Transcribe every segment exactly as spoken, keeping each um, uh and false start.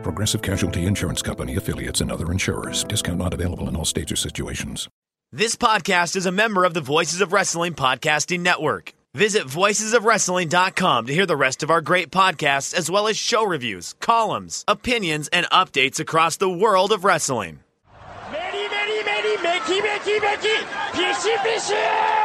Progressive Casualty Insurance Company, affiliates, and other insurers. Discount not available in all states or situations. This podcast is a member of the Voices of Wrestling podcasting network. Visit voices of wrestling dot com to hear the rest of our great podcasts, as well as show reviews, columns, opinions, and updates across the world of wrestling. Becky, Becky, Becky, Pishi, Pishi!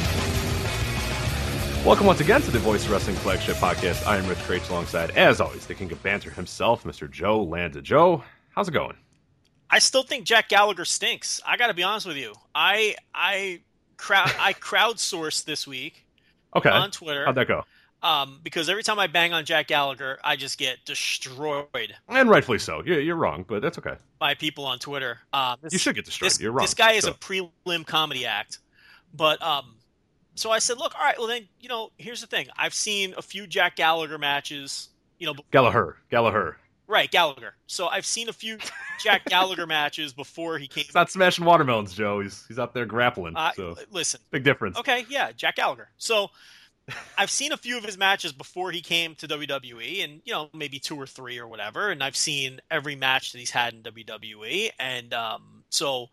Welcome once again to the Voice of Wrestling Flagship Podcast. I am Rich Crange, alongside, as always, the king of banter himself, Mister Joe Lanza. Joe, how's it going? I still think Jack Gallagher stinks. I got to be honest with you. I I crowd I crowdsourced this week. Okay. On Twitter. How'd that go? Um, because every time I bang on Jack Gallagher, I just get destroyed. And rightfully so. You're, you're wrong, but that's okay. By people on Twitter. Uh, this, you should get destroyed. This, you're wrong. This guy is so. A prelim comedy act. But um, so I said, look, all right, well then, you know, here's the thing. I've seen a few Jack Gallagher matches. You know, Gallagher. Gallagher. Right, Gallagher. So I've seen a few Jack Gallagher matches before he came. He's not smashing watermelons, Joe. He's he's out there grappling. Uh, so listen. Big difference. Okay, yeah, Jack Gallagher. So I've seen a few of his matches before he came to W W E, and, you know, maybe two or three or whatever. And I've seen every match that he's had in W W E. And um, so, you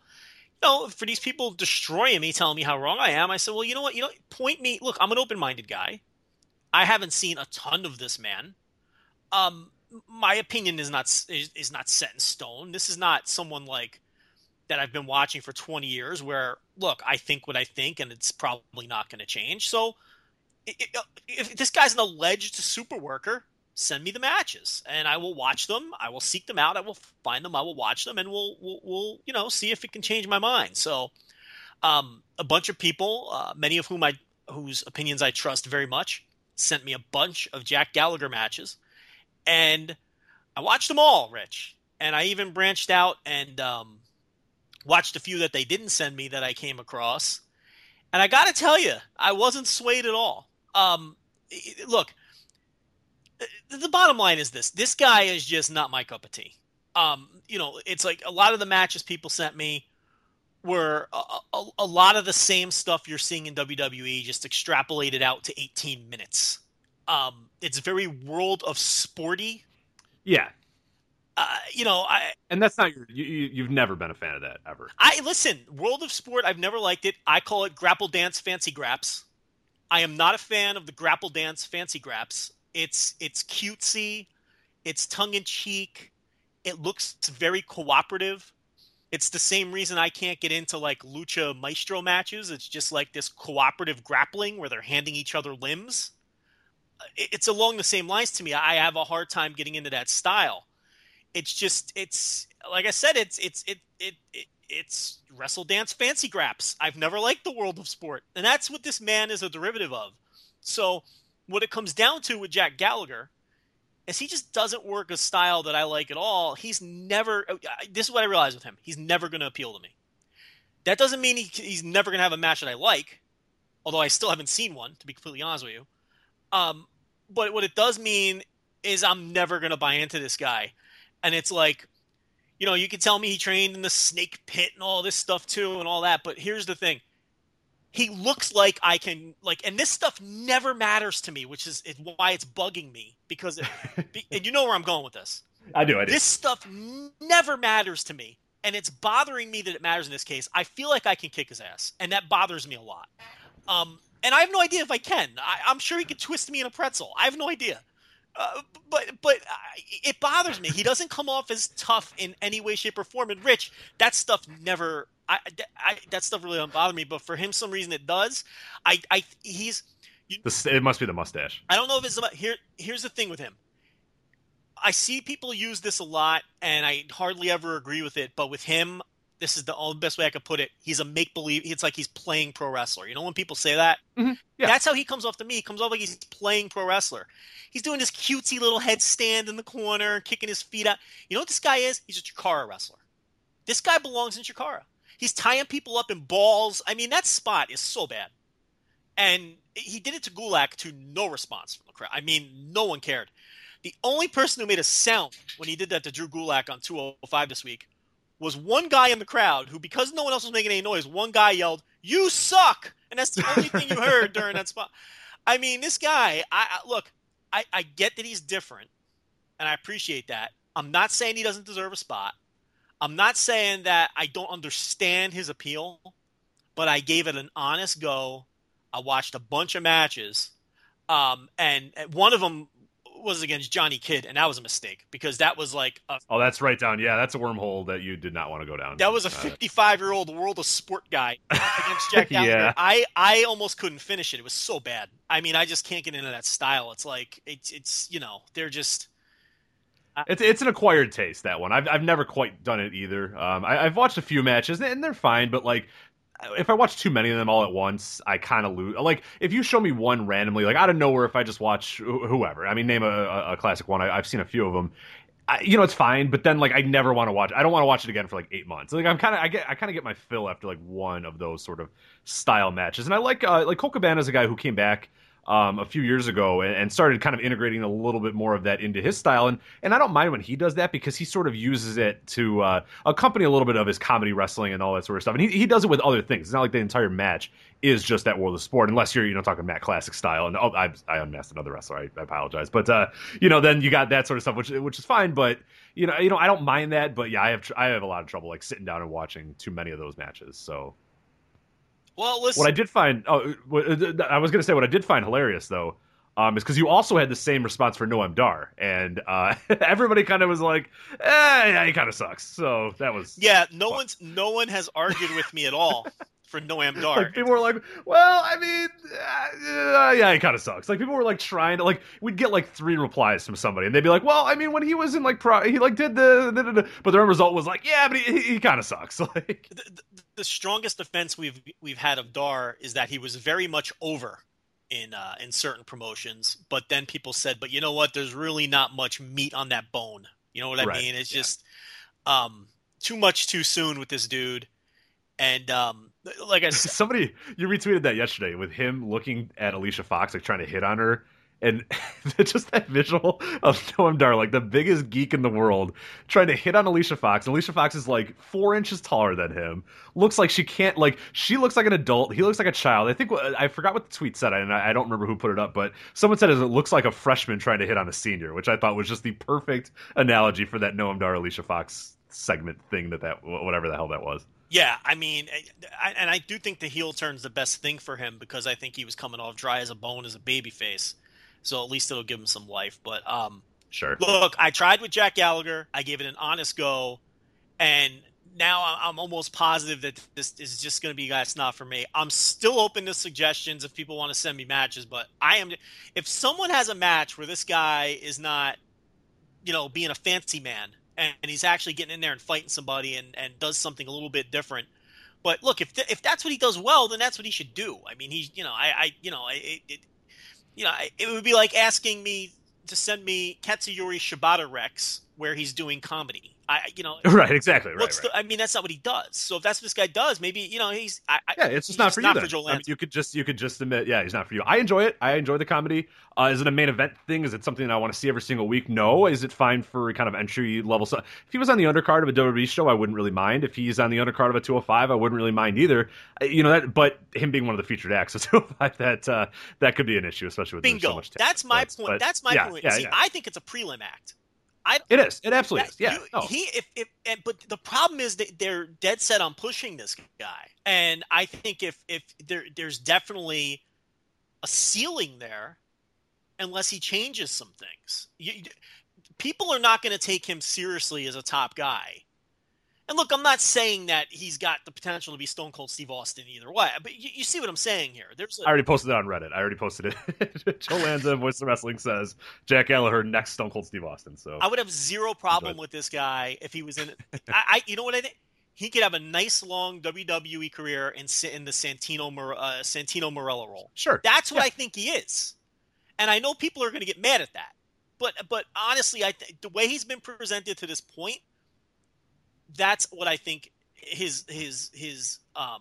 know, for these people destroying me, telling me how wrong I am, I said, well, you know what? You know, point me. Look, I'm an open-minded guy. I haven't seen a ton of this man. Um, my opinion is not is, is not set in stone. This is not someone like that I've been watching for twenty years where, look, I think what I think, and it's probably not going to change. So, if this guy's an alleged super worker, send me the matches and I will watch them. I will seek them out. I will find them. I will watch them, and we'll, we'll, we'll you know, see if it can change my mind. So um, a bunch of people, uh, many of whom I, whose opinions I trust very much, sent me a bunch of Jack Gallagher matches, and I watched them all, Rich. And I even branched out and um, watched a few that they didn't send me that I came across. And I got to tell you, I wasn't swayed at all. Um, look, the bottom line is this, this guy is just not my cup of tea. Um, you know, it's like a lot of the matches people sent me were a, a, a lot of the same stuff you're seeing in W W E, just extrapolated out to eighteen minutes. Um, it's very World of Sporty. Yeah. Uh, you know, I, and that's not your, you, you've never been a fan of that ever. I listen, World of Sport. I've never liked it. I call it grapple dance, fancy graps. I am not a fan of the grapple dance fancy graps. It's it's cutesy. It's tongue-in-cheek. It looks very cooperative. It's the same reason I can't get into, like, Lucha Maestro matches. It's just like this cooperative grappling where they're handing each other limbs. It's along the same lines to me. I have a hard time getting into that style. It's just, it's, like I said, it's, it's, it, it, it It's wrestle dance fancy graps. I've never liked the World of Sport. And that's what this man is a derivative of. So what it comes down to with Jack Gallagher is he just doesn't work a style that I like at all. He's never – this is what I realized with him. He's never going to appeal to me. That doesn't mean he, he's never going to have a match that I like, although I still haven't seen one, to be completely honest with you. Um, but what it does mean is I'm never going to buy into this guy. And it's like – you know, you could tell me he trained in the snake pit and all this stuff too and all that, but here's the thing. He looks like I can, like, and this stuff never matters to me, which is why it's bugging me, because, it, and you know where I'm going with this. I do, I do. This stuff never matters to me, and it's bothering me that it matters in this case. I feel like I can kick his ass, and that bothers me a lot. Um, and I have no idea if I can. I, I'm sure he could twist me in a pretzel. I have no idea. Uh, but but uh, it bothers me. He doesn't come off as tough in any way, shape, or form. And Rich, that stuff never. I, I that stuff really doesn't bother me. But for him, some reason it does. I I he's. You, this, it must be the mustache. I don't know if it's about here. Here's the thing with him. I see people use this a lot, and I hardly ever agree with it. But with him, this is the only best way I could put it. He's a make-believe. It's like he's playing pro wrestler. You know when people say that? Mm-hmm. Yeah. That's how he comes off to me. He comes off like he's playing pro wrestler. He's doing this cutesy little headstand in the corner, kicking his feet out. You know what this guy is? He's a Chikara wrestler. This guy belongs in Chikara. He's tying people up in balls. I mean, that spot is so bad. And he did it to Gulak to no response from the crowd. I mean, no one cared. The only person who made a sound when he did that to Drew Gulak on two oh five this week was one guy in the crowd who, because no one else was making any noise, one guy yelled, "You suck!" And that's the only thing you heard during that spot. I mean, this guy, I, I look, I, I get that he's different, and I appreciate that. I'm not saying he doesn't deserve a spot. I'm not saying that I don't understand his appeal, but I gave it an honest go. I watched a bunch of matches, um, and, and one of them was against Johnny Kidd, and that was a mistake because that was like a, oh, that's right down. Yeah, that's a wormhole that you did not want to go down. That was a fifty-five-year-old World of Sport guy against Jack Gallagher. Yeah. I, I almost couldn't finish it. It was so bad. I mean, I just can't get into that style. It's like it's it's you know they're just. I, it's it's an acquired taste, that one. I've I've never quite done it either. Um, I, I've watched a few matches and they're fine, but like. If I watch too many of them all at once, I kind of lose. Like, if you show me one randomly, like, out of nowhere, if I just watch whoever. I mean, name a, a classic one. I, I've seen a few of them. I, you know, it's fine, but then, like, I never want to watch it. I don't want to watch it again for, like, eight months. Like, I'm kind of, I get, I kind of get my fill after, like, one of those sort of style matches. And I like, uh, like, Colt Cabana's a guy who came back um, a few years ago and, and started kind of integrating a little bit more of that into his style. And, and I don't mind when he does that because he sort of uses it to uh, accompany a little bit of his comedy wrestling and all that sort of stuff. And he, he does it with other things. It's not like the entire match is just that World of Sport, unless you're, you know, talking Matt Classic style. And oh, I, I unmasked another wrestler. I, I apologize. But, uh, you know, then you got that sort of stuff, which, which is fine. But, you know, you know, I don't mind that. But yeah, I have, tr- I have a lot of trouble like sitting down and watching too many of those matches. So. Well, listen. What I did find, oh, I was going to say what I did find hilarious though, um, is because you also had the same response for Noam Dar, and uh, everybody kind of was like, eh, "Yeah, he kind of sucks." So that was yeah. No fun. one's no one has argued with me at all for Noam Dar. Like, people were like, "Well, I mean, uh, yeah, he kind of sucks." Like people were like trying to like we'd get like three replies from somebody, and they'd be like, "Well, I mean, when he was in like pro, he like did the," da, da, da. But their result was like, "Yeah, but he, he kind of sucks." Like. The, the, The strongest defense we've we've had of Dar is that he was very much over in uh, in certain promotions, but then people said, "But you know what? There's really not much meat on that bone." You know what I right. mean? It's yeah. just um, too much too soon with this dude. And um, like I said, somebody you retweeted that yesterday with him looking at Alicia Fox, like trying to hit on her. And just that visual of Noam Dar, like the biggest geek in the world, trying to hit on Alicia Fox. And Alicia Fox is like four inches taller than him. Looks like she can't, like, she looks like an adult. He looks like a child. I think, I forgot what the tweet said, and I don't remember who put it up, but someone said it looks like a freshman trying to hit on a senior, which I thought was just the perfect analogy for that Noam Dar, Alicia Fox segment thing that, that whatever the hell that was. Yeah, I mean, I, and I do think the heel turn's the best thing for him because I think he was coming off dry as a bone as a babyface. So at least it'll give him some life. But um, sure. Look, I tried with Jack Gallagher. I gave it an honest go. And now I'm almost positive that this is just going to be, guys, not for me. I'm still open to suggestions if people want to send me matches. But I am. If someone has a match where this guy is not, you know, being a fancy man and he's actually getting in there and fighting somebody and, and does something a little bit different. But look, if th- if that's what he does well, then that's what he should do. I mean, he, you know, I, I you know, it. it You know, it would be like asking me to send me Katsuyori Shibata Rex where he's doing comedy. I, you know, right, exactly, right. What's right. The, I mean, that's not what he does. So if that's what this guy does, maybe you know he's. I, yeah, it's just not for you. Not for Joel I mean, you could just you could just admit, yeah, he's not for you. I enjoy it. I enjoy the comedy. Uh, is it a main event thing? Is it something that I want to see every single week? No. Is it fine for kind of entry level stuff? If he was on the undercard of a W W E show, I wouldn't really mind. If he's on the undercard of a two oh five, I wouldn't really mind either. You know that, but him being one of the featured acts of two oh five, that uh, that could be an issue, especially with bingo. So much talent. That's my but, point. But, that's my yeah, point. Yeah, see, yeah. I think it's a prelim act. I, it is. It absolutely that, is. Yeah. You, oh. He. If. If. And, but the problem is that they're dead set on pushing this guy, and I think if if there there's definitely a ceiling there, unless he changes some things. You, people are not going to take him seriously as a top guy. And look, I'm not saying that he's got the potential to be Stone Cold Steve Austin either way, but you, you see what I'm saying here. There's a... I already posted it on Reddit. I already posted it. Joe Lanza, Voice of Wrestling, says Jack Gallagher next Stone Cold Steve Austin. So I would have zero problem but... with this guy if he was in. I, I, you know what I think? He could have a nice long W W E career and sit in the Santino uh, Santino Marella role. Sure, that's what yeah. I think he is. And I know people are going to get mad at that, but but honestly, I th- the way he's been presented to this point. That's what I think his his his um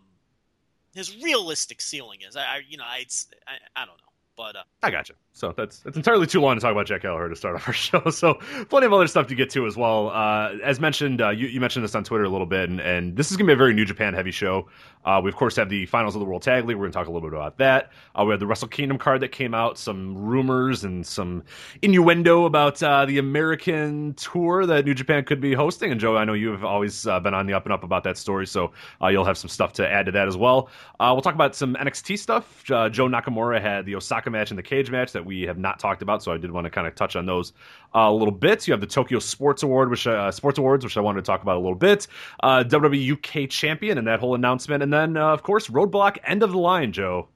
his realistic ceiling is. I, I you know I, it's, I I don't know, but uh, I gotcha. So that's it's entirely too long to talk about Jack Gallagher to start off our show. So plenty of other stuff to get to as well. Uh, as mentioned, uh, you you mentioned this on Twitter a little bit, and, and this is gonna be a very New Japan heavy show. Uh, we of course have the finals of the World Tag League. We're gonna talk a little bit about that. Uh, we have the Wrestle Kingdom card that came out, some rumors and some innuendo about uh, the American tour that New Japan could be hosting. And Joe, I know you have always uh, been on the up and up about that story, so uh, you'll have some stuff to add to that as well. Uh, we'll talk about some N X T stuff. Uh, Joe Nakamura had the Osaka match and the cage match that we have not talked about, so I did want to kind of touch on those uh, a little bit. You have the Tokyo Sports Award, which uh, Sports Awards, which I wanted to talk about a little bit. Uh, W W E U K champion and that whole announcement, and then uh, of course Roadblock End of the Line. Joe,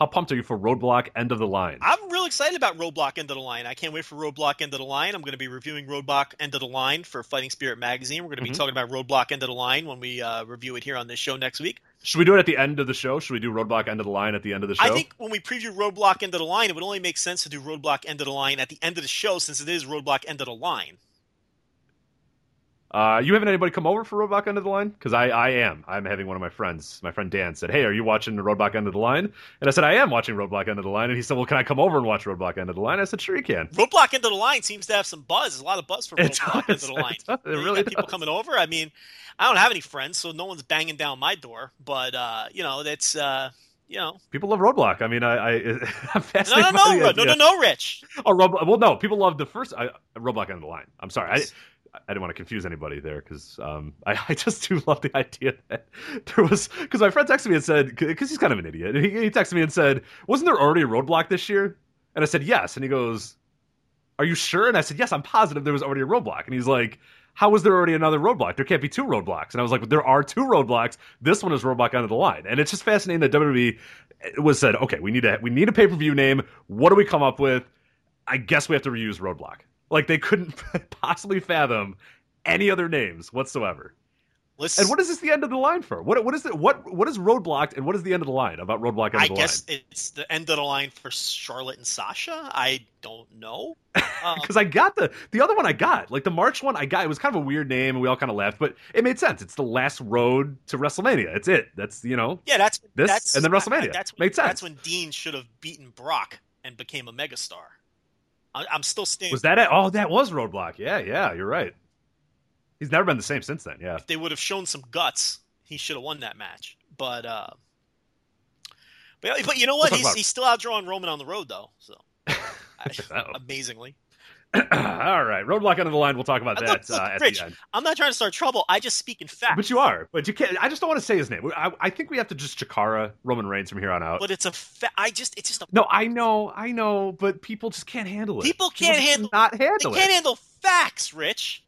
how pumped are you for Roadblock End of the Line? I'm real excited about Roadblock End of the Line. I can't wait for Roadblock End of the Line. I'm going to be reviewing Roadblock End of the Line for Fighting Spirit Magazine. We're going to be mm-hmm. talking about Roadblock End of the Line when we uh, review it here on this show next week. Should we do it at the end of the show? Should we do Roadblock End of the Line at the end of the show? I think when we preview Roadblock End of the Line, it would only make sense to do Roadblock End of the Line at the end of the show since it is Roadblock End of the Line. Uh, you having anybody come over for Roadblock End of the Line? Because I, I am. I'm having one of my friends. My friend Dan said, hey, are you watching the Roadblock End of the Line? And I said, I am watching Roadblock End of the Line. And he said, well, can I come over and watch Roadblock End of the Line? I said, sure you can. Roadblock End of the Line seems to have some buzz. There's a lot of buzz for Roadblock End of the Line. It, it really got people coming over. I mean, I don't have any friends, so no one's banging down my door. But, uh, you know, that's... Uh... You know, people love Roadblock. I mean, I, I, I'm fascinated. No, no, no, no, no, no, Rich. Oh, Roadblock. Well, no, people love the first I, Roadblock End of the Line. I'm sorry, I, I didn't want to confuse anybody there because um, I, I just do love the idea that there was because my friend texted me and said because he's kind of an idiot. He, he texted me and said, "Wasn't there already a Roadblock this year?" And I said, "Yes." And he goes, "Are you sure?" And I said, "Yes, I'm positive there was already a Roadblock." And he's like, how was there already another Roadblock? There can't be two Roadblocks. And I was like, well, there are two Roadblocks. This one is Roadblock End of the Line. And it's just fascinating that W W E was said, okay, we need a, we need a pay-per-view name. What do we come up with? I guess we have to reuse Roadblock. Like, they couldn't possibly fathom any other names whatsoever. Let's, and what is this the end of the line for? What what is it? What what is Roadblock and what is the end of the line about Roadblock End of the Line? I guess it's the end of the line for Charlotte and Sasha. I don't know because um, I got the the other one. I got like the March one. I got it was kind of a weird name and we all kind of laughed, but it made sense. It's the last road to WrestleMania. It's it. That's you know yeah. That's this that's, and then WrestleMania. I, I, that's when, made sense. That's when Dean should have beaten Brock and became a megastar. I, I'm still staying. Was that it? Oh, that was Roadblock. Yeah, yeah. You're right. He's never been the same since then, yeah. If they would have shown some guts, he should have won that match. But uh, but, but you know what? He's, about... he's still outdrawing Roman on the road, though. So amazingly. All right. Roadblock End of the Line. We'll talk about that look, look, uh, at Rich, the end. I'm not trying to start trouble. I just speak in fact. But you are. But you can't. I just don't want to say his name. I, I think we have to just Chikara Roman Reigns from here on out. But it's a fa- I just it's just a No, I know. I know. But people just can't handle it. People can't people handle not handle they it. They can't handle facts, Rich.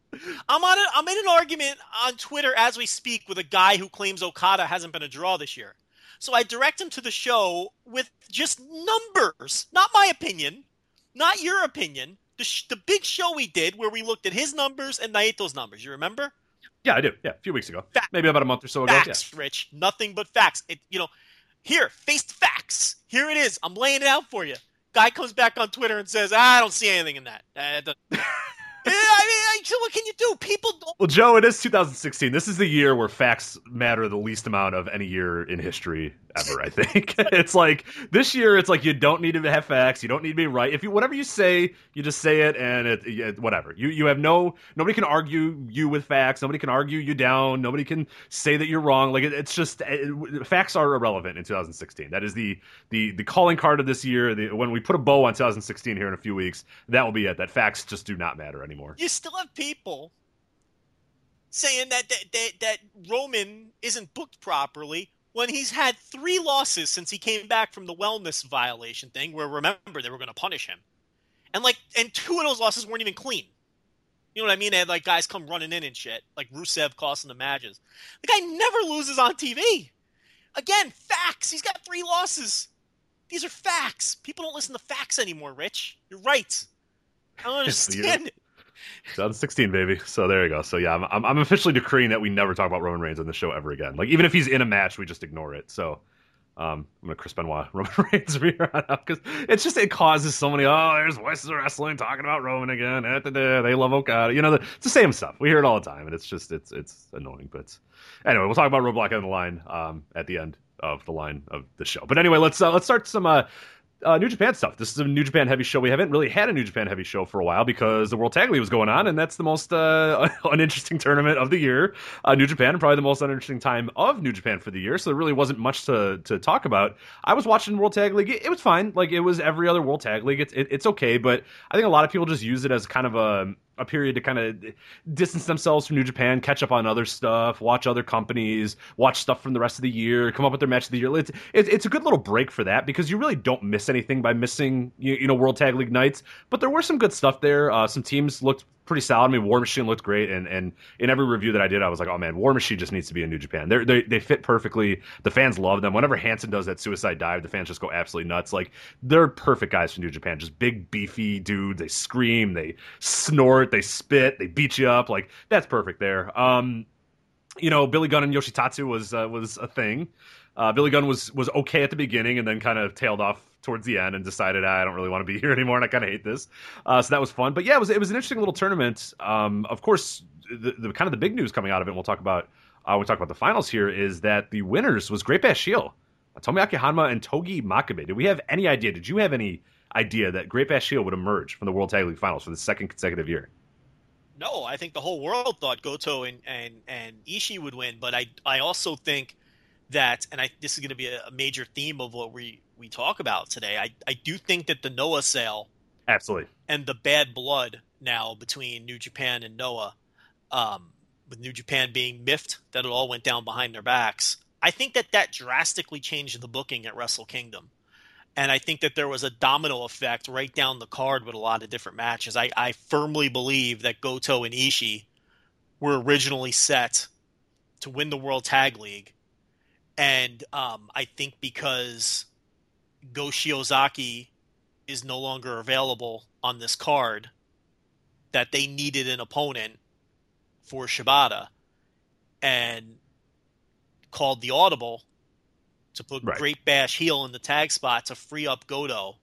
I'm on. A, I'm in an argument on Twitter as we speak with a guy who claims Okada hasn't been a draw this year. So I direct him to the show with just numbers, not my opinion, not your opinion. The sh- the big show we did where we looked at his numbers and Naito's numbers. You remember? Yeah, I do. Yeah, a few weeks ago, Fact. maybe about a month or so facts, ago. Facts, yeah. Rich. Nothing but facts. It, you know, here, face the facts. Here it is. I'm laying it out for you. Guy comes back on Twitter and says, "I don't see anything in that." Uh, the- Yeah, I mean, what can you do? People don't... Well, Joe, it is two thousand sixteen. This is the year where facts matter the least amount of any year in history ever, I think. It's like, this year, it's like you don't need to have facts. You don't need to be right. If you Whatever you say, you just say it and it, it whatever. You you have no... Nobody can argue you with facts. Nobody can argue you down. Nobody can say that you're wrong. Like, it, it's just... It, facts are irrelevant in two thousand sixteen. That is the, the, the calling card of this year. The, when we put a bow on two thousand sixteen here in a few weeks, that will be it. That facts just do not matter anymore. You still have people saying that that, that that Roman isn't booked properly when he's had three losses since he came back from the wellness violation thing where, remember, they were going to punish him. And, like, and two of those losses weren't even clean. You know what I mean? They had, like, guys come running in and shit. Like, Rusev costing the matches. The guy never loses on T V. Again, facts. He's got three losses. These are facts. People don't listen to facts anymore, Rich. You're right. I don't understand it. two thousand sixteen, baby. So there you go. So yeah, I'm, I'm I'm officially decreeing that we never talk about Roman Reigns on this show ever again. Like, even if he's in a match, we just ignore it. So um, I'm gonna Chris Benoit Roman Reigns from here on out, because it's just, it causes so many. Oh, there's Voices of Wrestling talking about Roman again. They love Okada. You know, the, it's the same stuff. We hear it all the time, and it's just it's it's annoying. But anyway, we'll talk about Roadblock on the line um, at the end of the line of the show. But anyway, let's uh, let's start some. Uh, Uh, New Japan stuff. This is a New Japan heavy show. We haven't really had a New Japan heavy show for a while because the World Tag League was going on, and that's the most uh, uninteresting tournament of the year. Uh, New Japan, and probably the most uninteresting time of New Japan for the year, so there really wasn't much to, to talk about. I was watching World Tag League. It, it was fine. Like, it was every other World Tag League. It's it, it's okay, but I think a lot of people just use it as kind of a... a period to kind of distance themselves from New Japan, catch up on other stuff, watch other companies, watch stuff from the rest of the year, come up with their match of the year. It's, it's, it's a good little break for that, because you really don't miss anything by missing, you, you know, World Tag League nights. But there were some good stuff there. Uh, some teams looked pretty solid. I mean, War Machine looked great, and and in every review that I did, I was like, oh man, War Machine just needs to be in New Japan. They're, they they fit perfectly. The fans love them. Whenever Hansen does that suicide dive, the fans just go absolutely nuts. Like, they're perfect guys for New Japan. Just big, beefy dudes. They scream, they snort, they spit, they beat you up. Like, that's perfect there. Um, you know, Billy Gunn and Yoshitatsu was uh, was a thing. Uh, Billy Gunn was was okay at the beginning, and then kind of tailed off towards the end and decided, I don't really want to be here anymore, and I kind of hate this. Uh, so that was fun. But yeah, it was it was an interesting little tournament. Um, of course, the, the kind of the big news coming out of it, and we'll talk about uh, we we'll talk about the finals here, is that the winners was Great Bash Heel, Tomoaki Hanma and Togi Makabe. Did we have any idea? Did you have any idea that Great Bash Heel would emerge from the World Tag League Finals for the second consecutive year? No, I think the whole world thought Goto and and, and Ishii would win, but I I also think that, and I, this is going to be a major theme of what we, we talk about today. I, I do think that the Noah sale, absolutely, and the bad blood now between New Japan and Noah, um, with New Japan being miffed that it all went down behind their backs. I think that that drastically changed the booking at Wrestle Kingdom, and I think that there was a domino effect right down the card with a lot of different matches. I, I firmly believe that Goto and Ishii were originally set to win the World Tag League. And um, I think because Go Shiozaki is no longer available on this card, that they needed an opponent for Shibata and called the audible to put right. Great Bash Heel in the tag spot to free up Goto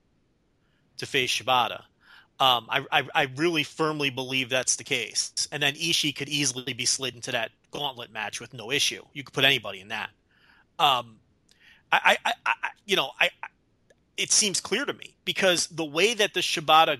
to face Shibata. Um, I, I, I really firmly believe that's the case. And then Ishii could easily be slid into that gauntlet match with no issue. You could put anybody in that. Um, I, I, I, you know, I, I, it seems clear to me, because the way that the Shibata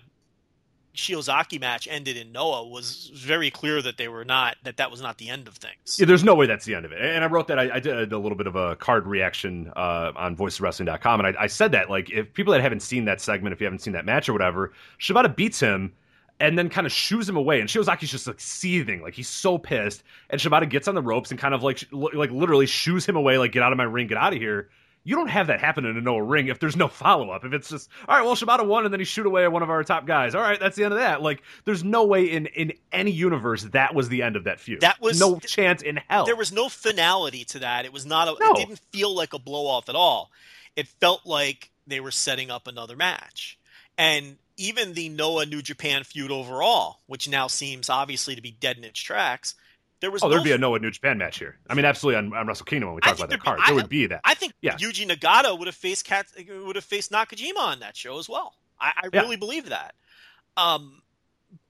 Shiozaki match ended in Noah was very clear that they were not, that that was not the end of things. Yeah, there's no way that's the end of it. And I wrote that, I, I did a little bit of a card reaction, uh, on voice of wrestling dot com. And I, I said that, like, if people that haven't seen that segment, if you haven't seen that match or whatever, Shibata beats him and then kind of shoos him away, and Shiozaki's just like seething, like he's so pissed. And Shibata gets on the ropes and kind of like, like literally shoos him away, like, get out of my ring, get out of here. You don't have that happen in a Noah ring if there's no follow-up. If it's just, all right, well, Shibata won, and then he shoot away one of our top guys. All right, that's the end of that. Like, there's no way in, in any universe that was the end of that feud. That was... No th- chance in hell. There was no finality to that. It was not... A, no. It didn't feel like a blow-off at all. It felt like they were setting up another match. And... even the Noah New Japan feud overall, which now seems obviously to be dead in its tracks, there was oh, no there'd be a Noah New Japan match here. I mean, absolutely on, on Wrestle Kingdom when we talk about that card, there would be that. I think yeah. Yuji Nagata would have faced Kat, would have faced Nakajima on that show as well. I, I yeah. really believe that. Um,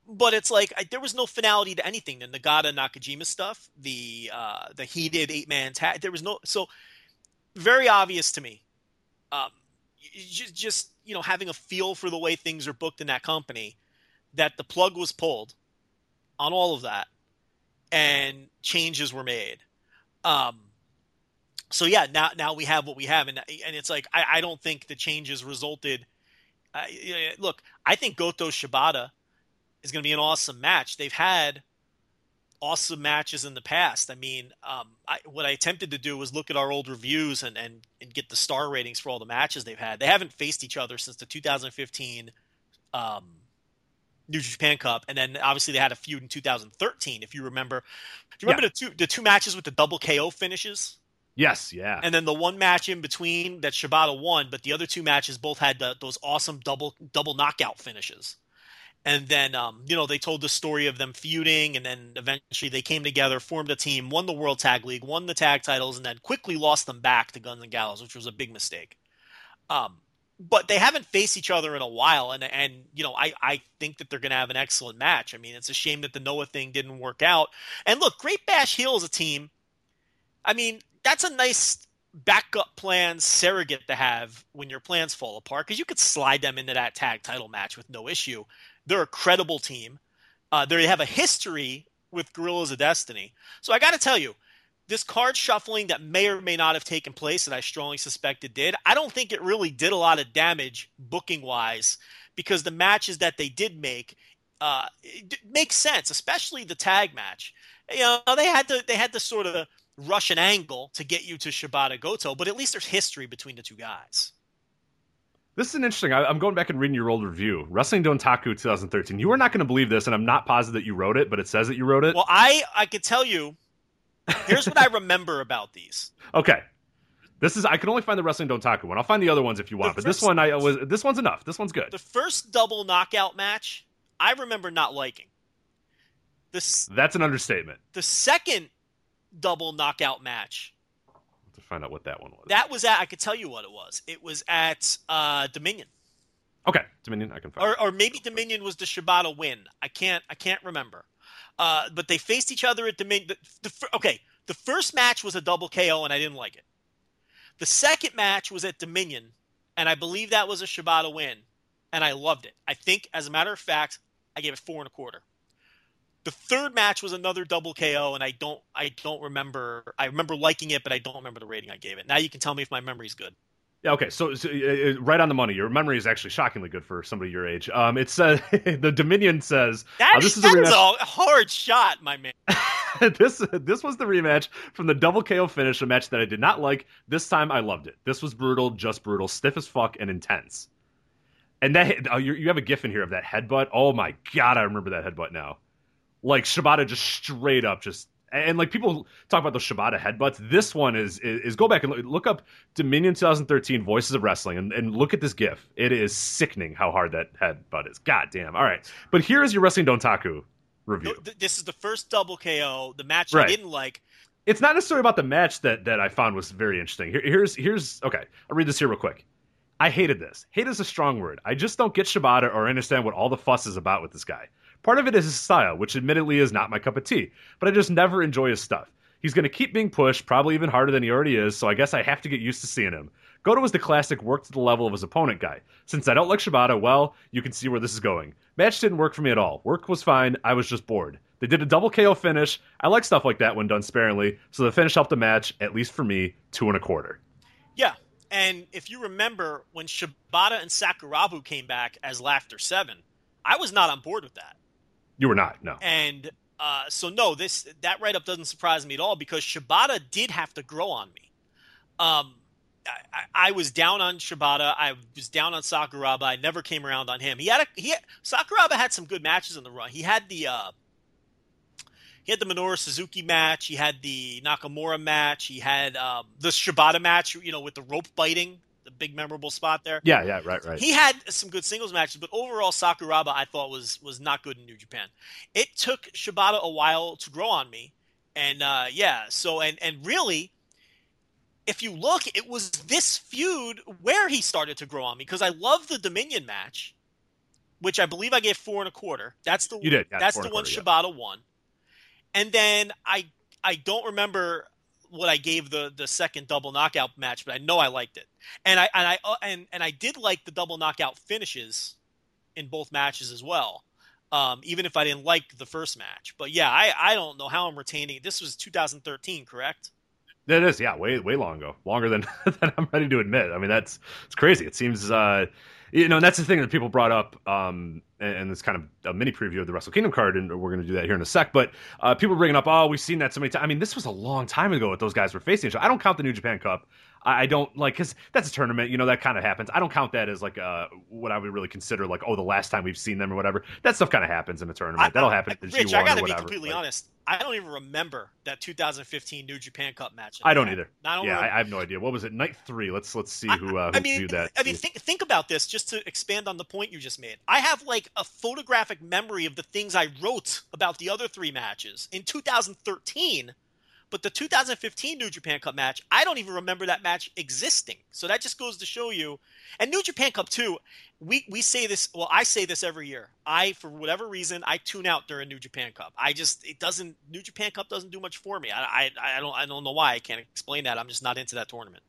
but it's like I, there was no finality to anything. The Nagata Nakajima stuff, the uh, the heated eight man tag. There was no so very obvious to me. Um, just just. You know, having a feel for the way things are booked in that company, that the plug was pulled on all of that and changes were made. Um, so yeah, now, now we have what we have. And, and it's like, I, I don't think the changes resulted. Uh, look, I think Goto Shibata is going to be an awesome match. They've had awesome matches in the past. I mean, um, I, what I attempted to do was look at our old reviews and, and, and get the star ratings for all the matches they've had. They haven't faced each other since the twenty fifteen um, New Japan Cup, and then obviously they had a feud in two thousand thirteen, if you remember. Do you remember yeah. the two the two matches with the double K O finishes? Yes, yeah. And then the one match in between that Shibata won, but the other two matches both had the, those awesome double double knockout finishes. And then, um, you know, they told the story of them feuding, and then eventually they came together, formed a team, won the World Tag League, won the tag titles, and then quickly lost them back to Guns and Gallows, which was a big mistake. Um, but they haven't faced each other in a while, and, and you know, I, I think that they're going to have an excellent match. I mean, it's a shame that the Noah thing didn't work out. And look, Great Bash Heel is a team. I mean, that's a nice backup plan surrogate to have when your plans fall apart, because you could slide them into that tag title match with no issue. They're a credible team. Uh, they have a history with Guerrillas of Destiny. So I got to tell you, this card shuffling that may or may not have taken place, and I strongly suspect it did, I don't think it really did a lot of damage booking-wise, because the matches that they did make uh, make sense, especially the tag match. You know, they had to they had to sort of rush an angle to get you to Shibata Goto, but at least there's history between the two guys. This is an interesting... I'm going back and reading your old review. Wrestling Dontaku twenty thirteen. You are not going to believe this, and I'm not positive that you wrote it, but it says that you wrote it. Well, I, I could tell you... Here's what I remember about these. Okay. This is... I can only find the Wrestling Dontaku one. I'll find the other ones if you want, the but this one I was. This one's enough. This one's good. The first double knockout match, I remember not liking. This. That's an understatement. The second double knockout match... to find out what that one was. That was at, I could tell you what it was. It was at uh, Dominion. Okay, Dominion, I can find. Or, or maybe Dominion was the Shibata win. I can't, I can't remember. Uh, but they faced each other at Dominion. The, the, okay, the first match was a double K O, and I didn't like it. The second match was at Dominion, and I believe that was a Shibata win, and I loved it. I think, as a matter of fact, I gave it four and a quarter. The third match was another double K O, and I don't I don't remember. I remember liking it, but I don't remember the rating I gave it. Now you can tell me if my memory's good. Yeah, okay, so, so uh, right on the money. Your memory is actually shockingly good for somebody your age. Um, it's uh, the Dominion says... That, oh, this is, is, a, that is a hard shot, my man. This this was the rematch from the double K O finish, a match that I did not like. This time I loved it. This was brutal, just brutal, stiff as fuck, and intense. And that oh, you, you have a gif in here of that headbutt. Oh my God, I remember that headbutt now. Like, Shibata just straight up just... And, like, people talk about those Shibata headbutts. This one is... is, is go back and look, look up Dominion twenty thirteen Voices of Wrestling and, and look at this gif. It is sickening how hard that headbutt is. God damn. All right. But here is your Wrestling Dontaku review. This is the first double K O, the match right. I didn't like. It's not necessarily about the match that, that I found was very interesting. Here, here's... here's okay, I'll read this here real quick. I hated this. Hate is a strong word. I just don't get Shibata or understand what all the fuss is about with this guy. Part of it is his style, which admittedly is not my cup of tea, but I just never enjoy his stuff. He's going to keep being pushed, probably even harder than he already is, so I guess I have to get used to seeing him. Goto was the classic work to the level of his opponent guy. Since I don't like Shibata, well, you can see where this is going. Match didn't work for me at all. Work was fine, I was just bored. They did a double K O finish. I like stuff like that when done sparingly, so the finish helped the match, at least for me, two and a quarter. Yeah, and if you remember, when Shibata and Sakurabu came back as Laughter seven, I was not on board with that. You were not, no. And uh, so, no, this that write-up doesn't surprise me at all, because Shibata did have to grow on me. Um, I, I was down on Shibata. I was down on Sakuraba. I never came around on him. He had a, he had, Sakuraba had some good matches in the run. He had the uh, he had the Minoru Suzuki match. He had the Nakamura match. He had um, the Shibata match, you know, with the rope biting. The big memorable spot there. Yeah, yeah, right, right. He had some good singles matches, but overall Sakuraba I thought was was not good in New Japan. It took Shibata a while to grow on me, and uh, yeah, so and and really, if you look, it was this feud where he started to grow on me, because I love the Dominion match, which I believe I gave four and a quarter. That's the you did, yeah, that's the one quarter, Shibata yeah. won, and then I I don't remember what I gave the the second double knockout match, but I know I liked it, and I and I uh, and and I did like the double knockout finishes in both matches as well, um, even if I didn't like the first match. But yeah, I, I don't know how I'm retaining. This was two thousand thirteen, correct? It is, yeah, way way long ago, longer than, than I'm ready to admit. I mean, that's it's crazy. It seems, uh, you know, and that's the thing that people brought up. Um, And it's kind of a mini preview of the Wrestle Kingdom card, and we're going to do that here in a sec. But uh, people bringing up, oh, we've seen that so many times. I mean, this was a long time ago that those guys were facing each other. I don't count the New Japan Cup. I don't like, because that's a tournament, you know, that kind of happens. I don't count that as like uh, what I would really consider like, oh, the last time we've seen them or whatever. That stuff kind of happens in a tournament. I, That'll happen at the G one or whatever. I gotta be completely like, honest. I don't even remember that two thousand fifteen New Japan Cup match. I don't either. Not yeah, I, I have no idea. What was it? Night three. Let's let's see who, uh, who I mean, viewed that. I mean, think think about this just to expand on the point you just made. I have like a photographic memory of the things I wrote about the other three matches in two thousand thirteen. But the two thousand fifteen New Japan Cup match, I don't even remember that match existing. So that just goes to show you. And New Japan Cup, too, we, we say this – well, I say this every year. I, for whatever reason, I tune out during New Japan Cup. I just – it doesn't – New Japan Cup doesn't do much for me. I, I, I don't I don't know why. I can't explain that. I'm just not into that tournament.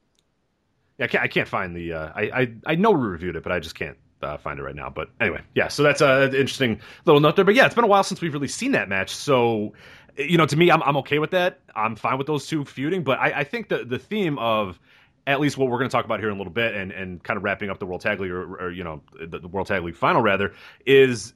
Yeah, I can't, I can't find the uh, – I, I, I know we reviewed it, but I just can't. Uh, find it right now, but anyway, yeah. So that's an interesting little note there. But yeah, it's been a while since we've really seen that match. So, you know, to me, I'm I'm okay with that. I'm fine with those two feuding. But I, I think the the theme of at least what we're going to talk about here in a little bit, and and kind of wrapping up the World Tag League, or, or you know, the, the World Tag League final rather, is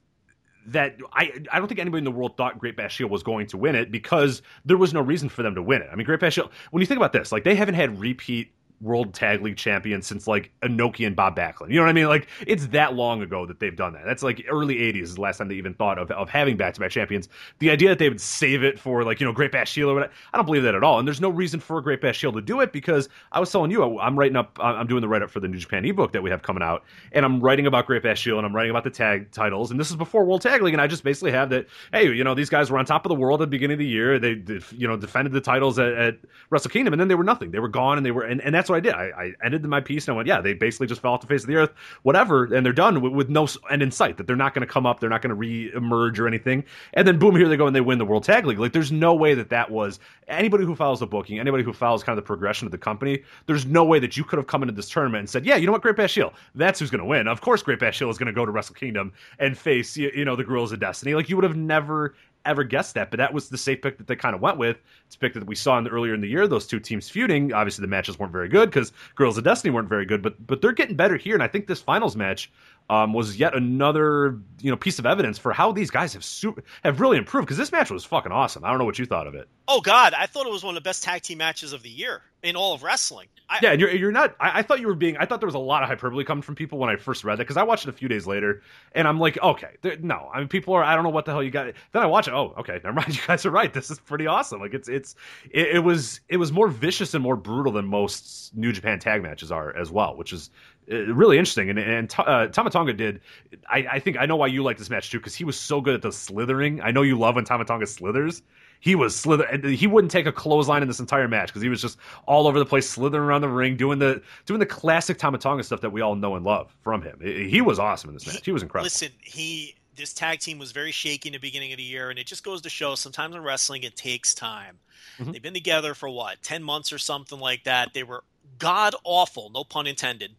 that I I don't think anybody in the world thought Great Bash Shield was going to win it, because there was no reason for them to win it. I mean, Great Bash Shield. When you think about this, like, they haven't had repeat World Tag League champions since like Inoki and Bob Backlund. You know what I mean? Like, it's that long ago that they've done that. That's like early eighties is the last time they even thought of, of having back-to-back champions. The idea that they would save it for like, you know, Great Bash Shield or whatever, I don't believe that at all. And there's no reason for a Great Bash Shield to do it, because I was telling you, I'm writing up, I'm doing the write-up for the New Japan ebook that we have coming out, and I'm writing about Great Bash Shield, and I'm writing about the tag titles, and this is before World Tag League, and I just basically have that, hey, you know, these guys were on top of the world at the beginning of the year. They, they you know, defended the titles at, at Wrestle Kingdom, and then they were nothing. They were gone, and they were, and, and that's what I did. I, I ended my piece and I went, yeah, they basically just fell off the face of the earth, whatever, and they're done with, with no end in sight, that they're not going to come up, they're not going to re-emerge or anything. And then boom, here they go and they win the World Tag League. Like, there's no way that that was anybody who follows the booking, anybody who follows kind of the progression of the company. There's no way that you could have come into this tournament and said, yeah, you know what, Great Bash Shield, that's who's going to win. Of course, Great Bash Shield is going to go to Wrestle Kingdom and face, you, you know, the Gorillas of Destiny. Like, you would have never ever guessed that, but that was the safe pick that they kind of went with. It's a pick that we saw in the, earlier in the year, those two teams feuding. Obviously, the matches weren't very good because Girls of Destiny weren't very good, but but they're getting better here, and I think this finals match um, was yet another, you know, piece of evidence for how these guys have super, have really improved, because this match was fucking awesome. I don't know what you thought of it. Oh, God, I thought it was one of the best tag team matches of the year in all of wrestling. I, yeah, and you're, you're not – I thought you were being – I thought there was a lot of hyperbole coming from people when I first read that, because I watched it a few days later, and I'm like, okay, no. I mean, people are – I don't know what the hell you got. Then I watch it. Oh, okay, never mind. You guys are right. This is pretty awesome. Like, it's it's it, it was it was more vicious and more brutal than most New Japan tag matches are as well, which is really interesting. And, and uh, Tama Tonga did – I think I know why you like this match too, because he was so good at the slithering. I know you love when Tama Tonga slithers. He was slither. He wouldn't take a clothesline in this entire match because he was just all over the place, slithering around the ring, doing the doing the classic Tama Tonga stuff that we all know and love from him. He was awesome in this match. He, he was incredible. Listen, he this tag team was very shaky in the beginning of the year, and it just goes to show sometimes in wrestling it takes time. Mm-hmm. They've been together for what, ten months or something like that. They were god awful, no pun intended,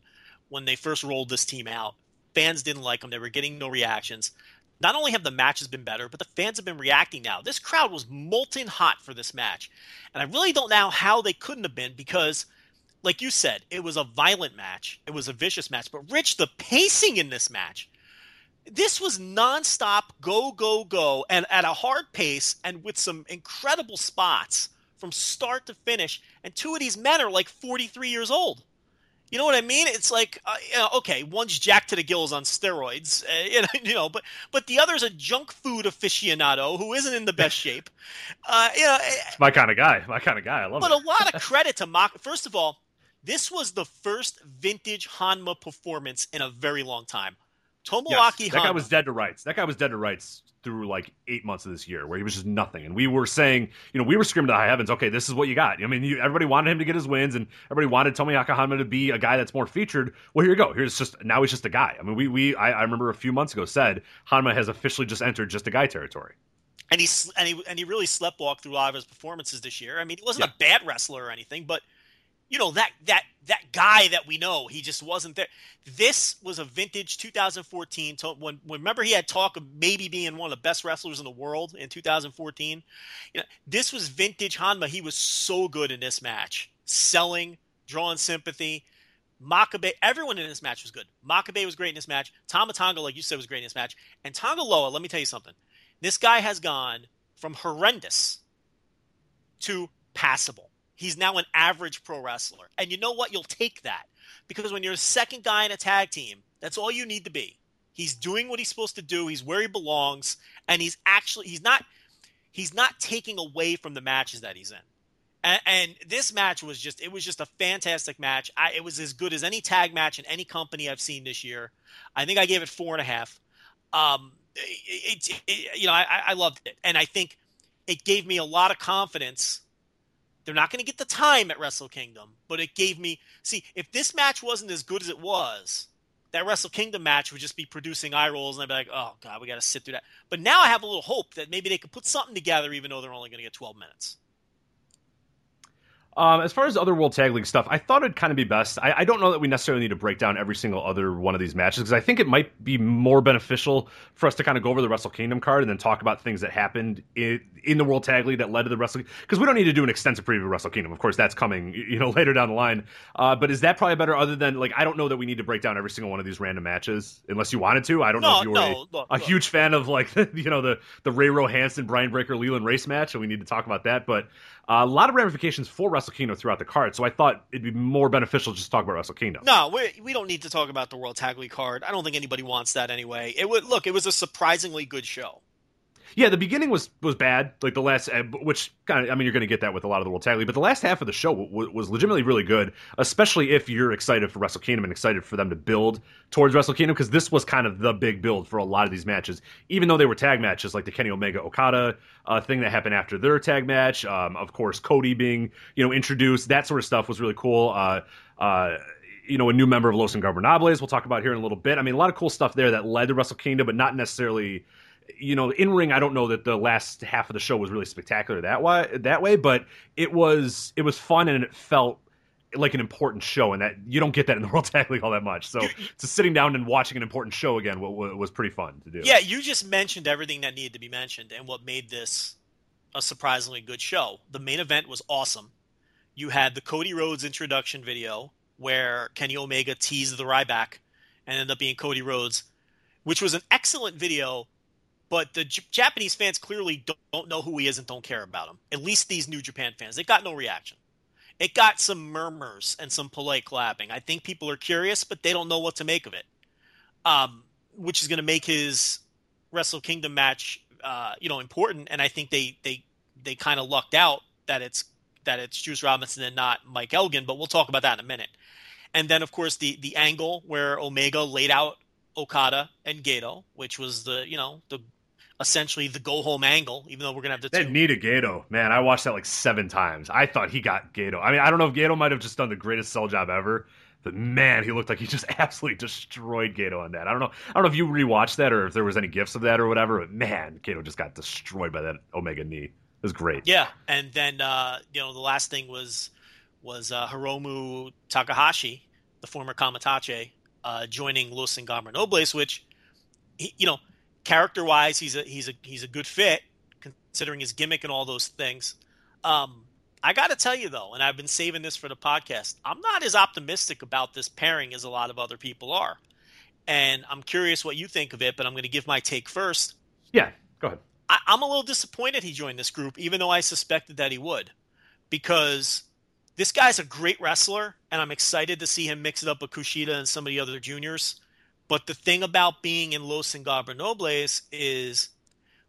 when they first rolled this team out. Fans didn't like them. They were getting no reactions. Not only have the matches been better, but the fans have been reacting now. This crowd was molten hot for this match. And I really don't know how they couldn't have been because, like you said, it was a violent match. It was a vicious match. But, Rich, the pacing in this match, this was nonstop go, go, go, and at a hard pace and with some incredible spots from start to finish. And two of these men are like forty-three years old. You know what I mean? It's like, uh, you know, okay, one's jacked to the gills on steroids, uh, you know, you know, but but the other's a junk food aficionado who isn't in the best shape. Uh, you know, it's my kind of guy. My kind of guy. I love it. But a lot of credit to Mak. First of all, this was the first vintage Hanma performance in a very long time. Tomoaki yes, that Hanma. guy was dead to rights. That guy was dead to rights through like eight months of this year where he was just nothing. And we were saying, you know, we were screaming to the high heavens, okay, this is what you got. I mean, you, everybody wanted him to get his wins and everybody wanted Tomoaki Hanma to be a guy that's more featured. Well, here you go. Here's just, now he's just a guy. I mean, we, we, I, I remember a few months ago said Hanma has officially just entered just a guy territory. And he, and he, and he really sleptwalked through a lot of his performances this year. I mean, he wasn't yeah. a bad wrestler or anything, but you know, that, that, that guy that we know, he just wasn't there. This was a vintage two thousand fourteen. When, when remember he had talk of maybe being one of the best wrestlers in the world in two thousand fourteen. You know, this was vintage Hanma. He was so good in this match, selling, drawing sympathy. Makabe, everyone in this match was good. Makabe was great in this match. Tama Tonga, like you said, was great in this match. And Tonga Loa, let me tell you something. This guy has gone from horrendous to passable. He's now an average pro wrestler. And you know what? You'll take that. Because when you're a second guy in a tag team, that's all you need to be. He's doing what he's supposed to do. He's where he belongs. And he's actually – he's not he's not taking away from the matches that he's in. And, and this match was just – it was just a fantastic match. I, it was as good as any tag match in any company I've seen this year. I think I gave it four and a half. Um, it, it, it, you know, I, I loved it. And I think it gave me a lot of confidence – they're not going to get the time at Wrestle Kingdom, but it gave me – see, if this match wasn't as good as it was, that Wrestle Kingdom match would just be producing eye rolls, and I'd be like, oh, God, we got to sit through that. But now I have a little hope that maybe they could put something together even though they're only going to get twelve minutes. Um, as far as other World Tag League stuff, I thought it'd kind of be best. I, I don't know that we necessarily need to break down every single other one of these matches because I think it might be more beneficial for us to kind of go over the Wrestle Kingdom card and then talk about things that happened in, in the World Tag League that led to the Wrestle Kingdom. Because we don't need to do an extensive preview of Wrestle Kingdom. Of course, that's coming, you know, later down the line. Uh, but is that probably better other than, like, I don't know that we need to break down every single one of these random matches unless you wanted to. I don't no, know if you were no, a, look, a huge look. fan of, like, you know, the, the Ray Rohanson, Brian Breaker, Leland Race match, and we need to talk about that. But uh, a lot of ramifications for Wrestle Kingdom throughout the card, so I thought it'd be more beneficial just to talk about Wrestle Kingdom. No, we we don't need to talk about the World Tag League card. I don't think anybody wants that anyway. It would look, it was a surprisingly good show. Yeah, the beginning was was bad, like the last, which kind of, I mean, you're going to get that with a lot of the World Tag League, but the last half of the show w- was legitimately really good, especially if you're excited for Wrestle Kingdom and excited for them to build towards Wrestle Kingdom, because this was kind of the big build for a lot of these matches, even though they were tag matches, like the Kenny Omega Okada uh, thing that happened after their tag match. Um, of course, Cody being, you know, introduced, that sort of stuff was really cool. Uh, uh, you know, a new member of Los Ingobernables we'll talk about here in a little bit. I mean, a lot of cool stuff there that led to Wrestle Kingdom, but not necessarily... You know, in ring, I don't know that the last half of the show was really spectacular that way, that way, but it was it was fun and it felt like an important show, and that you don't get that in the World Tag League all that much. So, so sitting down and watching an important show again was pretty fun to do. Yeah, you just mentioned everything that needed to be mentioned and what made this a surprisingly good show. The main event was awesome. You had the Cody Rhodes introduction video where Kenny Omega teased the Ryback and ended up being Cody Rhodes, which was an excellent video. But the J- Japanese fans clearly don't, don't know who he is and don't care about him. At least these New Japan fans. They got no reaction. It got some murmurs and some polite clapping. I think people are curious, but they don't know what to make of it. Um, which is going to make his Wrestle Kingdom match, uh, you know, important. And I think they they, they kind of lucked out that it's that it's Juice Robinson and not Mike Elgin. But we'll talk about that in a minute. And then, of course, the the angle where Omega laid out Okada and Gato, which was the you know the essentially the go-home angle, even though we're going to have to... That need a Gato. Man, I watched that like seven times. I thought he got Gato. I mean, I don't know if Gato might have just done the greatest sell job ever, but man, he looked like he just absolutely destroyed Gato on that. I don't know I don't know if you rewatched that or if there was any gifs of that or whatever, but man, Gato just got destroyed by that Omega knee. It was great. Yeah, and then, uh, you know, the last thing was was uh, Hiromu Takahashi, the former Kamitachi, uh, joining Los Ingobernables, which, he, you know, character-wise, he's a he's a he's a good fit, considering his gimmick and all those things. Um, I got to tell you though, and I've been saving this for the podcast, I'm not as optimistic about this pairing as a lot of other people are, and I'm curious what you think of it. But I'm going to give my take first. Yeah, go ahead. I, I'm a little disappointed he joined this group, even though I suspected that he would, because this guy's a great wrestler, and I'm excited to see him mix it up with Kushida and some of the other juniors. But the thing about being in Los Ingobernables is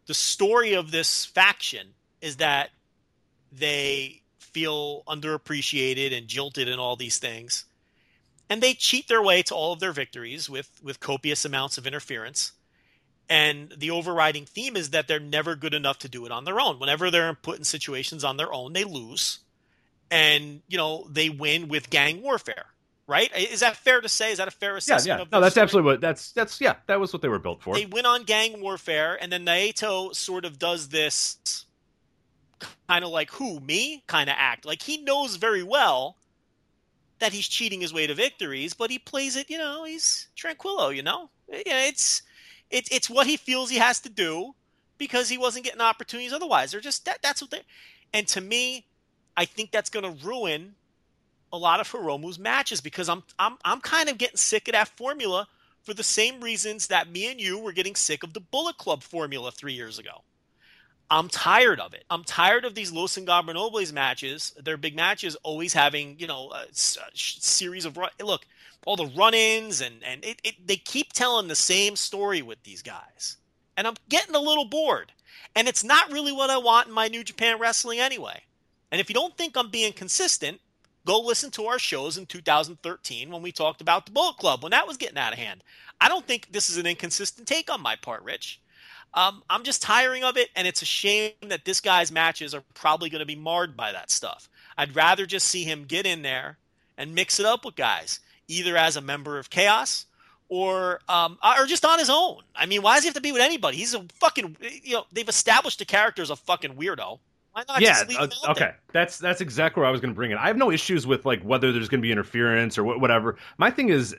the story of this faction is that they feel underappreciated and jilted and all these things. And they cheat their way to all of their victories with, with copious amounts of interference. And the overriding theme is that they're never good enough to do it on their own. Whenever they're put in situations on their own, they lose. And, you know, they win with gang warfare. Right? Is that fair to say? Is that a fair assessment? Yeah, yeah. Of no, that's story? absolutely what that's that's yeah. That was what they were built for. They went on gang warfare, and then Naito sort of does this kind of like who me kind of act. Like he knows very well that he's cheating his way to victories, but he plays it. You know, he's tranquillo. You know, yeah, it's it's it's what he feels he has to do because he wasn't getting opportunities otherwise. They're just that that's what they. And to me, I think that's going to ruin a lot of Hiromu's matches because I'm I'm I'm kind of getting sick of that formula for the same reasons that me and you were getting sick of the Bullet Club formula three years ago. I'm tired of it. I'm tired of these Los Ingobernables matches, their big matches, always having, you know, a series of run- look, all the run-ins, and, and it, it, they keep telling the same story with these guys. And I'm getting a little bored. And it's not really what I want in my New Japan wrestling anyway. And if you don't think I'm being consistent, go listen to our shows in two thousand thirteen when we talked about the Bullet Club, when that was getting out of hand. I don't think this is an inconsistent take on my part, Rich. Um, I'm just tiring of it, and it's a shame that this guy's matches are probably going to be marred by that stuff. I'd rather just see him get in there and mix it up with guys, either as a member of Chaos or um, or just on his own. I mean, why does he have to be with anybody? He's a fucking, you know, they've established the character as a fucking weirdo. Why not yeah, just leave uh, okay. There? That's that's exactly where I was going to bring it. I have no issues with like whether there's going to be interference or wh- whatever. My thing is,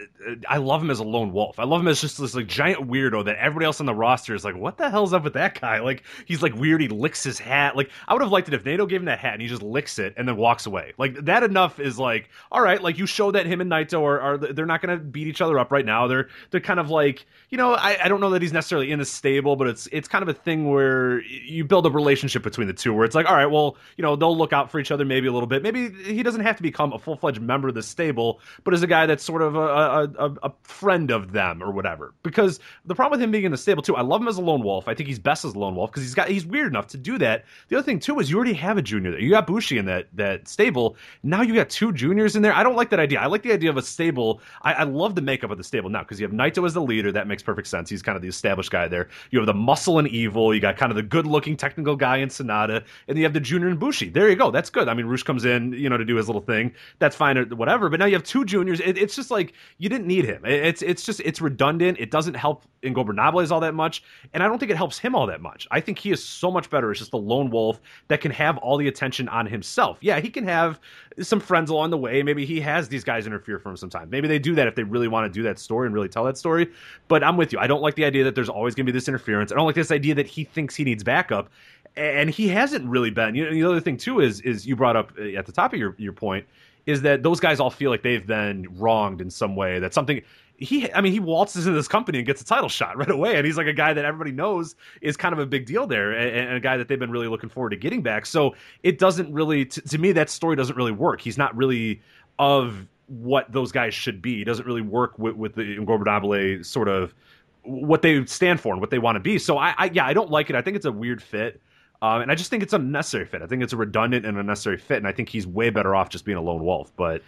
I love him as a lone wolf. I love him as just this like giant weirdo that everybody else on the roster is like, what the hell's up with that guy? Like he's like weird. He licks his hat. Like I would have liked it if Naito gave him that hat and he just licks it and then walks away. Like that enough is like, all right. Like you show that him and Naito are, are they're not going to beat each other up right now. They're they're kind of like, you know, I, I don't know that he's necessarily in a stable, but it's it's kind of a thing where you build a relationship between the two where it's like, all right, well, you know, they'll look out for each other maybe a little bit. Maybe he doesn't have to become a full-fledged member of the stable, but is a guy that's sort of a, a, a friend of them or whatever. Because the problem with him being in the stable, too, I love him as a lone wolf. I think he's best as a lone wolf because he's got he's weird enough to do that. The other thing, too, is you already have a junior there. You got Bushi in that, that stable. Now you got two juniors in there. I don't like that idea. I like the idea of a stable. I, I love the makeup of the stable now because you have Naito as the leader. That makes perfect sense. He's kind of the established guy there. You have the muscle and evil. You got kind of the good-looking technical guy in Sonata. And you have the junior and Bushi. There you go. That's good. I mean, Roosh comes in, you know, to do his little thing. That's fine or whatever. But now you have two juniors. It, it's just like you didn't need him. It, it's it's just it's redundant. It doesn't help Ingobernables all that much. And I don't think it helps him all that much. I think he is so much better. It's just the lone wolf that can have all the attention on himself. Yeah, he can have some friends along the way. Maybe he has these guys interfere for him sometimes. Maybe they do that if they really want to do that story and really tell that story. But I'm with you. I don't like the idea that there's always going to be this interference. I don't like this idea that he thinks he needs backup. And he hasn't really been. You know, the other thing too is is you brought up at the top of your, your point is that those guys all feel like they've been wronged in some way. That something he, I mean, he waltzes into this company and gets a title shot right away, and he's like a guy that everybody knows is kind of a big deal there, and, and a guy that they've been really looking forward to getting back. So it doesn't really, to, to me, that story doesn't really work. He's not really of what those guys should be. He doesn't really work with, with the Ingobernables sort of what they stand for and what they want to be. So I, I yeah, I don't like it. I think it's a weird fit. Um, and I just think it's an unnecessary fit. I think it's a redundant and unnecessary fit, and I think he's way better off just being a lone wolf. But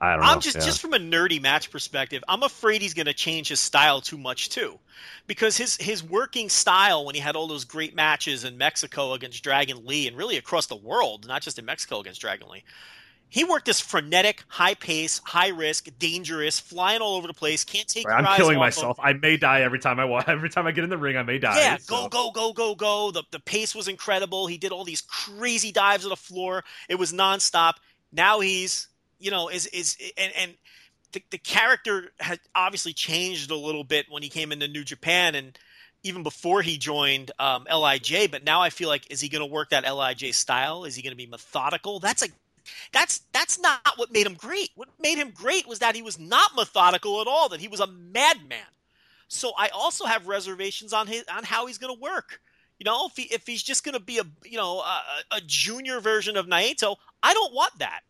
I don't know. I'm just, yeah. just from a nerdy match perspective, I'm afraid he's going to change his style too much too. Because his, his working style when he had all those great matches in Mexico against Dragon Lee and really across the world, not just in Mexico against Dragon Lee, he worked this frenetic, high pace, high risk, dangerous, flying all over the place. Can't take. Right, your I'm eyes killing off myself. Of... I may die every time I walk. Every time I get in the ring, I may die. Yeah, so. go, go, go, go, go. The the pace was incredible. He did all these crazy dives on the floor. It was nonstop. Now he's, you know, is is and and the the character had obviously changed a little bit when he came into New Japan and even before he joined um, L I J. But now I feel like, is he going to work that L I J style? Is he going to be methodical? That's a That's that's not what made him great. What made him great was that he was not methodical at all, that he was a madman. So I also have reservations on his, on how he's going to work. You know, if he, if he's just going to be a you know a, a junior version of Naito, I don't want that.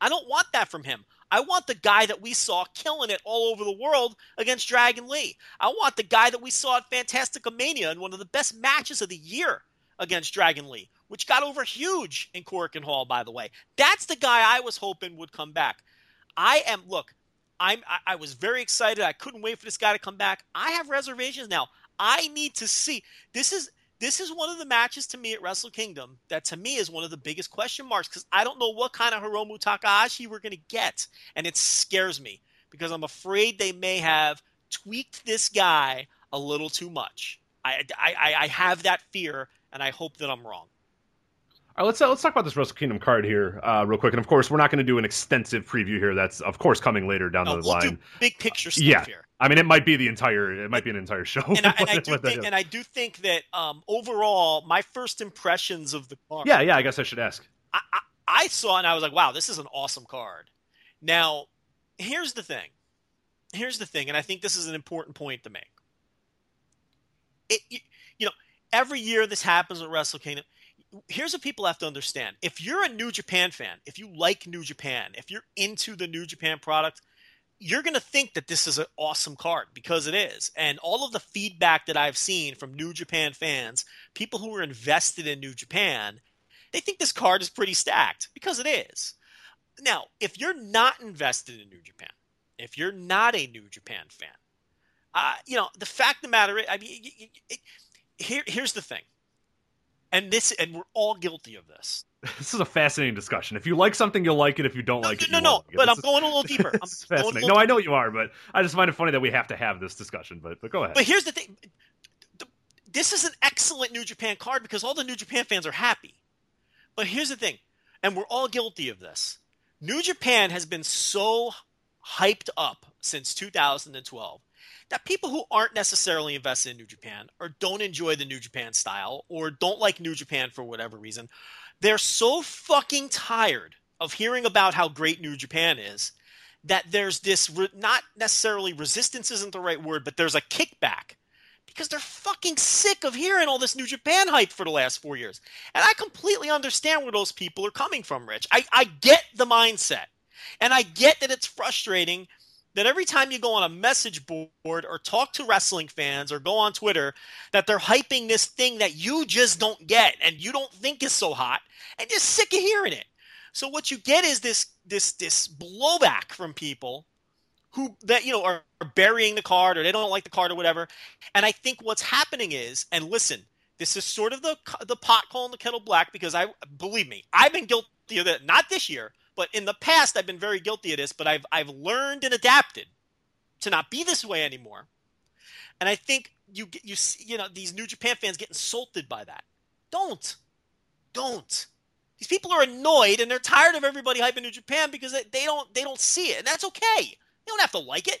I don't want that from him. I want the guy that we saw killing it all over the world against Dragon Lee. I want the guy that we saw at Fantasticomania in one of the best matches of the year against Dragon Lee, which got over huge in Corkin Hall, by the way. That's the guy I was hoping would come back. I am, look, I'm, I, I was very excited. I couldn't wait for this guy to come back. I have reservations now. I need to see. This is this is one of the matches to me at Wrestle Kingdom that to me is one of the biggest question marks because I don't know what kind of Hiromu Takahashi we're going to get, and it scares me because I'm afraid they may have tweaked this guy a little too much. I, I, I have that fear, and I hope that I'm wrong. All right, let's, uh, let's talk about this Wrestle Kingdom card here uh, real quick. And, of course, we're not going to do an extensive preview here. That's, of course, coming later down no, the we'll line. Do big picture stuff uh, yeah. here. I mean, it might be the entire it might be an entire show. And I, and I, do, think, and I do think that um, overall, my first impressions of the card. Yeah, yeah, I guess I should ask. I, I, I saw and I was like, wow, this is an awesome card. Now, here's the thing. Here's the thing, and I think this is an important point to make. It, you, you know, every year this happens at Wrestle Kingdom. Here's what people have to understand. If you're a New Japan fan, if you like New Japan, if you're into the New Japan product, you're going to think that this is an awesome card because it is. And all of the feedback that I've seen from New Japan fans, people who are invested in New Japan, they think this card is pretty stacked because it is. Now, if you're not invested in New Japan, if you're not a New Japan fan, uh, you know, the fact of the matter is, I mean, it, it, it, here, here's the thing. And this, and we're all guilty of this. This is a fascinating discussion. If you like something, you'll like it. If you don't no, like no, it, no, you no. Won't. But this I'm is, going a little deeper. I'm it's fascinating. Little no, deeper. I know you are, but I just find it funny that we have to have this discussion. But but go ahead. But here's the thing: this is an excellent New Japan card because all the New Japan fans are happy. But here's the thing, and we're all guilty of this. New Japan has been so hyped up since two thousand twelve. That people who aren't necessarily invested in New Japan or don't enjoy the New Japan style or don't like New Japan for whatever reason, they're so fucking tired of hearing about how great New Japan is that there's this re- not necessarily resistance isn't the right word, but there's a kickback because they're fucking sick of hearing all this New Japan hype for the last four years. And I completely understand where those people are coming from, Rich. I, I get the mindset and I get that it's frustrating that every time you go on a message board or talk to wrestling fans or go on Twitter, that they're hyping this thing that you just don't get and you don't think is so hot and you're sick of hearing it. So what you get is this this this blowback from people who that you know are, are burying the card or they don't like the card or whatever. And I think what's happening is, and listen, this is sort of the the pot calling the kettle black because I believe me, I've been guilty of that, not this year. But in the past, I've been very guilty of this, but I've I've learned and adapted to not be this way anymore. And I think you you you know these New Japan fans get insulted by that. Don't, don't. These people are annoyed and they're tired of everybody hyping New Japan because they, they don't they don't see it, and that's okay. You don't have to like it.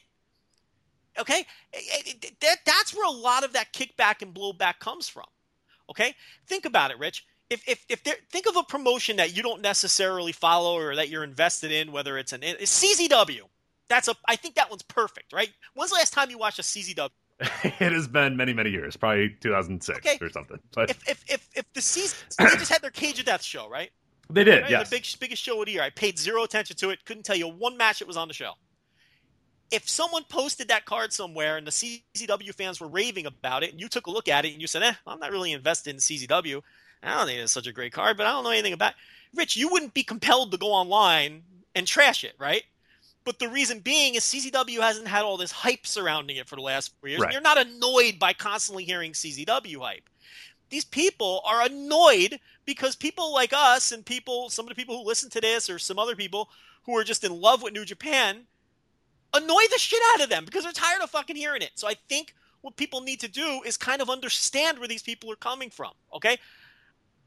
Okay, it, it, that that's where a lot of that kickback and blowback comes from. Okay, think about it, Rich. If if if there, think of a promotion that you don't necessarily follow or that you're invested in, whether it's an it's C Z W. That's a I think that one's perfect, right? When's the last time you watched a C Z W? It has been many many years, probably two thousand six okay. or something. But if if if, if the C Z W, they just had their Cage of Death show, right? They did, right? Yes. The big, biggest show of the year. I paid zero attention to it. Couldn't tell you one match that was on the show. If someone posted that card somewhere and the C Z W fans were raving about it, and you took a look at it and you said, "Eh, I'm not really invested in C Z W." I don't think it's such a great card, but I don't know anything about it. Rich, you wouldn't be compelled to go online and trash it, right? But the reason being is C Z W hasn't had all this hype surrounding it for the last four years. Right. And you're not annoyed by constantly hearing C Z W hype. These people are annoyed because people like us and people, some of the people who listen to this or some other people who are just in love with New Japan, annoy the shit out of them because they're tired of fucking hearing it. So I think what people need to do is kind of understand where these people are coming from, okay?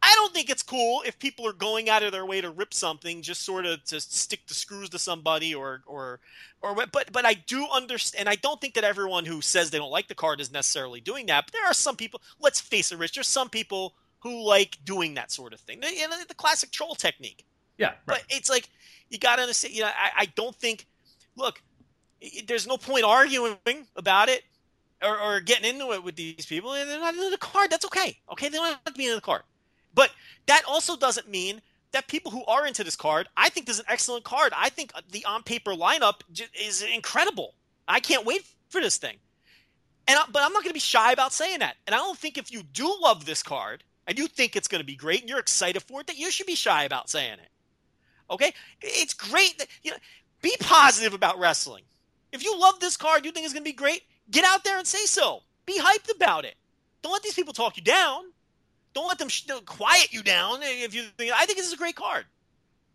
I don't think it's cool if people are going out of their way to rip something just sort of to stick the screws to somebody or or or but but I do understand, and I don't think that everyone who says they don't like the card is necessarily doing that, but there are some people, let's face it, Rich, there's some people who like doing that sort of thing. You know, the classic troll technique. Yeah. Right. But it's like you got to understand, you know, I, I don't think look, there's no point arguing about it or, or getting into it with these people. They're not into the card. That's okay. Okay, they don't have to be into the card. But that also doesn't mean that people who are into this card, I think this is an excellent card. I think the on-paper lineup is incredible. I can't wait for this thing. And I, But I'm not going to be shy about saying that. And I don't think if you do love this card, and you think it's going to be great, and you're excited for it, that you should be shy about saying it. Okay? It's great. That, you know, be positive about wrestling. If you love this card, you think it's going to be great, get out there and say so. Be hyped about it. Don't let these people talk you down. Don't let them sh- quiet you down. If you, think, I think this is a great card,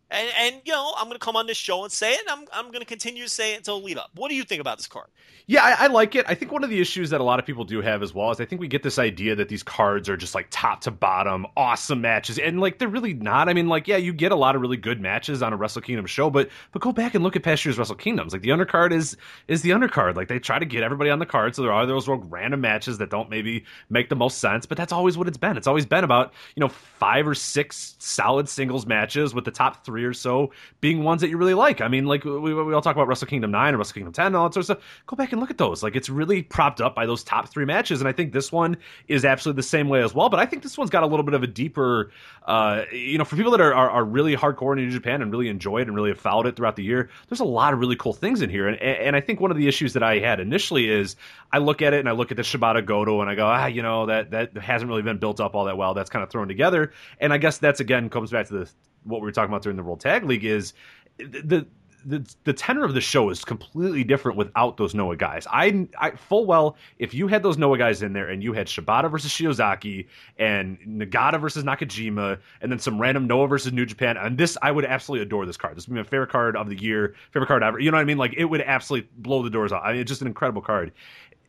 and and you know I'm going to come on this show and say it. And I'm I'm going to continue to say it until lead up. What do you think about this card? Yeah, I, I like it. I think one of the issues that a lot of people do have as well is I think we get this idea that these cards are just like top to bottom awesome matches, and like they're really not. I mean, like yeah, you get a lot of really good matches on a Wrestle Kingdom show, but but go back and look at past year's Wrestle Kingdoms. Like the undercard is is the undercard. Like they try to get everybody on the card, so there are those random matches that don't maybe make the most sense. But that's always what it's been. It's always been about you know five or six solid singles matches with the top three career, so being ones that you really like. I mean, like, we, we all talk about Wrestle Kingdom nine and Wrestle Kingdom ten and all that sort of stuff. Go back and look at those. Like, it's really propped up by those top three matches, and I think this one is absolutely the same way as well, but I think this one's got a little bit of a deeper, uh, you know, for people that are, are, are really hardcore in New Japan and really enjoy it and really have followed it throughout the year, there's a lot of really cool things in here, and, and I think one of the issues that I had initially is I look at it and I look at the Shibata Goto and I go, ah, you know, that, that hasn't really been built up all that well. That's kind of thrown together, and I guess that's, again, comes back to the, what we were talking about during the World Tag League is the the, the tenor of the show is completely different without those Noah guys. I, I full well, if you had those Noah guys in there and you had Shibata versus Shiozaki and Nagata versus Nakajima and then some random Noah versus New Japan, and this, I would absolutely adore this card. This would be my favorite card of the year, favorite card ever. You know what I mean? Like, it would absolutely blow the doors off. I mean, it's just an incredible card.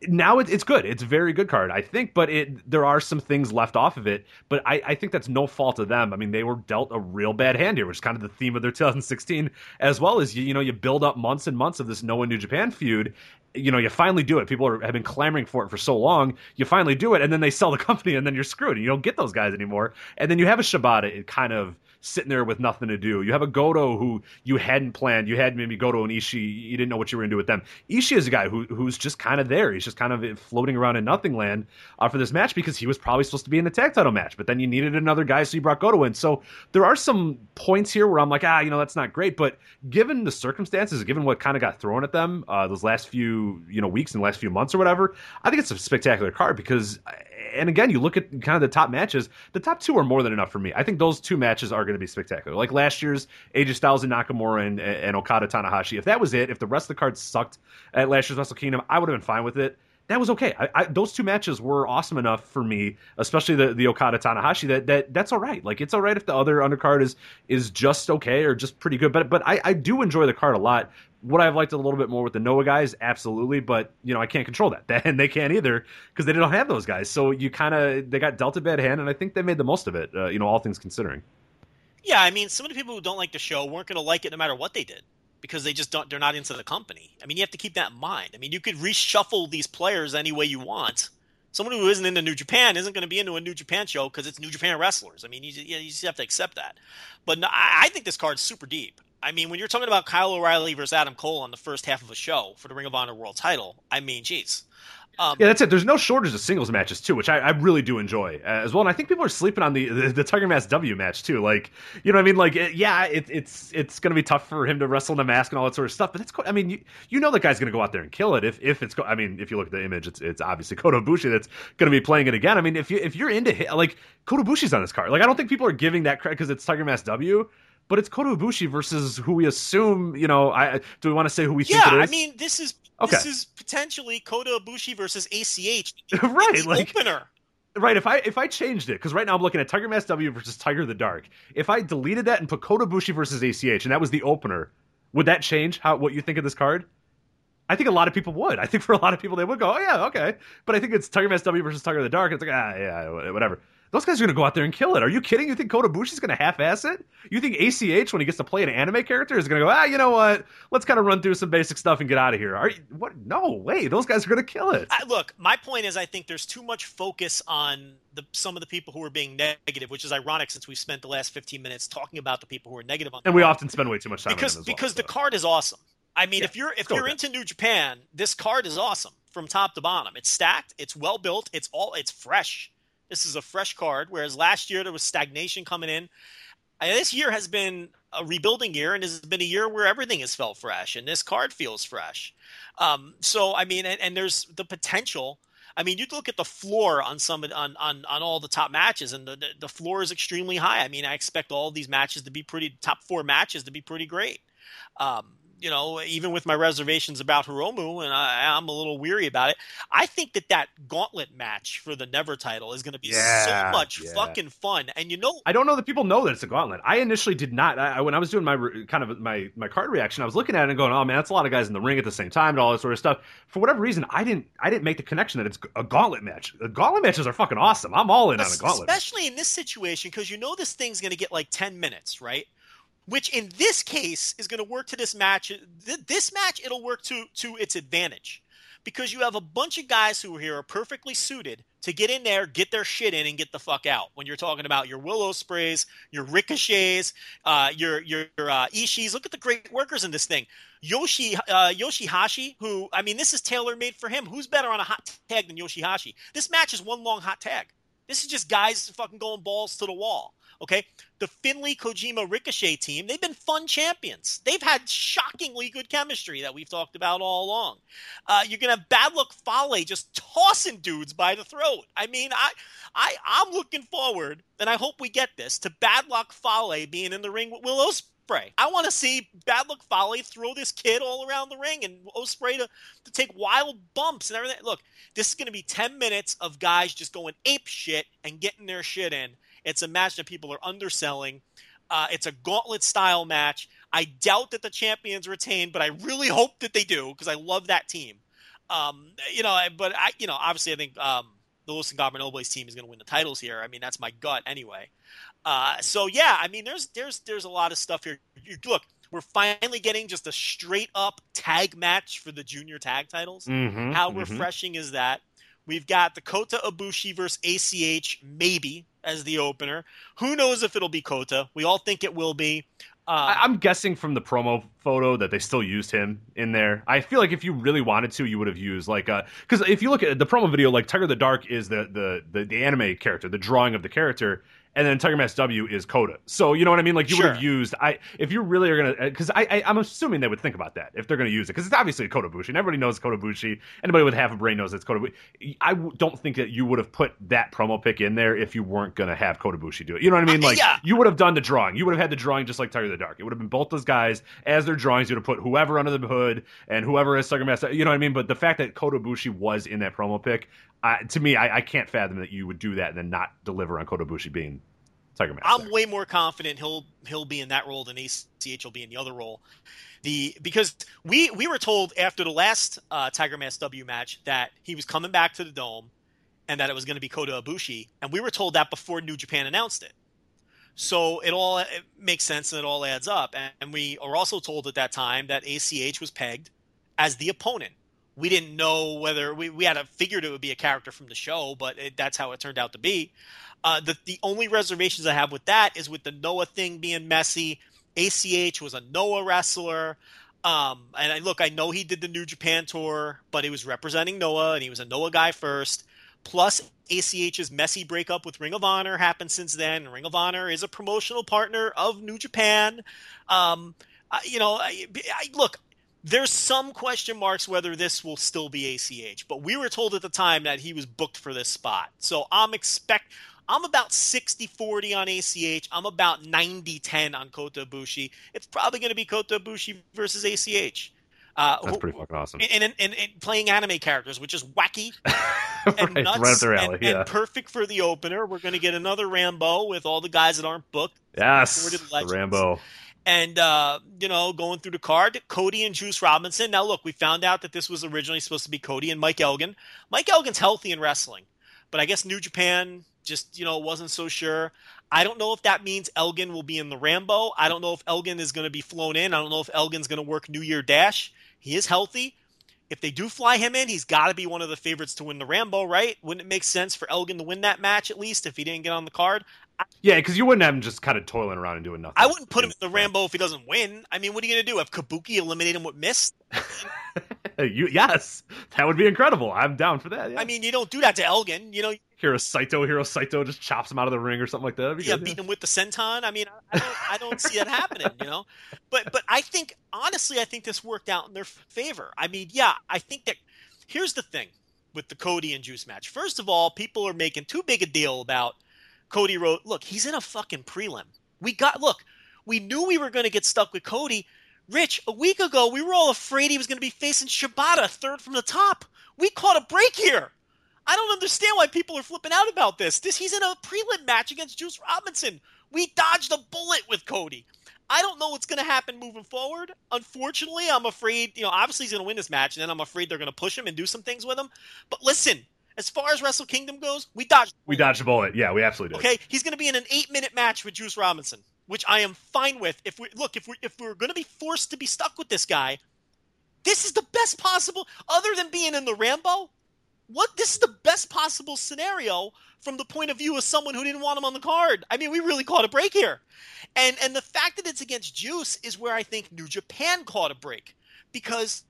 Now it's good. It's a very good card, I think, but it there are some things left off of it, but I, I think that's no fault of them. I mean, they were dealt a real bad hand here, which is kind of the theme of their two thousand sixteen, as well as, you, you know, you build up months and months of this Noah New Japan feud. You know, you finally do it. People are, have been clamoring for it for so long. You finally do it, and then they sell the company, and then you're screwed. You don't get those guys anymore. And then you have a Shibata kind of sitting there with nothing to do. You have a Goto who you hadn't planned. You had maybe Goto and Ishii. You didn't know what you were going to do with them. Ishii is a guy who who's just kind of there. He's just kind of floating around in nothing land uh, for this match because he was probably supposed to be in the tag title match, but then you needed another guy, so you brought Goto in. So there are some points here where I'm like, ah, you know, that's not great. But given the circumstances, given what kind of got thrown at them uh, those last few you know, weeks and last few months or whatever, I think it's a spectacular card because, and again, you look at kind of the top matches, the top two are more than enough for me. I think those two matches are going to be spectacular. Like last year's A J Styles and Nakamura and, and Okada Tanahashi, if that was it, if the rest of the card sucked at last year's Wrestle Kingdom, I would have been fine with it. That was okay. I, I, those two matches were awesome enough for me, especially the, the Okada Tanahashi. That that that's all right. Like it's all right if the other undercard is is just okay or just pretty good. But but I, I do enjoy the card a lot. Would I have liked it a little bit more with the Noah guys? Absolutely. But you know I can't control that, and they can't either because they don't have those guys. So you kind of they got dealt a bad hand, and I think they made the most of it. Uh, you know, all things considering. Yeah, I mean, so many people who don't like the show weren't going to like it no matter what they did. Because they just don't, they're not into the company. I mean, you have to keep that in mind. I mean, you could reshuffle these players any way you want. Someone who isn't into New Japan isn't going to be into a New Japan show because it's New Japan wrestlers. I mean, you just, you just have to accept that. But no, I think this card's super deep. I mean, when you're talking about Kyle O'Reilly versus Adam Cole on the first half of a show for the Ring of Honor World Title, I mean, geez. Um, yeah, that's it. There's no shortage of singles matches, too, which I, I really do enjoy as well. And I think people are sleeping on the, the, the Tiger Mask W match, too. Like, you know what I mean? Like, it, yeah, it, it's it's going to be tough for him to wrestle in a mask and all that sort of stuff. But that's cool. I mean, you, you know that guy's going to go out there and kill it. If if it's, I mean, if you look at the image, it's it's obviously Kota Ibushi that's going to be playing it again. I mean, if, you, if you're into, like, Kota Ibushi's on this card. Like, I don't think people are giving that credit because it's Tiger Mask W. But it's Kota Ibushi versus who we assume, you know, I do we want to say who we yeah, think it is? Yeah, I mean, this is okay. This is potentially Kota Ibushi versus A C H. Right, like opener. Right, if I if I changed it, because right now I'm looking at Tiger Mask W versus Tiger the Dark. If I deleted that and put Kota Ibushi versus A C H, and that was the opener, would that change how what you think of this card? I think a lot of people would. I think for a lot of people they would go, oh yeah, okay. But I think it's Tiger Mask W versus Tiger the Dark. It's like, ah, yeah, whatever. Those guys are going to go out there and kill it. Are you kidding? You think Kota Ibushi's going to half-ass it? You think A C H, when he gets to play an anime character, is going to go, ah, you know what? Let's kind of run through some basic stuff and get out of here. Are you, what? No way. Those guys are going to kill it. I, look, my point is I think there's too much focus on the, some of the people who are being negative, which is ironic since we've spent the last fifteen minutes talking about the people who are negative on the And we card. Often spend way too much time because, on them as Because well, the so. card is awesome. I mean, yeah, if you're if you're into New Japan, this card is awesome from top to bottom. It's stacked. It's well-built. It's all. It's fresh. This is a fresh card, whereas last year there was stagnation coming in. And this year has been a rebuilding year, and has been a year where everything has felt fresh, and this card feels fresh. Um, so, I mean, and, and there's the potential. I mean, you look at the floor on some on on, on all the top matches, and the, the, the floor is extremely high. I mean, I expect all these matches to be pretty – top four matches to be pretty great. Um, you know, even with my reservations about Hiromu, and I, I'm a little weary about it, I think that that gauntlet match for the Never title is going to be yeah, so much yeah. fucking fun. And you know, I don't know that people know that it's a gauntlet. I initially did not. I, when I was doing my re, kind of my, my card reaction, I was looking at it and going, oh man, that's a lot of guys in the ring at the same time and all that sort of stuff. For whatever reason, I didn't, I didn't make the connection that it's a gauntlet match. The gauntlet matches are fucking awesome. I'm all in on a gauntlet. Especially in this situation, because you know, this thing's going to get like ten minutes, right? Which in this case is going to work to this match. This match, it'll work to to its advantage because you have a bunch of guys who are here are perfectly suited to get in there, get their shit in, and get the fuck out. When you're talking about your Will Ospreays, your Ricochets, uh, your your uh, Ishiis, look at the great workers in this thing. Yoshi uh, Yoshihashi, who, I mean, this is tailor-made for him. Who's better on a hot tag than Yoshihashi? This match is one long hot tag. This is just guys fucking going balls to the wall. Okay, the Finlay Kojima Ricochet team, they've been fun champions. They've had shockingly good chemistry that we've talked about all along. Uh, you're going to have Bad Luck Fale just tossing dudes by the throat. I mean, I, I, I'm looking forward, and I hope we get this, to Bad Luck Fale being in the ring with Will Ospreay. I want to see Bad Luck Fale throw this kid all around the ring and Ospreay to, to take wild bumps and everything. Look, this is going to be ten minutes of guys just going ape shit and getting their shit in. It's a match that people are underselling. Uh, it's a gauntlet-style match. I doubt that the champions retain, but I really hope that they do because I love that team. Um, you know, but I, you know, obviously I think um, the Los Ingobernables team is going to win the titles here. I mean, that's my gut anyway. Uh, so yeah, I mean, there's there's there's a lot of stuff here. You, look, we're finally getting just a straight-up tag match for the junior tag titles. Mm-hmm, How mm-hmm. refreshing is that? We've got the Kota Ibushi versus A C H, maybe, as the opener. Who knows if it'll be Kota? We all think it will be. Um, I- I'm guessing from the promo photo that they still used him in there. I feel like if you really wanted to, you would have used, like, because uh, if you look at the promo video, like, Tiger the Dark is the, the, the, the anime character, the drawing of the character, and then Tiger Mask W is Kota. So, you know what I mean? Like, you sure. would have used, I if you really are going to, because I, I, I'm assuming they would think about that if they're going to use it. Because it's obviously a Kota Ibushi, and everybody knows Kota Ibushi. Anybody with half a brain knows it's Kota Ibushi. I w- don't think that you would have put that promo pick in there if you weren't going to have Kota Ibushi do it. You know what I mean? Like, yeah. you would have done the drawing. You would have had the drawing just like Tiger the Dark. It would have been both those guys as their drawings. You would have put whoever under the hood and whoever is Tiger Mask. You know what I mean? But the fact that Kota Ibushi was in that promo pick, I, to me, I, I can't fathom that you would do that and then not deliver on Kota Ibushi being Tiger Mask. I'm there. way more confident he'll he'll be in that role than A C H will be in the other role. The because we, we were told after the last uh, Tiger Mask W match that he was coming back to the Dome and that it was going to be Kota Ibushi, and we were told that before New Japan announced it. So it all it makes sense and it all adds up. And, and we are also told at that time that A C H was pegged as the opponent. We didn't know whether we, – we had a, figured it would be a character from the show, but it, that's how it turned out to be. Uh, the, the only reservations I have with that is with the Noah thing being messy. A C H was a Noah wrestler. Um, and, I, look, I know he did the New Japan tour, but he was representing Noah, and he was a Noah guy first. Plus, A C H's messy breakup with Ring of Honor happened since then. Ring of Honor is a promotional partner of New Japan. Um, I, you know, I, I, look – there's some question marks whether this will still be A C H, but we were told at the time that he was booked for this spot. So I'm expect I'm about sixty forty on A C H. I'm about ninety ten on Kota Ibushi. It's probably going to be Kota Ibushi versus A C H. Uh, That's pretty fucking awesome. And, and, and, and playing anime characters, which is wacky and right, nuts right up their alley, and, yeah. and perfect for the opener. We're going to get another Rambo with all the guys that aren't booked. Yes, the Rambo. And, uh, you know, going through the card, Cody and Juice Robinson. Now, look, we found out that this was originally supposed to be Cody and Mike Elgin. Mike Elgin's healthy in wrestling, but I guess New Japan just, you know, wasn't so sure. I don't know if that means Elgin will be in the Rambo. I don't know if Elgin is going to be flown in. I don't know if Elgin's going to work New Year Dash. He is healthy. If they do fly him in, he's got to be one of the favorites to win the Rambo, right? Wouldn't it make sense for Elgin to win that match at least if he didn't get on the card? Yeah, because you wouldn't have him just kind of toiling around and doing nothing. I wouldn't put him in the Rambo if he doesn't win. I mean, what are you going to do? Have Kabuki eliminate him with Mist? you, yes, that would be incredible. I'm down for that. Yeah. I mean, you don't do that to Elgin. You know, Hiro Saito, Hiro Saito just chops him out of the ring or something like that. Yeah, good, beat yeah. him with the senton. I mean, I don't, I don't see that happening, you know. But but I think, honestly, I think this worked out in their favor. I mean, yeah, I think that – here's the thing with the Cody and Juice match. First of all, people are making too big a deal about – Cody Rhodes, look, he's in a fucking prelim. We got, look, we knew we were going to get stuck with Cody. Rich, a week ago, we were all afraid he was going to be facing Shibata, third from the top. We caught a break here. I don't understand why people are flipping out about this. This he's in a prelim match against Juice Robinson. We dodged a bullet with Cody. I don't know what's going to happen moving forward. Unfortunately, I'm afraid, you know, obviously he's going to win this match, and then I'm afraid they're going to push him and do some things with him. But listen, as far as Wrestle Kingdom goes, we dodged we dodged a bullet. Yeah, we absolutely did. Okay, he's going to be in an eight-minute match with Juice Robinson, which I am fine with. If we look, if we if we're going to be forced to be stuck with this guy, This is the best possible, other than being in the Rambo, what, this is the best possible scenario from the point of view of someone who didn't want him on the card. I mean, we really caught a break here. And and the fact that it's against Juice is where I think New Japan caught a break. Because,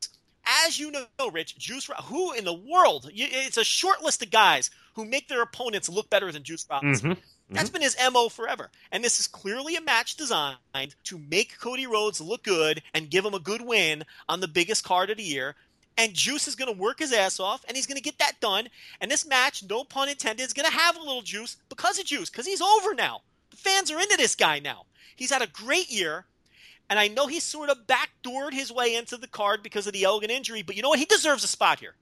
as you know, Rich, Juice, who in the world, it's a short list of guys who make their opponents look better than Juice Robinson. Mm-hmm. That's been his M O forever. And this is clearly a match designed to make Cody Rhodes look good and give him a good win on the biggest card of the year. And Juice is going to work his ass off, and he's going to get that done. And this match, no pun intended, is going to have a little juice because of Juice, because he's over now. The fans are into this guy now. He's had a great year, and I know he sort of backdoored his way into the card because of the Elgin injury, but you know what? He deserves a spot here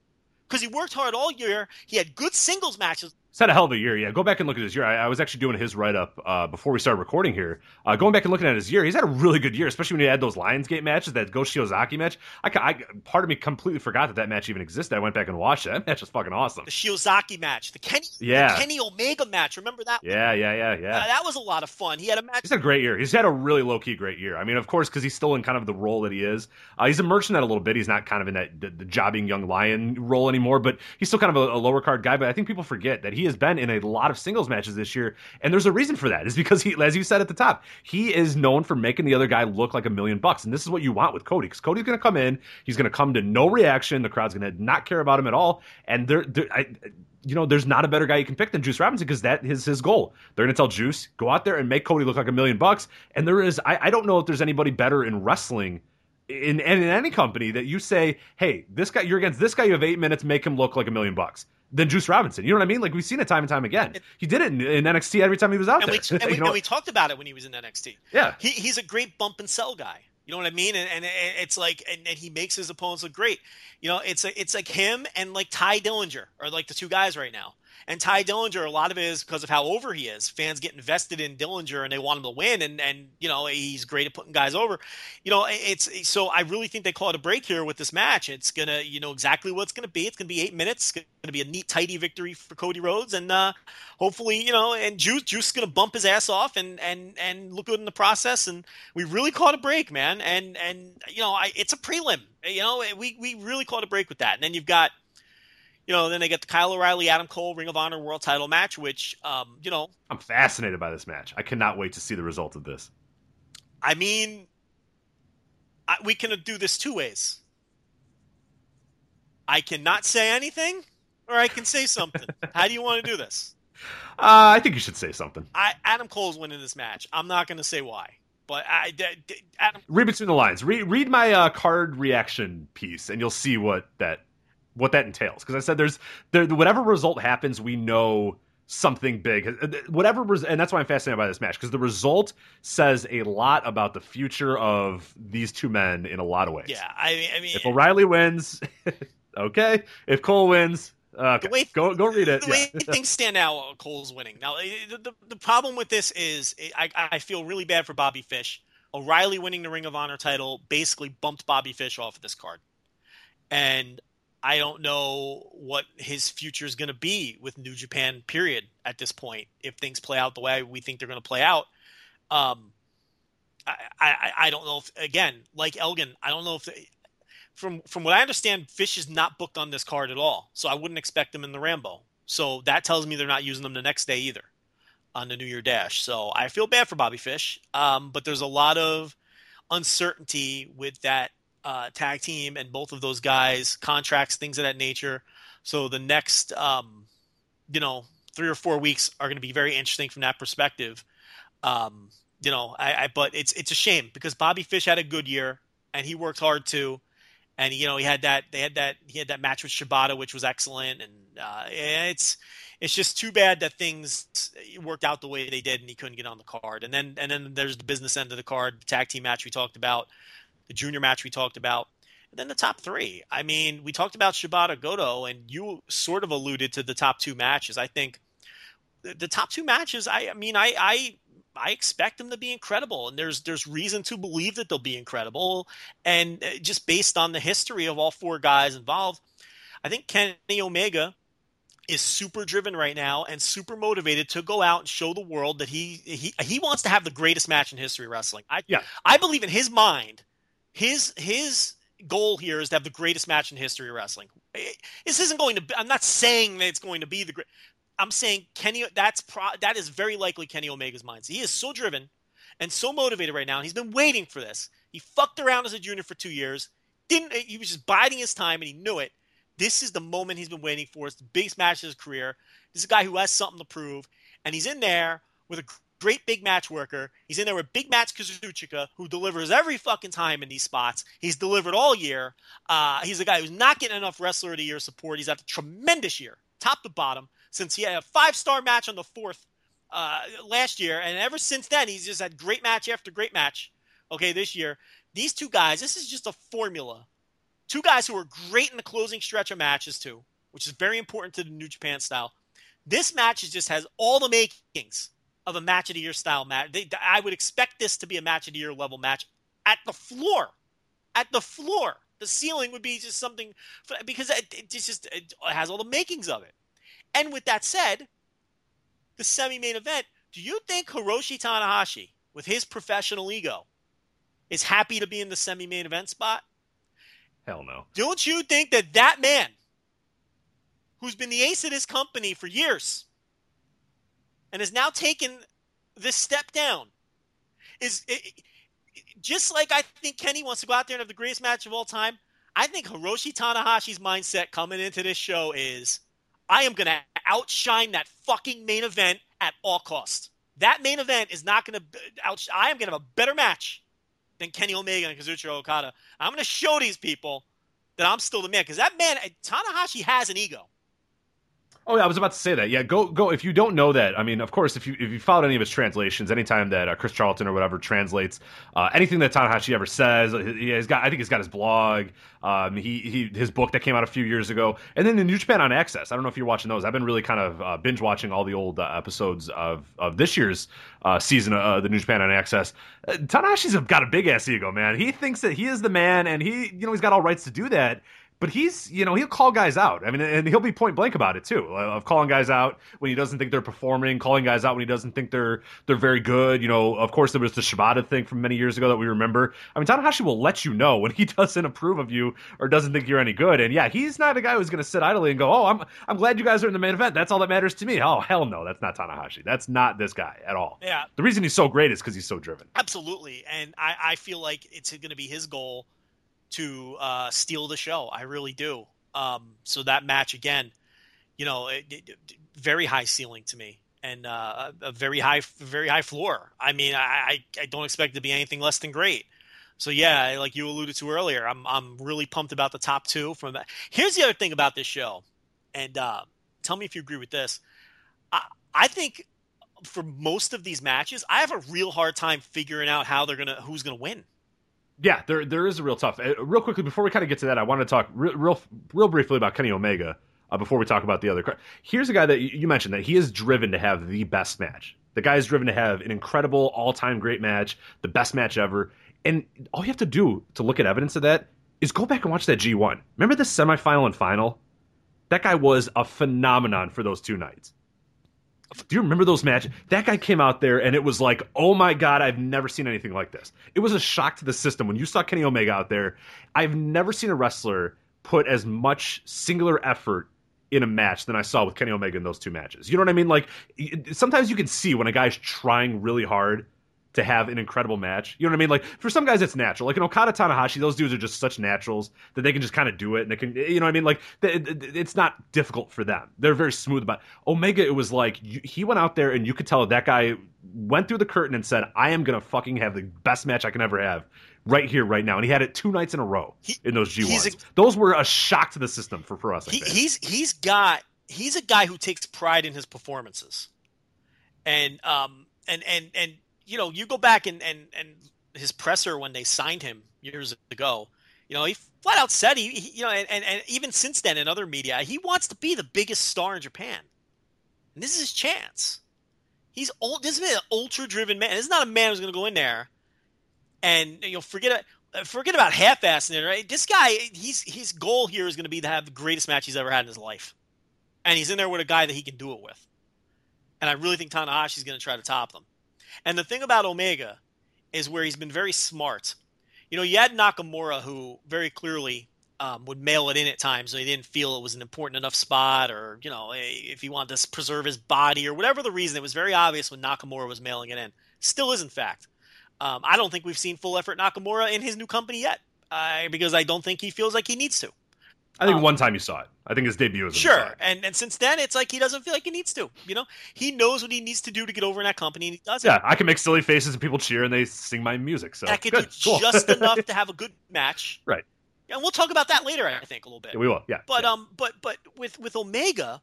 because he worked hard all year. He had good singles matches. He's had a hell of a year, yeah. Go back and look at his year. I, I was actually doing his write-up uh, before we started recording here. Uh, going back and looking at his year, he's had a really good year, especially when you add those Lionsgate matches, that Go Shiozaki match. I, I, part of me completely forgot that that match even existed. I went back and watched it. That match was fucking awesome. The Shiozaki match. The Kenny yeah. the Kenny Omega match. Remember that one? Yeah, yeah, yeah, yeah. Uh, that was a lot of fun. He had a match. He's had a great year. He's had a really low-key great year. I mean, of course, because he's still in kind of the role that he is. Uh, he's emerged in that a little bit. He's not kind of in that the, the jobbing young lion role anymore, but he's still kind of a, a lower-card guy. But I think people forget that he He has been in a lot of singles matches this year, and there's a reason for that. It's because he, as you said at the top, he is known for making the other guy look like a million bucks, and this is what you want with Cody, because Cody's going to come in, he's going to come to no reaction, the crowd's going to not care about him at all, and they're, they're I, you know, there's not a better guy you can pick than Juice Robinson because that is his goal. They're going to tell Juice, go out there and make Cody look like a million bucks, and there is, I, I don't know if there's anybody better in wrestling in, in, in any company that you say, hey, this guy, you're against this guy, you have eight minutes, make him look like a million bucks. Than Juice Robinson. You know what I mean? Like, we've seen it time and time again. He did it in, in N X T every time he was out and there. We, and, we, you know? and we talked about it when he was in N X T. Yeah. He, he's a great bump and sell guy. You know what I mean? And, and, and it's like, and, and he makes his opponents look great. You know, it's a, it's like him and like Ty Dillinger are like the two guys right now. And Ty Dillinger, a lot of it is because of how over he is. Fans get invested in Dillinger and they want him to win. And, and you know, he's great at putting guys over. You know, it's so I really think they caught a break here with this match. It's going to, you know, exactly what it's going to be. It's going to be eight minutes. It's going to be a neat, tidy victory for Cody Rhodes. And uh, hopefully, you know, and Juice, Juice is going to bump his ass off and, and, and look good in the process. And we really caught a break, man. And, and you know, I, it's a prelim. You know, we, we really caught a break with that. And then you've got, you know, then they get the Kyle O'Reilly, Adam Cole, Ring of Honor World Title match, which, um, you know, I'm fascinated by this match. I cannot wait to see the result of this. I mean, I, we can do this two ways. I cannot say anything, or I can say something. How do you want to do this? Uh, I think you should say something. I, Adam Cole's winning this match. I'm not going to say why. But I, d- d- Adam... read between the lines. Read, read my uh, card reaction piece, and you'll see what that. what that entails. Because I said there's there whatever result happens, we know something big. Whatever, and that's why I'm fascinated by this match, because the result says a lot about the future of these two men in a lot of ways. Yeah, I mean, I mean if O'Reilly wins, okay. If Cole wins, okay. The way, go go read it. The yeah. way things stand out, Cole's winning. Now, the, the, the problem with this is I, I feel really bad for Bobby Fish. O'Reilly winning the Ring of Honor title basically bumped Bobby Fish off of this card. And I don't know what his future is going to be with New Japan, period, at this point, if things play out the way we think they're going to play out. Um, I, I, I don't know if, again, like Elgin, I don't know if – from from what I understand, Fish is not booked on this card at all, so I wouldn't expect him in the Rambo. So that tells me they're not using them the next day either on the New Year Dash. So I feel bad for Bobby Fish, um, but there's a lot of uncertainty with that Uh, tag team and both of those guys, contracts, things of that nature. So the next, um, you know, three or four weeks are going to be very interesting from that perspective. Um, you know, I, I but it's it's a shame because Bobby Fish had a good year and he worked hard too, and you know he had that they had that he had that match with Shibata, which was excellent, and uh, it's it's just too bad that things worked out the way they did and he couldn't get on the card. And then and then there's the business end of the card, the tag team match we talked about. The junior match we talked about, and then the top three. I mean, we talked about Shibata Goto, and you sort of alluded to the top two matches. I think the, the top two matches, I, I mean, I, I I expect them to be incredible, and there's there's reason to believe that they'll be incredible, and just based on the history of all four guys involved, I think Kenny Omega is super driven right now and super motivated to go out and show the world that he he, he wants to have the greatest match in history of wrestling. I, yeah. I believe in his mind. His his goal here is to have the greatest match in history of wrestling. This isn't going to be, I'm not saying that it's going to be the great. I'm saying Kenny, that's pro, that is very likely Kenny Omega's mind. He is so driven and so motivated right now. And he's been waiting for this. He fucked around as a junior for two years. Didn't, he was just biding his time and he knew it. This is the moment he's been waiting for. It's the biggest match of his career. This is a guy who has something to prove. And he's in there with a great big match worker. He's in there with big match Kazuchika, who delivers every fucking time in these spots. He's delivered all year. Uh, he's a guy who's not getting enough Wrestler of the Year support. He's had a tremendous year, top to bottom, since he had a five-star match on the fourth uh, last year. And ever since then, he's just had great match after great match. Okay, this year. These two guys, this is just a formula. Two guys who are great in the closing stretch of matches too, which is very important to the New Japan style. This match is just has all the makings of a match of the year style match. They, I would expect this to be a match of the year level match at the floor. At the floor. The ceiling would be just something, because it, it just it has all the makings of it. And with that said, the semi-main event, do you think Hiroshi Tanahashi, with his professional ego, is happy to be in the semi-main event spot? Hell no. Don't you think that that man, who's been the ace of this company for years and has now taken this step down, is it, it, just like I think Kenny wants to go out there and have the greatest match of all time, I think Hiroshi Tanahashi's mindset coming into this show is, I am going to outshine that fucking main event at all costs. That main event is not going to outsh- I am going to have a better match than Kenny Omega and Kazuchika Okada. I'm going to show these people that I'm still the man. Because that man, Tanahashi has an ego. Oh, yeah, I was about to say that. Yeah, go, go. If you don't know that, I mean, of course, if you if you followed any of his translations, anytime that uh, Chris Charlton or whatever translates uh, anything that Tanahashi ever says, he, he's got. I think he's got his blog, um, he he his book that came out a few years ago, and then the New Japan on Access. I don't know if you're watching those. I've been really kind of uh, binge watching all the old uh, episodes of of this year's uh, season of uh, the New Japan on Access. Uh, Tanahashi's got a big ass ego, man. He thinks that he is the man, and he you know he's got all rights to do that. But he's, you know, he'll call guys out. I mean, and he'll be point blank about it too, of calling guys out when he doesn't think they're performing, calling guys out when he doesn't think they're they're very good. You know, of course, there was the Shibata thing from many years ago that we remember. I mean, Tanahashi will let you know when he doesn't approve of you or doesn't think you're any good. And yeah, he's not a guy who's going to sit idly and go, oh, I'm I'm glad you guys are in the main event. That's all that matters to me. Oh, hell no, that's not Tanahashi. That's not this guy at all. Yeah. The reason he's so great is because he's so driven. Absolutely. And I, I feel like it's going to be his goal to uh, steal the show. I really do. Um, so that match, again, you know, it, it, very high ceiling to me, and uh, a very high, very high floor. I mean, I, I don't expect it to be anything less than great. So yeah, like you alluded to earlier, I'm, I'm really pumped about the top two from that. Here's the other thing about this show. And uh, tell me if you agree with this. I, I think for most of these matches, I have a real hard time figuring out how they're going to, who's going to win. Yeah, there there is a real tough. Uh, real quickly, before we kind of get to that, I want to talk re- real real briefly about Kenny Omega uh, before we talk about the other. Here's a guy that you mentioned that he is driven to have the best match. The guy is driven to have an incredible, all-time great match, the best match ever. And all you have to do to look at evidence of that is go back and watch that G one. Remember the semifinal and final? That guy was a phenomenon for those two nights. Do you remember those matches? That guy came out there and it was like, oh my God, I've never seen anything like this. It was a shock to the system. When you saw Kenny Omega out there, I've never seen a wrestler put as much singular effort in a match than I saw with Kenny Omega in those two matches. You know what I mean? Like, sometimes you can see when a guy's trying really hard to have an incredible match. You know what I mean? Like, for some guys, it's natural. Like, in Okada, Tanahashi, those dudes are just such naturals that they can just kind of do it. And they can, you know what I mean? Like, it's not difficult for them. They're very smooth about it. Omega, it was like, he went out there and you could tell that guy went through the curtain and said, I am going to fucking have the best match I can ever have right here, right now. And he had it two nights in a row he, in those G ones. A, those were a shock to the system for, for us. He, he's, he's got, he's a guy who takes pride in his performances. And, um, and, and, and, you know, you go back and, and, and his presser when they signed him years ago, you know, he flat out said, he, he you know, and, and, and even since then in other media, he wants to be the biggest star in Japan. And this is his chance. He's old. This is an ultra-driven man. This is not a man who's going to go in there and, you know, forget forget about half-assing it, right? This guy, he's, his goal here is going to be to have the greatest match he's ever had in his life. And he's in there with a guy that he can do it with. And I really think Tanahashi's going to try to top them. And the thing about Omega is where he's been very smart. you know, you had Nakamura, who very clearly um, would mail it in at times. So he didn't feel it was an important enough spot, or, you know, if he wanted to preserve his body or whatever the reason. It was very obvious when Nakamura was mailing it in. Still is, in fact. Um, I don't think we've seen full effort Nakamura in his new company yet, uh, because I don't think he feels like he needs to. I think um, one time you saw it. I think his debut was sure, and and since then it's like he doesn't feel like he needs to. You know, he knows what he needs to do to get over in that company, and he does it. Yeah, I can make silly faces and people cheer and they sing my music. So I could good, do cool. just enough to have a good match, right? And we'll talk about that later, I think, a little bit. Yeah, we will, yeah. But yeah. um, but but with with Omega,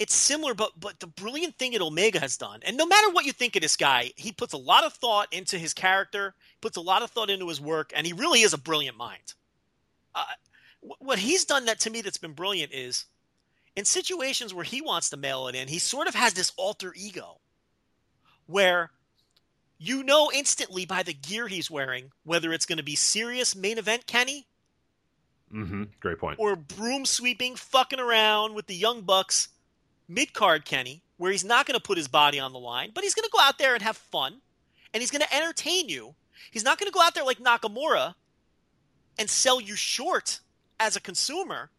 it's similar. But but the brilliant thing that Omega has done, and no matter what you think of this guy, he puts a lot of thought into his character, puts a lot of thought into his work, and he really is a brilliant mind. Uh, What he's done that to me that's been brilliant is, in situations where he wants to mail it in, he sort of has this alter ego where you know instantly by the gear he's wearing whether it's going to be serious main event Kenny. Mm-hmm. Great point. Or broom sweeping, fucking around with the Young Bucks mid-card Kenny, where he's not going to put his body on the line, but he's going to go out there and have fun, and he's going to entertain you. He's not going to go out there like Nakamura and sell you short. As a consumer,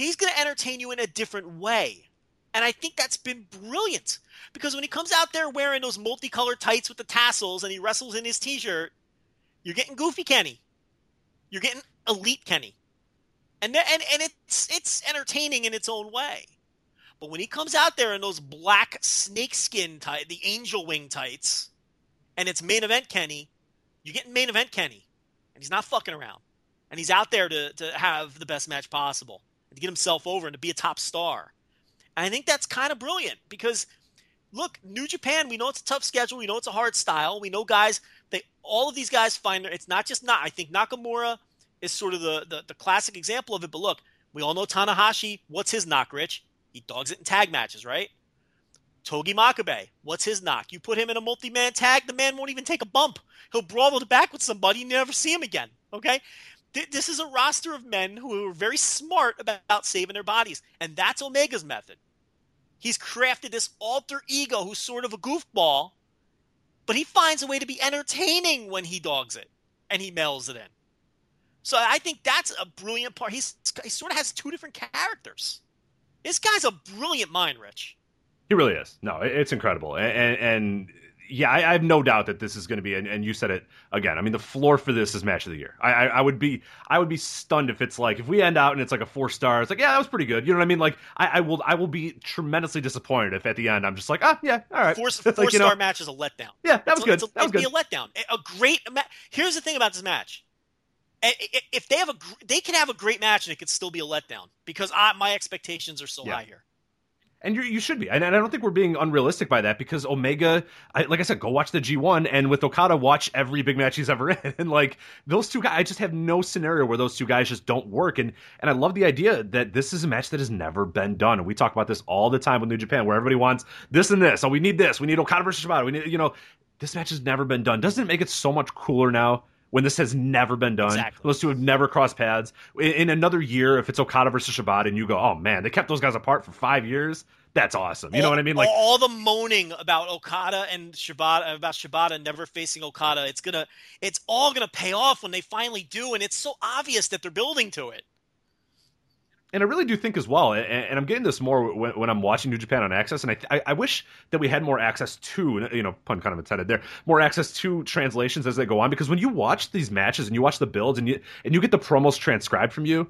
he's going to entertain you in a different way. And I think that's been brilliant, because when he comes out there wearing those multicolored tights with the tassels and he wrestles in his t-shirt, you're getting goofy Kenny. You're getting elite Kenny. And there, and, and it's, it's entertaining in its own way. But when he comes out there in those black snakeskin tights, the angel wing tights, and it's main event Kenny, you're getting main event Kenny. And he's not fucking around. And he's out there to, to have the best match possible and to get himself over and to be a top star. And I think that's kind of brilliant, because, look, New Japan, we know it's a tough schedule. We know it's a hard style. We know guys, they all of these guys find their – it's not just not. I think Nakamura is sort of the, the, the classic example of it. But, look, we all know Tanahashi. What's his knock, Rich? He dogs it in tag matches, right? Togi Makabe, what's his knock? You put him in a multi-man tag, the man won't even take a bump. He'll brawl to the back with somebody and you never see him again, okay? This is a roster of men who are very smart about saving their bodies, and that's Omega's method. He's crafted this alter ego who's sort of a goofball, but he finds a way to be entertaining when he dogs it, and he mails it in. So I think that's a brilliant part. He's, he sort of has two different characters. This guy's a brilliant mind, Rich. He really is. No, it's incredible, and... and... Yeah, I, I have no doubt that this is going to be, and, and you said it again. I mean, the floor for this is match of the year. I, I, I would be, I would be stunned if it's like if we end out and it's like a four star. It's like, yeah, that was pretty good. You know what I mean? Like, I, I will, I will be tremendously disappointed if at the end I'm just like, ah, yeah, all right. Four, four like, star know, match is a letdown. Yeah, that was it's, good. It's a, that was it'd good. Be a letdown. A great match. Here's the thing about this match: if they have a, they can have a great match and it could still be a letdown, because I, my expectations are so yeah. high here. And you you should be. And, and I don't think we're being unrealistic by that, because Omega, I, like I said, go watch the G one, and with Okada, watch every big match he's ever in. And, like, those two guys, I just have no scenario where those two guys just don't work. And and I love the idea that this is a match that has never been done. And we talk about this all the time with New Japan, where everybody wants this and this. Oh, we need this. We need Okada versus Shibata. We need, you know, this match has never been done. Doesn't it make it so much cooler now? When this has never been done, exactly. Those two have never crossed paths. In, in another year, if it's Okada versus Shibata, and you go, "Oh man, they kept those guys apart for five years." That's awesome. You all, know what I mean? Like all the moaning about Okada and Shibata, about Shibata never facing Okada. It's gonna, it's all gonna pay off when they finally do, and it's so obvious that they're building to it. And I really do think as well, and, and I'm getting this more when, when I'm watching New Japan on Access, and I, I, I wish that we had more access to, you know, pun kind of intended there, more access to translations as they go on, because when you watch these matches and you watch the builds and you and you get the promos transcribed from you,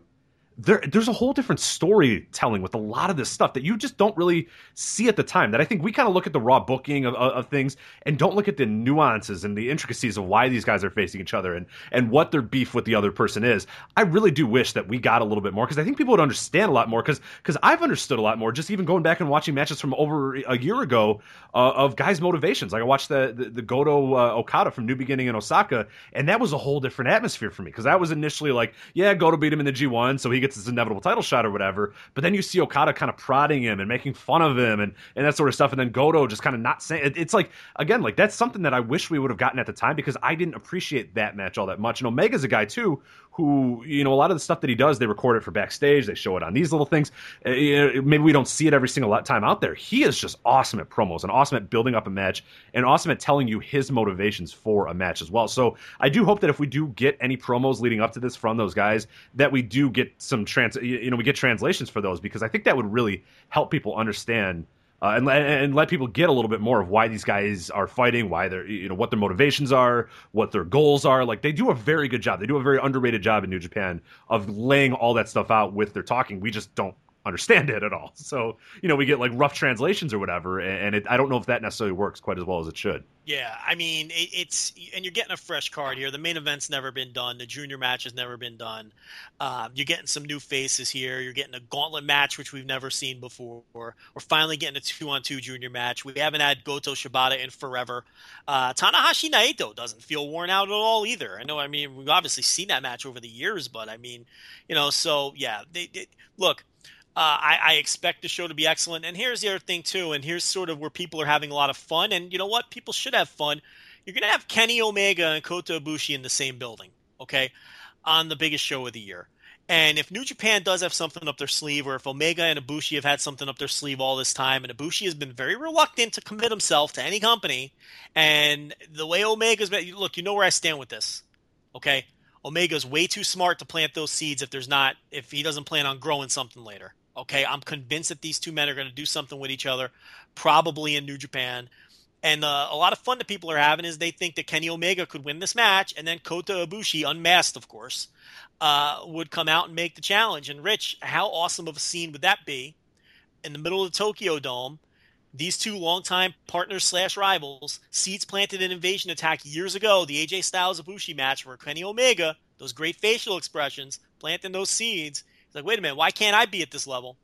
there there's a whole different storytelling with a lot of this stuff that you just don't really see at the time. That I think we kind of look at the raw booking of, of, of things and don't look at the nuances and the intricacies of why these guys are facing each other and, and what their beef with the other person is. I really do wish that we got a little bit more, because I think people would understand a lot more, because I've understood a lot more just even going back and watching matches from over a year ago uh, of guys' motivations. Like I watched the, the, the Goto uh, Okada from New Beginning in Osaka, and that was a whole different atmosphere for me, because that was initially like, yeah, Goto beat him in the G one, so he gets gets his inevitable title shot or whatever, but then you see Okada kind of prodding him and making fun of him and, and that sort of stuff, and then Goto just kind of not saying it, it's like, again, like that's something that I wish we would have gotten at the time because I didn't appreciate that match all that much. And Omega's a guy too who, you know, a lot of the stuff that he does, they record it for backstage, they show it on these little things. Uh, maybe we don't see it every single time out there. He is just awesome at promos and awesome at building up a match and awesome at telling you his motivations for a match as well. So I do hope that if we do get any promos leading up to this from those guys, that we do get some trans, you know, we get translations for those, because I think that would really help people understand uh, and, and let people get a little bit more of why these guys are fighting, why they're, you know, what their motivations are, what their goals are. Like they do a very good job. They do a very underrated job in New Japan of laying all that stuff out with their talking. We just don't understand it at all. So, you know, we get like rough translations or whatever, and it, I don't know if that necessarily works quite as well as it should. Yeah, I mean, it, it's and you're getting a fresh card here. The main event's never been done. The junior match has never been done. Um, you're getting some new faces here. You're getting a gauntlet match, which we've never seen before. We're finally getting a two-on-two junior match. We haven't had Goto Shibata in forever. Uh, Tanahashi Naito doesn't feel worn out at all either. I know, I mean, we've obviously seen that match over the years, but I mean, you know, so yeah. They, they, look, Uh, I, I expect the show to be excellent. And here's the other thing, too, and here's sort of where people are having a lot of fun. And you know what? People should have fun. You're going to have Kenny Omega and Kota Ibushi in the same building, okay, on the biggest show of the year. And if New Japan does have something up their sleeve, or if Omega and Ibushi have had something up their sleeve all this time, and Ibushi has been very reluctant to commit himself to any company, and the way Omega's been – look, you know where I stand with this, okay? Omega's way too smart to plant those seeds if there's not – if he doesn't plan on growing something later. Okay, I'm convinced that these two men are going to do something with each other, probably in New Japan. And uh, a lot of fun that people are having is they think that Kenny Omega could win this match, and then Kota Ibushi, unmasked of course, uh, would come out and make the challenge. And Rich, how awesome of a scene would that be? In the middle of the Tokyo Dome, these two longtime partners slash rivals, seeds planted in Invasion Attack years ago, the A J Styles Ibushi match where Kenny Omega, those great facial expressions, planting those seeds. It's like, wait a minute, why can't I be at this level?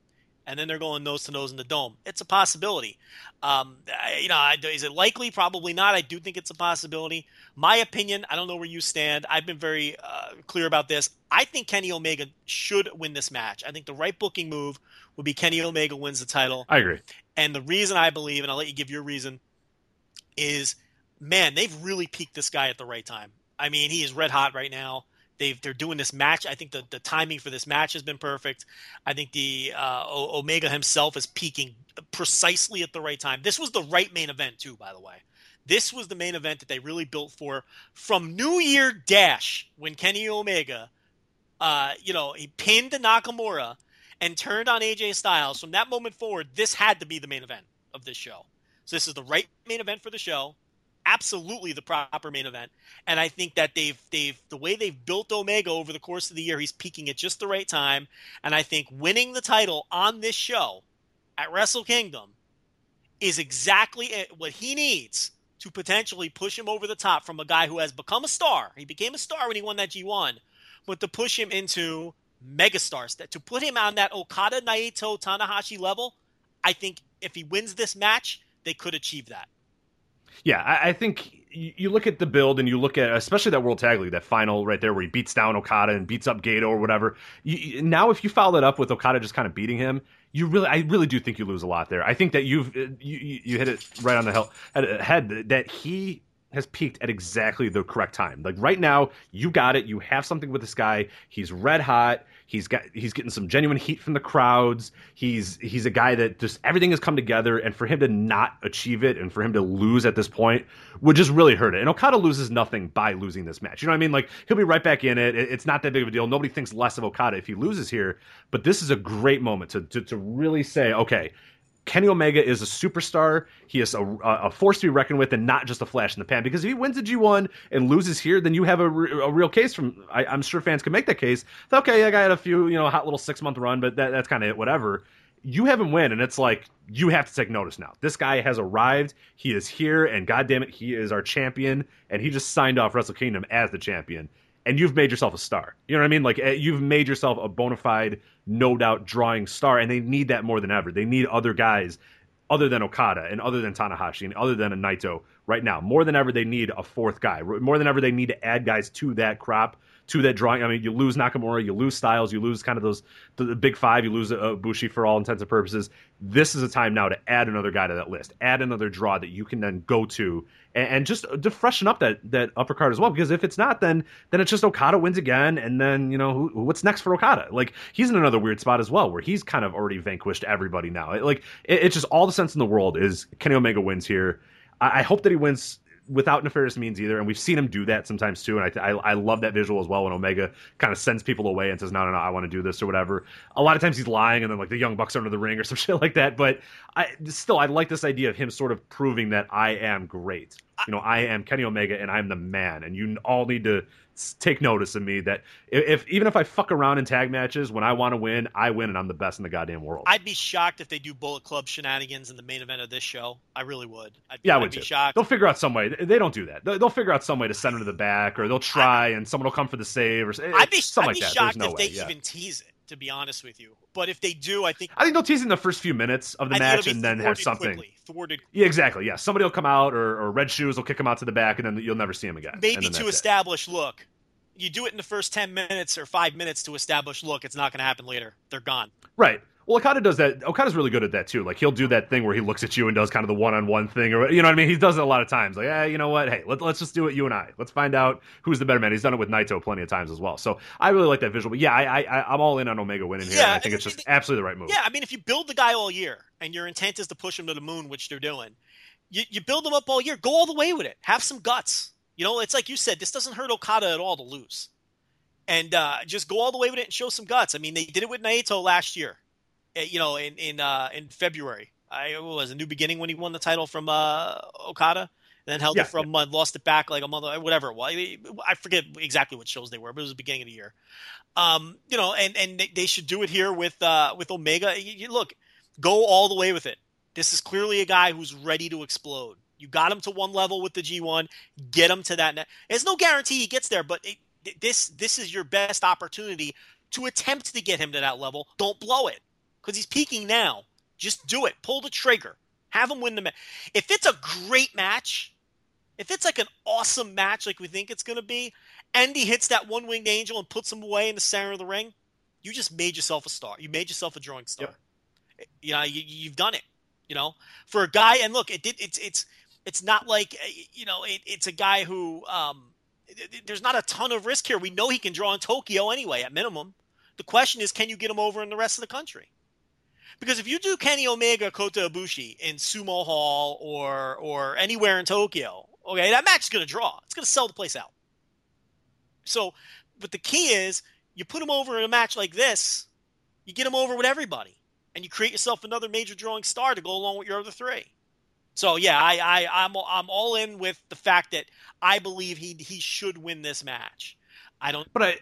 And then they're going nose to nose in the dome. It's a possibility. Um, I, you know, I, is it likely? Probably not. I do think it's a possibility. My opinion, I don't know where you stand. I've been very uh, clear about this. I think Kenny Omega should win this match. I think the right booking move would be Kenny Omega wins the title. I agree. And the reason I believe, and I'll let you give your reason, is, man, they've really peaked this guy at the right time. I mean, he is red hot right now. They've, they're doing this match. I think the, the timing for this match has been perfect. I think the uh, o- Omega himself is peaking precisely at the right time. This was the right main event, too, by the way. This was the main event that they really built for from New Year Dash when Kenny Omega, uh, you know, he pinned Nakamura and turned on A J Styles. From that moment forward, this had to be the main event of this show. So this is the right main event for the show. Absolutely the proper main event. And I think that they've they've the way they've built Omega over the course of the year, he's peaking at just the right time. And I think winning the title on this show at Wrestle Kingdom is exactly what he needs to potentially push him over the top from a guy who has become a star. He became a star when he won that G one, but to push him into megastars, to put him on that Okada, Naito, Tanahashi level, I think if he wins this match, they could achieve that. Yeah, I think you look at the build and you look at, especially that World Tag League, that final right there where he beats down Okada and beats up Gato or whatever. You, now, if you follow that up with Okada just kind of beating him, you really, I really do think you lose a lot there. I think that you've you, you hit it right on the head that he has peaked at exactly the correct time. Like right now, you got it. You have something with this guy. He's red hot. He's got he's getting some genuine heat from the crowds. He's he's a guy that just everything has come together, and for him to not achieve it and for him to lose at this point would just really hurt it. And Okada loses nothing by losing this match. You know what I mean? Like he'll be right back in it. It's not that big of a deal. Nobody thinks less of Okada if he loses here. But this is a great moment to to, to really say, okay, Kenny Omega is a superstar. He is a, a force to be reckoned with and not just a flash in the pan. Because if he wins a G one and loses here, then you have a, re- a real case from, I, I'm sure fans can make that case. It's okay, that guy had a few, you know, hot little six-month run, but that, that's kind of it, whatever. You have him win, and it's like, you have to take notice now. This guy has arrived. He is here, and goddammit, he is our champion. And he just signed off Wrestle Kingdom as the champion. And you've made yourself a star. You know what I mean? Like, you've made yourself a bona fide, no doubt, drawing star. And they need that more than ever. They need other guys other than Okada and other than Tanahashi and other than a Naito right now. More than ever, they need a fourth guy. More than ever, they need to add guys to that crop to that drawing. I mean, you lose Nakamura, you lose Styles, you lose kind of those the, the big five, you lose uh, Bushi for all intents and purposes. This is a time now to add another guy to that list, add another draw that you can then go to, and, and just to freshen up that that upper card as well. Because if it's not, then then it's just Okada wins again, and then you know who, what's next for Okada? Like he's in another weird spot as well, where he's kind of already vanquished everybody now. It, like it, it's just all the sense in the world is Kenny Omega wins here. I, I hope that he wins without nefarious means either, and we've seen him do that sometimes too, and I, th- I I love that visual as well when Omega kind of sends people away and says, no, no, no, I want to do this or whatever. A lot of times he's lying, and then like the Young Bucks are under the ring or some shit like that, but I still, I like this idea of him sort of proving that I am great. You know, I am Kenny Omega, and I'm the man, and you all need to take notice of me that if, if even if I fuck around in tag matches, when I want to win, I win, and I'm the best in the goddamn world. I'd be shocked if they do Bullet Club shenanigans in the main event of this show. I really would. I'd be, yeah, I would I'd be shocked. They'll figure out some way. They don't do that. They'll figure out some way to send him to the back, or they'll try, I, and someone will come for the save, or I'd be, something I'd like be that. shocked no if way. they yeah. even tease it, to be honest with you. But if they do, I think... I think they'll tease in the first few minutes of the match and then have something. Quickly, thwarted quickly. Yeah, exactly, yeah. Somebody will come out, or, or Red Shoes will kick him out to the back, and then you'll never see him again. Maybe to establish, it. look, you do it in the first ten minutes or five minutes to establish, look, it's not going to happen later. They're gone. Right. Well, Okada does that. Okada's really good at that, too. Like, he'll do that thing where he looks at you and does kind of the one-on-one thing. Or you know what I mean? He does it a lot of times. Like, eh, you know what? Hey, let, let's just do it, you and I. Let's find out who's the better man. He's done it with Naito plenty of times as well. So I really like that visual. But, yeah, I, I, I'm all in on Omega winning here. Yeah, and I think it's just absolutely the right move. Yeah, I mean, if you build the guy all year and your intent is to push him to the moon, which they're doing, you, you build him up all year. Go all the way with it. Have some guts. You know, it's like you said, this doesn't hurt Okada at all to lose. And uh, just go all the way with it and show some guts. I mean, they did it with Naito last year. You know, in in uh, in February, I it was a new beginning when he won the title from uh, Okada, and then held yeah, it for yeah. a month, lost it back like a month, whatever. Well, I forget exactly what shows they were, but it was the beginning of the year. Um, you know, and and they, they should do it here with uh, with Omega. You, you, look, go all the way with it. This is clearly a guy who's ready to explode. You got him to one level with the G one, get him to that. Ne- There's no guarantee he gets there, but it, this this is your best opportunity to attempt to get him to that level. Don't blow it. Because he's peaking now. Just do it. Pull the trigger. Have him win the match. If it's a great match, if it's like an awesome match like we think it's going to be, and he hits that one-winged angel and puts him away in the center of the ring, you just made yourself a star. You made yourself a drawing star. Yep. You know, you, you've done it, you know. For a guy, and look, it did, it's it's it's not like, you know, it, it's a guy who, um, there's not a ton of risk here. We know he can draw in Tokyo anyway, at minimum. The question is, can you get him over in the rest of the country? Because if you do Kenny Omega Kota Ibushi in Sumo Hall or or anywhere in Tokyo, okay, that match is going to draw. It's going to sell the place out. So, but the key is you put him over in a match like this, you get him over with everybody, and you create yourself another major drawing star to go along with your other three. So, yeah, I, I I'm I'm all in with the fact that I believe he he should win this match. I don't, but I.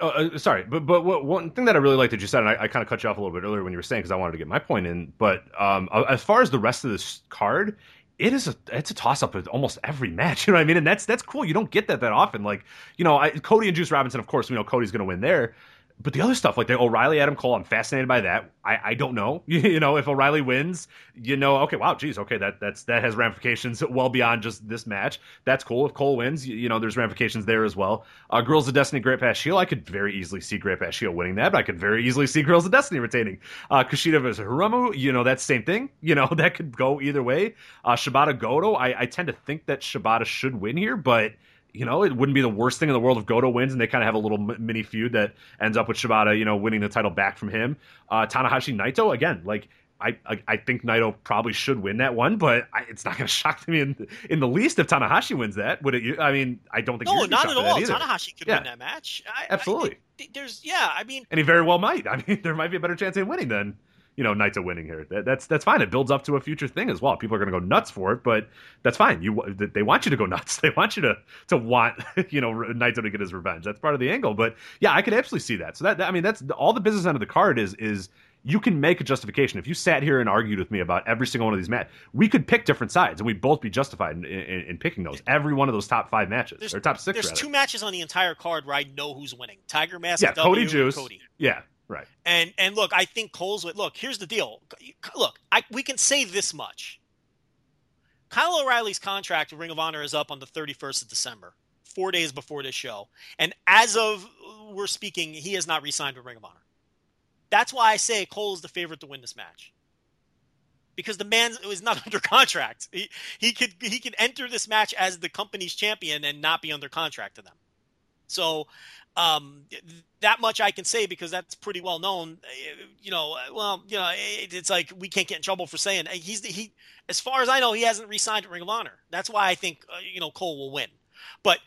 Uh, sorry, but but what, one thing that I really liked that you said, and I, I kind of cut you off a little bit earlier when you were saying because I wanted to get my point in, but um, as far as the rest of this card, it is a it's a toss-up with almost every match, you know what I mean? And that's that's cool. You don't get that that often. Like, you know, I, Cody and Juice Robinson, of course, we know Cody's going to win there. But the other stuff, like the O'Reilly, Adam Cole, I'm fascinated by that. I, I don't know. You know, if O'Reilly wins, you know, okay, wow, geez, okay, that that's that has ramifications well beyond just this match. That's cool. If Cole wins, you, you know, there's ramifications there as well. Uh, Girls of Destiny, Great Pass Shield, I could very easily see Great Pass Shield winning that, but I could very easily see Girls of Destiny retaining. Uh, Kushida versus Hiromu, you know, that's the same thing. You know, that could go either way. Uh, Shibata Goto, I, I tend to think that Shibata should win here, but... You know, it wouldn't be the worst thing in the world if Goto wins and they kind of have a little mini feud that ends up with Shibata, you know, winning the title back from him. Uh, Tanahashi Naito, again, like, I, I I think Naito probably should win that one, but I, it's not going to shock me in, in the least if Tanahashi wins that. Would it? I mean, I don't think no, you're not at all. Tanahashi could yeah. win that match. I, Absolutely. I, there's, yeah, I mean. And he very well might. I mean, there might be a better chance of him winning than, you know, Naito winning here. That, that's that's fine. It builds up to a future thing as well. People are going to go nuts for it, but that's fine. You They want you to go nuts. They want you to to want, you know, Naito to get his revenge. That's part of the angle. But, yeah, I could absolutely see that. So, that, that I mean, that's all the business end of the card is is you can make a justification. If you sat here and argued with me about every single one of these matches, we could pick different sides, and we'd both be justified in, in, in picking those. Every one of those top five matches, there's, or top six, There's rather. two matches on the entire card where I know who's winning. Tiger Mask yeah, W Cody Juice, and Cody. Yeah, Right. And and look, I think Cole's with look, here's the deal. Look, I, we can say this much. Kyle O'Reilly's contract with Ring of Honor is up on the thirty-first of December. four days before this show. And as of we're speaking, he has not re-signed with Ring of Honor. That's why I say Cole is the favorite to win this match. Because the man is not under contract. He, he could he could enter this match as the company's champion and not be under contract to them. So um, that much I can say because that's pretty well known. You know, well, you know, it's like we can't get in trouble for saying he's he. As far as I know, he hasn't re-signed with Ring of Honor. That's why I think uh, you know Cole will win. But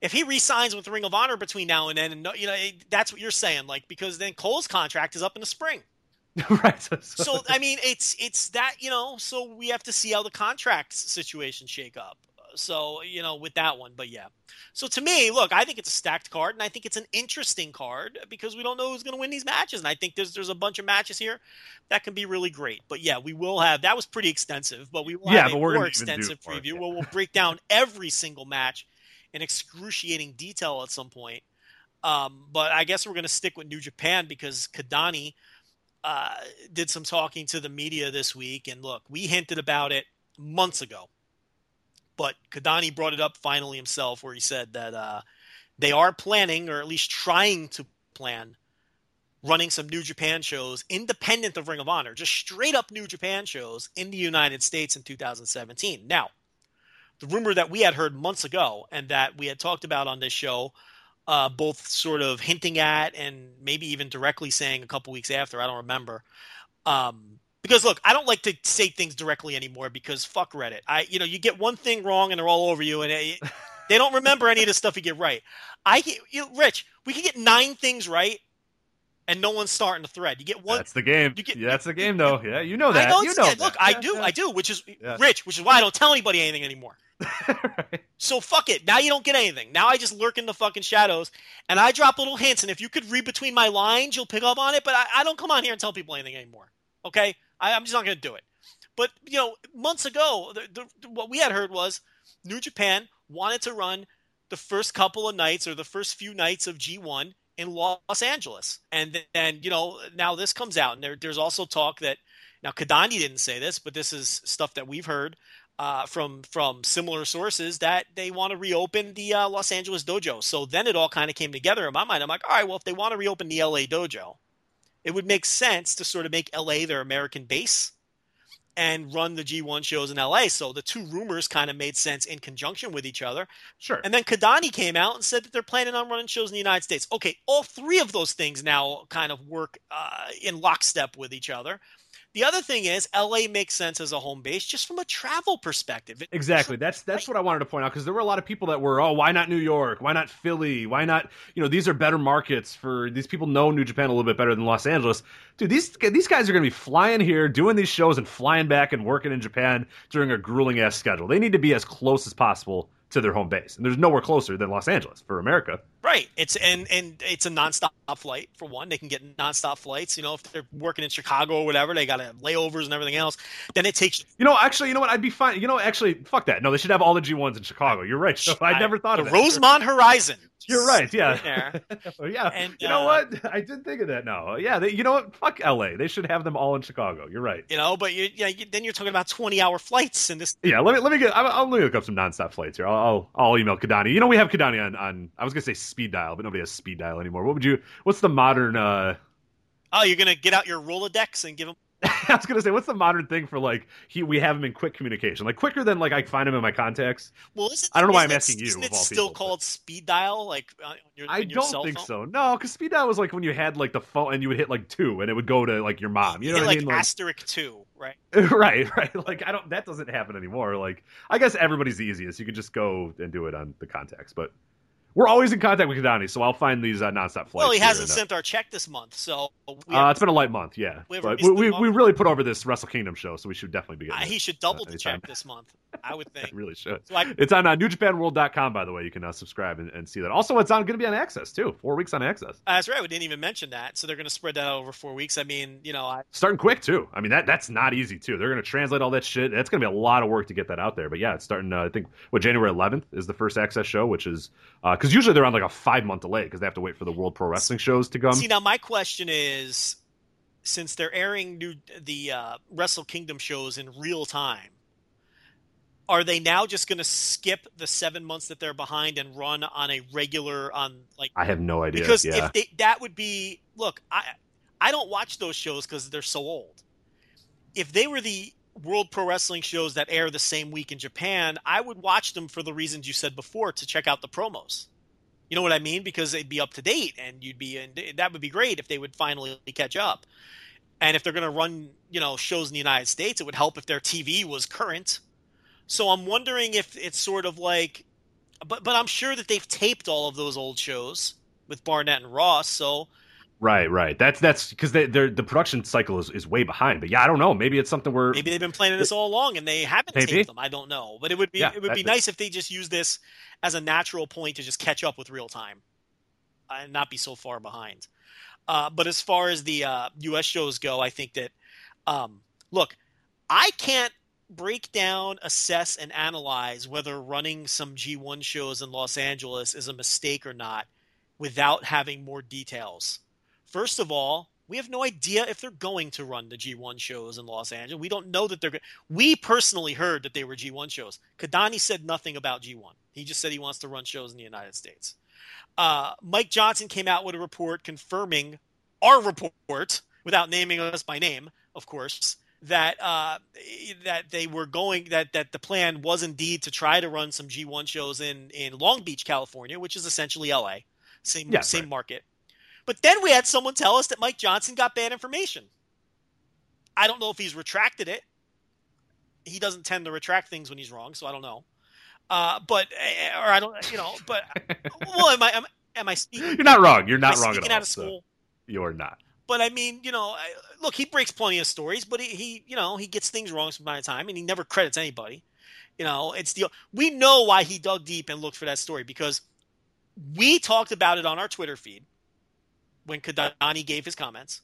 if he re-signs with Ring of Honor between now and then, and you know, that's what you're saying, like because then Cole's contract is up in the spring. Right. So, so. so I mean, it's it's that, you know. So we have to see how the contract situation shake up. So you know, with that one, but yeah. So to me, look, I think it's a stacked card, and I think it's an interesting card because we don't know who's going to win these matches, and I think there's there's a bunch of matches here that can be really great. But yeah, we will have that was pretty extensive, but we will yeah, have a more extensive preview yeah. where we'll break down every single match in excruciating detail at some point. Um, but I guess we're going to stick with New Japan because Kadani. Uh, did some talking to the media this week, and look, we hinted about it months ago, but Kadani brought it up finally himself, where he said that uh, they are planning, or at least trying to plan, running some New Japan shows independent of Ring of Honor, just straight up New Japan shows in the United States in two thousand seventeen. Now, the rumor that we had heard months ago, and that we had talked about on this show, Uh, both sort of hinting at and maybe even directly saying a couple weeks after. I don't remember. Um, because, look, I don't like to say things directly anymore because fuck Reddit. I, you know, you get one thing wrong and they're all over you, and it, they don't remember any of the stuff you get right. I, you know, Rich, we can get nine things right, and no one's starting a thread. You get one. That's the game. You get, yeah, that's the game, though. Yeah, you know that. I know you know. That. Look, yeah, I do. Yeah. I do. Which is yeah. Rich. Which is why I don't tell anybody anything anymore. Right. So fuck it. Now you don't get anything. Now I just lurk in the fucking shadows and I drop little hints. And if you could read between my lines, you'll pick up on it. But I, I don't come on here and tell people anything anymore. Okay, I, I'm just not going to do it. But you know, months ago, the, the, what we had heard was New Japan wanted to run the first couple of nights or the first few nights of G one. In Los Angeles. And then, you know, now this comes out, and there, there's also talk that now Kadani didn't say this, but this is stuff that we've heard uh, from from similar sources that they want to reopen the uh, Los Angeles dojo. So then it all kind of came together in my mind. I'm like, all right, well, if they want to reopen the L A dojo, it would make sense to sort of make L A their American base and run the G one shows in L A. So the two rumors kind of made sense in conjunction with each other. Sure. And then Kadani came out and said that they're planning on running shows in the United States. Okay, all three of those things now kind of work uh, in lockstep with each other. The other thing is L A makes sense as a home base just from a travel perspective. It exactly. That's that's right. What I wanted to point out, because there were a lot of people that were, oh, why not New York? Why not Philly? Why not, you know, these are better markets for these people know New Japan a little bit better than Los Angeles. Dude, these these guys are going to be flying here, doing these shows and flying back and working in Japan during a grueling-ass schedule. They need to be as close as possible to their home base. And there's nowhere closer than Los Angeles for America. Right. It's and, and it's a nonstop flight for one. They can get nonstop flights. You know, if they're working in Chicago or whatever, they got to have layovers and everything else. Then it takes You know, actually, you know what? I'd be fine. You know, actually, fuck that. No, they should have all the G ones in Chicago. You're right. So I, I never thought the of that. Rosemont Horizon. You're right. Yeah. yeah. And, you know uh, what? I did think of that now. Yeah. They, you know what? Fuck L A. They should have them all in Chicago. You're right. You know, but you, yeah, you, then you're talking about twenty hour flights and this. Yeah. Let me, let me get, I'll, I'll look up some nonstop flights here. I'll, I'll, I'll email Kadani. You know, we have Kadani on, on, I was going to say speed dial, but nobody has speed dial anymore. What would you, what's the modern, uh, oh, you're going to get out your Rolodex and give them. I was going to say, what's the modern thing for, like, he, we have him in quick communication? Like, quicker than, like, I find him in my contacts? Well, isn't, I don't know why I'm asking you, of all people. Isn't it still called speed dial? Like, on your, I on your don't think phone? So. No, because speed dial was, like, when you had, like, the phone, and you would hit, like, two, and it would go to, like, your mom. You, you know hit, what I mean? Like, asterisk two, right? Right, right. Like, I don't, that doesn't happen anymore. Like, I guess everybody's the easiest. You could just go and do it on the contacts, but... We're always in contact with Kadani, so I'll find these uh, nonstop flights. Well, he hasn't and, uh, sent our check this month, so... We have, uh, it's been a light month, yeah. We, but we, we, we really put over this Wrestle Kingdom show, so we should definitely be getting uh, He should double uh, the anytime. Check this month, I would think. It really should. So I, it's on uh, new japan world dot com, by the way. You can uh, subscribe and, and see that. Also, it's on going to be on Access, too. Four weeks on Access. Uh, that's right. We didn't even mention that, so they're going to spread that out over four weeks. I mean, you know... I, starting quick, too. I mean, that that's not easy, too. They're going to translate all that shit. That's going to be a lot of work to get that out there. But, yeah, it's starting, uh, I think, what, January eleventh is the first Access show, which is... Uh, Because usually they're on like a five-month delay because they have to wait for the World Pro Wrestling shows to come. See, now my question is, since they're airing new the uh, Wrestle Kingdom shows in real time, Are they now just going to skip the seven months that they're behind and run on a regular on like? I have no idea. Because yeah. if they, that would be look, I I don't watch those shows because they're so old. If they were the World Pro Wrestling shows that air the same week in Japan, I would watch them for the reasons you said before, to check out the promos. You know what I mean? Because they'd be up to date, and you'd be, and that would be great if they would finally catch up. And if they're going to run, you know, shows in the United States, it would help if their T V was current. So I'm wondering if it's sort of like, but but I'm sure that they've taped all of those old shows with Barnett and Ross. So right, right. That's that's because they, they're the production cycle is, is way behind. But yeah, I don't know. Maybe it's something where maybe they've been planning this all along and they haven't maybe. taped them. I don't know. But it would be yeah, it would be nice if they just use this as a natural point to just catch up with real time and not be so far behind. Uh, but as far as the uh, U S shows go, I think that um, look, I can't break down, assess, and analyze whether running some G one shows in Los Angeles is a mistake or not without having more details. First of all, we have no idea if they're going to run the G one shows in Los Angeles. We don't know that they're going to. We personally heard that they were G one shows. Kadani said nothing about G one. He just said he wants to run shows in the United States. Uh, Mike Johnson came out with a report confirming our report, without naming us by name, of course, that uh, that they were going that that the plan was indeed to try to run some G one shows in, in Long Beach, California, which is essentially L A, same yeah, same right. market. But then we had someone tell us that Mike Johnson got bad information. I don't know if he's retracted it. He doesn't tend to retract things when he's wrong, so I don't know. Uh, but or I don't, you know. But well, am I am, am I speaking? You're not wrong. You're not wrong at all. Out of school? So you're not. But I mean, you know, look, he breaks plenty of stories, but he, he, you know, he gets things wrong from time to time, and he never credits anybody. You know, it's the we know why he dug deep and looked for that story because we talked about it on our Twitter feed when Kadani gave his comments.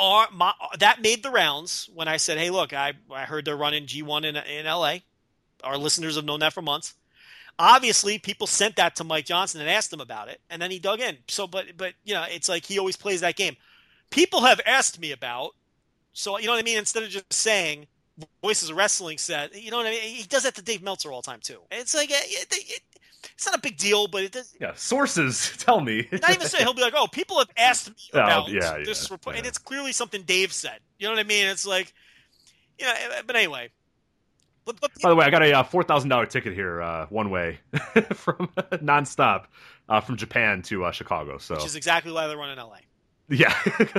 Our, my, that made the rounds when I said, "Hey, look, I I heard they're running G one in in L A." Our listeners have known that for months. Obviously, people sent that to Mike Johnson and asked him about it, and then he dug in. So, but but you know, it's like he always plays that game. People have asked me about, so you know what I mean? Instead of just saying Voices of Wrestling said, you know what I mean? He does that to Dave Meltzer all the time too. It's like, it, it, it's not a big deal, but it does. Yeah, sources tell me. Not even say, he'll be like, oh, people have asked me about oh, yeah, this yeah, report. Yeah. And it's clearly something Dave said. You know what I mean? It's like, you know, but anyway. But, but, By the know, way, I got a uh, four thousand dollars ticket here uh, one way from nonstop uh, from Japan to uh, Chicago. So. Which is exactly why they're running L A. Yeah,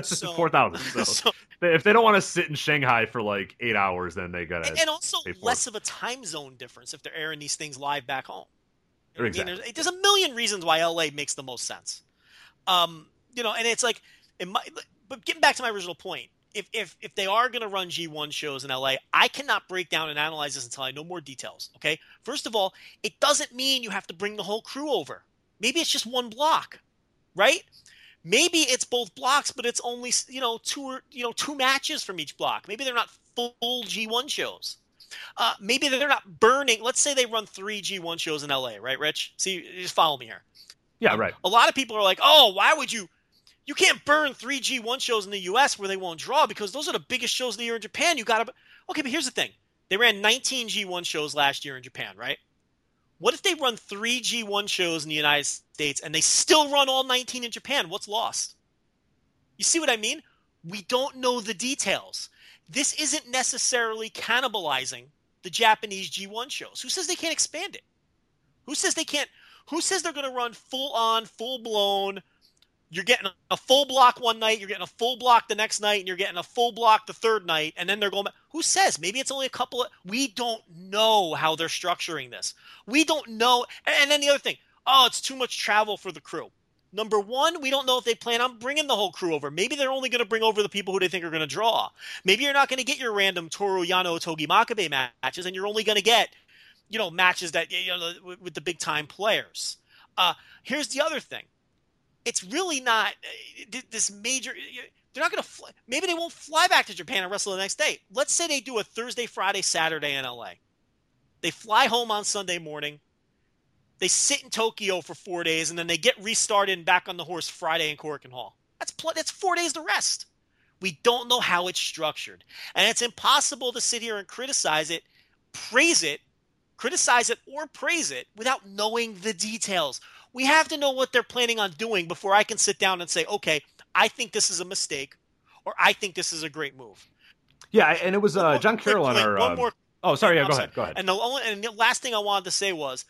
so, four thousand. So. So, if they don't want to sit in Shanghai for like eight hours, then they gotta. And, and also less of a time zone difference if they're airing these things live back home. You know exactly. I mean? there's, there's a million reasons why L A makes the most sense. Um, you know, and it's like, in my, but getting back to my original point, if if if they are going to run G one shows in L A, I cannot break down and analyze this until I know more details. Okay, first of all, it doesn't mean you have to bring the whole crew over. Maybe it's just one block, right? Maybe it's both blocks, but it's only, you know, two or, you know, two matches from each block. Maybe they're not full G one shows. Uh, maybe they're not burning. Let's say they run three G one shows in L A, right, Rich? See, just follow me here. Yeah, right. A lot of people are like, oh, why would you? You can't burn three G one shows in the U S where they won't draw because those are the biggest shows of the year in Japan. You got to. Okay, but here's the thing. They ran nineteen G one shows last year in Japan, right? What if they run three G one shows in the United States and they still run all nineteen in Japan? What's lost? You see what I mean? We don't know the details. This isn't necessarily cannibalizing the Japanese G one shows. Who says they can't expand it? Who says they can't? Who says they're going to run full-on, full-blown? You're getting a full block one night, you're getting a full block the next night, and you're getting a full block the third night, and then they're going back. Who says? Maybe it's only a couple of – we don't know how they're structuring this. We don't know – and then the other thing, oh, it's too much travel for the crew. Number one, we don't know if they plan on bringing the whole crew over. Maybe they're only going to bring over the people who they think are going to draw. Maybe you're not going to get your random Toru Yano Togi Makabe matches, and you're only going to get, you know, matches that, you know, with the big-time players. Uh, here's the other thing. It's really not this major – they're not going to fly. Maybe they won't fly back to Japan and wrestle the next day. Let's say they do a Thursday, Friday, Saturday in L A. They fly home on Sunday morning. They sit in Tokyo for four days, and then they get restarted and back on the horse Friday in Korakuen Hall. That's pl- that's four days to rest. We don't know how it's structured. And it's impossible to sit here and criticize it, praise it, criticize it or praise it without knowing the details. We have to know what they're planning on doing before I can sit down and say, okay, I think this is a mistake, or I think this is a great move. Yeah, and it was uh, John Carroll on our... One more... Oh, sorry, yeah, go ahead, go ahead. And the, only, and the last thing I wanted to say was,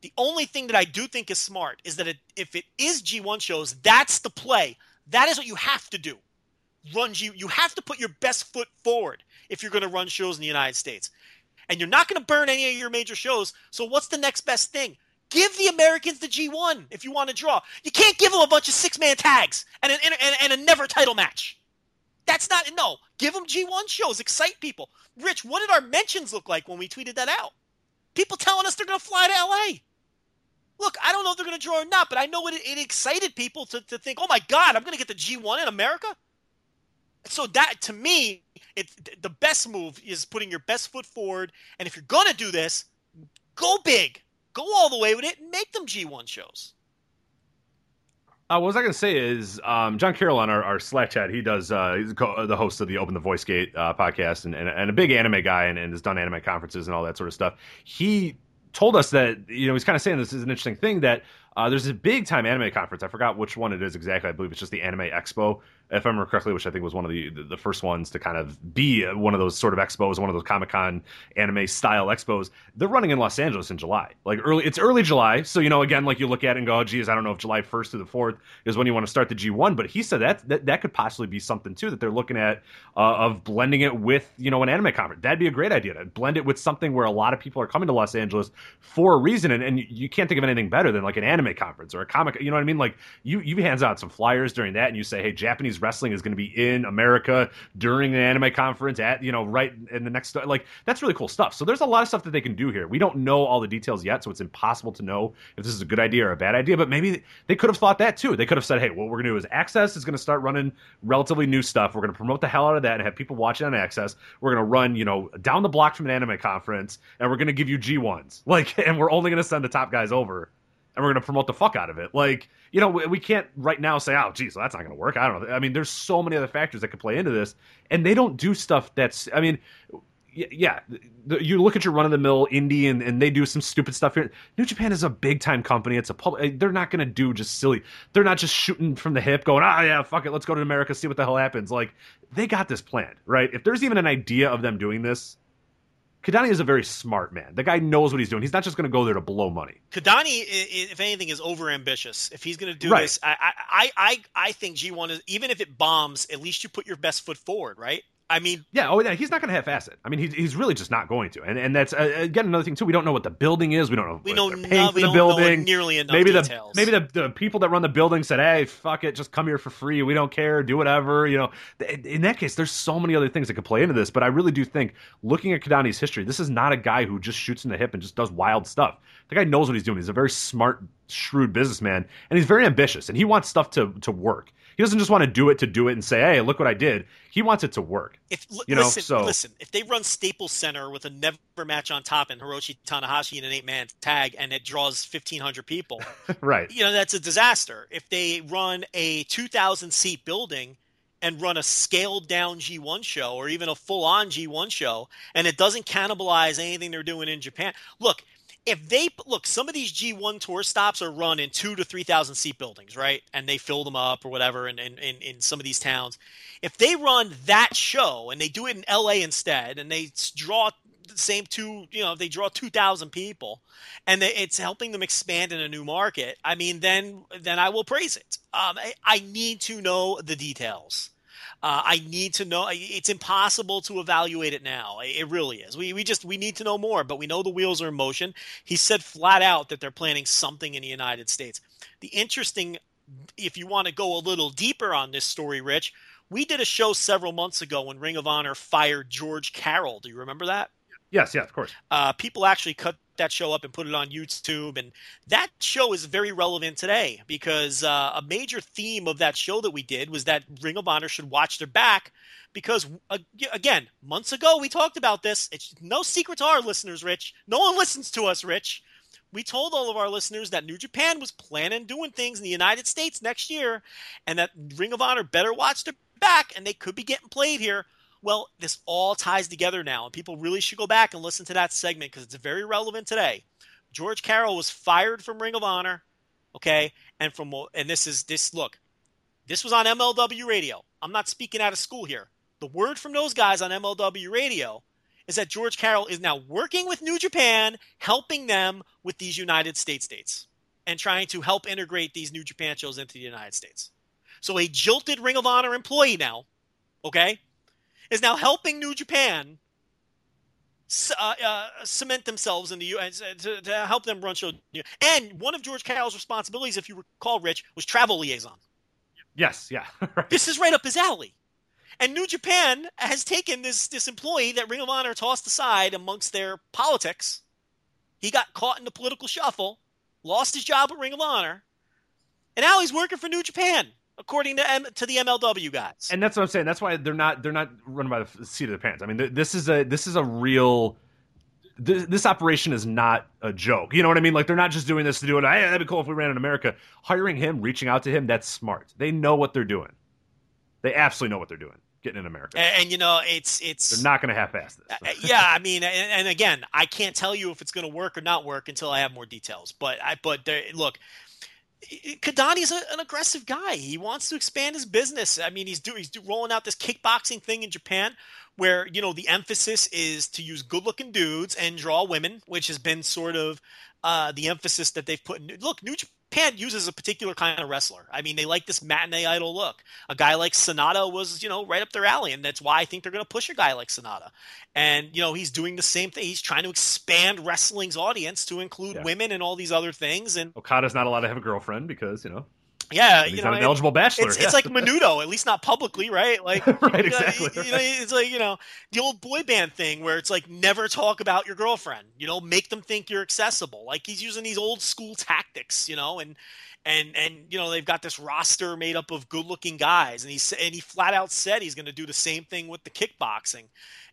the only thing that I do think is smart is that it, if it is G one shows, that's the play. That is what you have to do. Run G, you have to put your best foot forward if you're going to run shows in the United States. And you're not going to burn any of your major shows, so what's the next best thing? Give the Americans the G one if you want to draw. You can't give them a bunch of six-man tags and, an, and, and a never-title match. That's not – no. Give them G one shows. Excite people. Rich, what did our mentions look like when we tweeted that out? People telling us they're going to fly to L A. Look, I don't know if they're going to draw or not, but I know it, it excited people to, to think, oh, my God, I'm going to get the G one in America? So that, to me, it, the best move is putting your best foot forward. And if you're going to do this, go big. Go all the way with it and make them G one shows. Uh, what I was going to say is um, John Carroll on our, our Slack chat, he does uh, he's the host of the Open the Voice Gate uh, podcast and, and, and a big anime guy and, and has done anime conferences and all that sort of stuff. He told us that, you know, he's kind of saying this is an interesting thing that uh, there's a big time anime conference. I forgot which one it is exactly. I believe it's just the Anime Expo, if I remember correctly, which I think was one of the, the first ones to kind of be one of those sort of expos, one of those Comic-Con anime style expos. They're running in Los Angeles in July. Like early, it's early July. So, you know, again, like you look at it and go, oh, geez, I don't know if July first to the fourth is when you want to start the G one. But he said that that, that could possibly be something, too, that they're looking at uh, of blending it with, you know, an anime conference. That'd be a great idea to blend it with something where a lot of people are coming to Los Angeles for a reason. And, and you can't think of anything better than like an anime conference or a comic. You know what I mean? Like you, you hands out some flyers during that and you say, hey, Japanese wrestling is going to be in America during the anime conference at, you know, right in the next, like, that's really cool stuff. So there's a lot of stuff that they can do here. We don't know all the details yet, so it's impossible to know if this is a good idea or a bad idea, but maybe they could have thought that too. They could have said, hey, what we're going to do is Access is going to start running relatively new stuff. We're going to promote the hell out of that and have people watch it on Access. We're going to run, you know, down the block from an anime conference and we're going to give you G ones. Like, and we're only going to send the top guys over. And we're going to promote the fuck out of it. Like, you know, we can't right now say, oh, geez, well, that's not going to work. I don't know. I mean, there's so many other factors that could play into this. And they don't do stuff that's, I mean, yeah, you look at your run-of-the-mill indie and, and they do some stupid stuff here. New Japan is a big-time company. It's a public. They're not going to do just silly. They're not just shooting from the hip going, ah, oh, yeah, fuck it. Let's go to America, see what the hell happens. Like, they got this planned, right? If there's even an idea of them doing this, Kidani is a very smart man. The guy knows what he's doing. He's not just going to go there to blow money. Kidani, if anything, is overambitious. If he's going to do right. this, I, I, I, I think G one is, even if it bombs, at least you put your best foot forward, right? I mean, yeah, oh, yeah, he's not going to half-ass it. I mean, he, he's really just not going to. And and that's, uh, again, another thing, too. We don't know what the building is. We don't know we what don't they're paying no, for the building. Know nearly enough maybe details. The, maybe the, the people that run the building said, hey, fuck it, just come here for free. We don't care. Do whatever. You know, in that case, there's so many other things that could play into this. But I really do think, looking at Kidani's history, this is not a guy who just shoots in the hip and just does wild stuff. The guy knows what he's doing. He's a very smart, shrewd businessman, and he's very ambitious, and he wants stuff to, to work. He doesn't just want to do it to do it and say, hey, look what I did. He wants it to work. If, l- you know, listen, so. listen, if they run Staples Center with a never match on top and Hiroshi Tanahashi in an eight-man tag and it draws fifteen hundred people, right? You know, that's a disaster. If they run a two thousand seat building and run a scaled-down G one show or even a full-on G one show and it doesn't cannibalize anything they're doing in Japan. Look, if they – look, some of these G one tour stops are run in two thousand to three thousand seat buildings, right? And they fill them up or whatever in, in, in some of these towns. If they run that show and they do it in L A instead and they draw the same two – you know, they draw two thousand people and they, it's helping them expand in a new market, I mean, then then I will praise it. Um, I, I need to know the details. Uh, I need to know. It's impossible to evaluate it now. It really is. We we just we need to know more, but we know the wheels are in motion. He said flat out that they're planning something in the United States. The interesting, if you want to go a little deeper on this story, Rich, we did a show several months ago when Ring of Honor fired George Carroll. Do you remember that? Yes, yeah, of course. Uh, people actually cut that show up and put it on YouTube, and that show is very relevant today because uh, a major theme of that show that we did was that Ring of Honor should watch their back because, uh, again, months ago we talked about this. It's no secret to our listeners, Rich. No one listens to us, Rich. We told all of our listeners that New Japan was planning doing things in the United States next year and that Ring of Honor better watch their back and they could be getting played here. Well, this all ties together now, and people really should go back and listen to that segment because it's very relevant today. George Karol was fired from Ring of Honor, okay? And from and this is this look. This was on M L W Radio. I'm not speaking out of school here. The word from those guys on M L W Radio is that George Karol is now working with New Japan, helping them with these United States dates and trying to help integrate these New Japan shows into the United States. So a jilted Ring of Honor employee now, okay, is now helping New Japan Uh, uh, cement themselves in the U S Uh, to, to help them run shows. And one of George Karol's responsibilities, if you recall, Rich, was travel liaison. Yes, yeah. Right. This is right up his alley. And New Japan has taken this, this employee that Ring of Honor tossed aside amongst their politics. He got caught in the political shuffle, lost his job at Ring of Honor, and now he's working for New Japan, according to M- to the M L W guys. And that's what I'm saying. That's why they're not they're not running by the seat of their pants. I mean, th- this is a this is a real th- this operation is not a joke. You know what I mean? Like, they're not just doing this to do it. Hey, that'd be cool if we ran in America. Hiring him, reaching out to him, that's smart. They know what they're doing. They absolutely know what they're doing. Getting in America. And, and you know, it's it's they're not going to half-ass this. uh, yeah, I mean, and, and again, I can't tell you if it's going to work or not work until I have more details. But I but there, look. Kadani's a, an aggressive guy. He wants to expand his business. I mean, he's do, he's do, rolling out this kickboxing thing in Japan where, you know, the emphasis is to use good-looking dudes and draw women, which has been sort of uh, the emphasis that they've put in. Look, New Japan uses a particular kind of wrestler. I mean, they like this matinee idol look. A guy like Sonata was, you know, right up their alley, and that's why I think they're going to push a guy like Sonata. And, you know, he's doing the same thing. He's trying to expand wrestling's audience to include yeah. women and all these other things. And Okada's not allowed to have a girlfriend because, you know. Yeah, he's you know, not an eligible bachelor. It's, yeah. it's like Menudo, at least not publicly, right? Like, right, exactly. You know, it's like, you know, the old boy band thing where it's like, never talk about your girlfriend. You know, make them think you're accessible. Like, he's using these old school tactics, you know, and and and you know, they've got this roster made up of good-looking guys, and he's and he flat out said he's going to do the same thing with the kickboxing.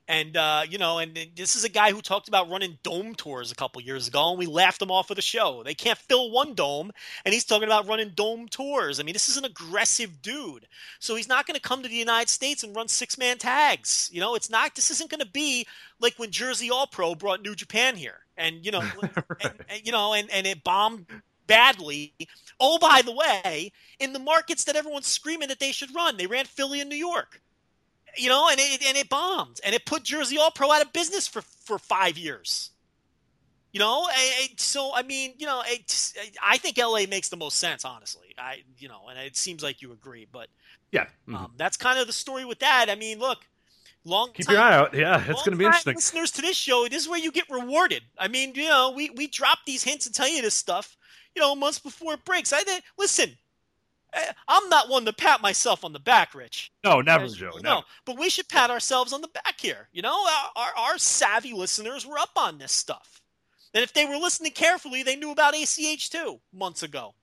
And, uh, you know, and, and this is a guy who talked about running dome tours a couple years ago, and we laughed him off of the show. They can't fill one dome, and he's talking about running dome tours. I mean, this is an aggressive dude. So he's not going to come to the United States and run six-man tags. You know, it's not – this isn't going to be like when Jersey All-Pro brought New Japan here. And, you know, right. and, and, you know, and, and it bombed – badly. Oh, by the way, in the markets that everyone's screaming that they should run, they ran Philly and New York, you know, and it and it bombed, and it put Jersey All Pro out of business for, for five years, you know. I, I, so I mean, you know, it, I think L A makes the most sense, honestly. I, you know, and it seems like you agree, but yeah, mm-hmm. um, that's kind of the story with that. I mean, look. Long Keep time, your eye out. Yeah, it's going to be interesting. Listeners to this show, this is where you get rewarded. I mean, you know, we, we drop these hints and tell you this stuff, you know, months before it breaks. I did, Listen, I'm not one to pat myself on the back, Rich. No, never, Joe. No, never. But we should pat ourselves on the back here. You know, our, our, our savvy listeners were up on this stuff. And if they were listening carefully, they knew about A C H too months ago.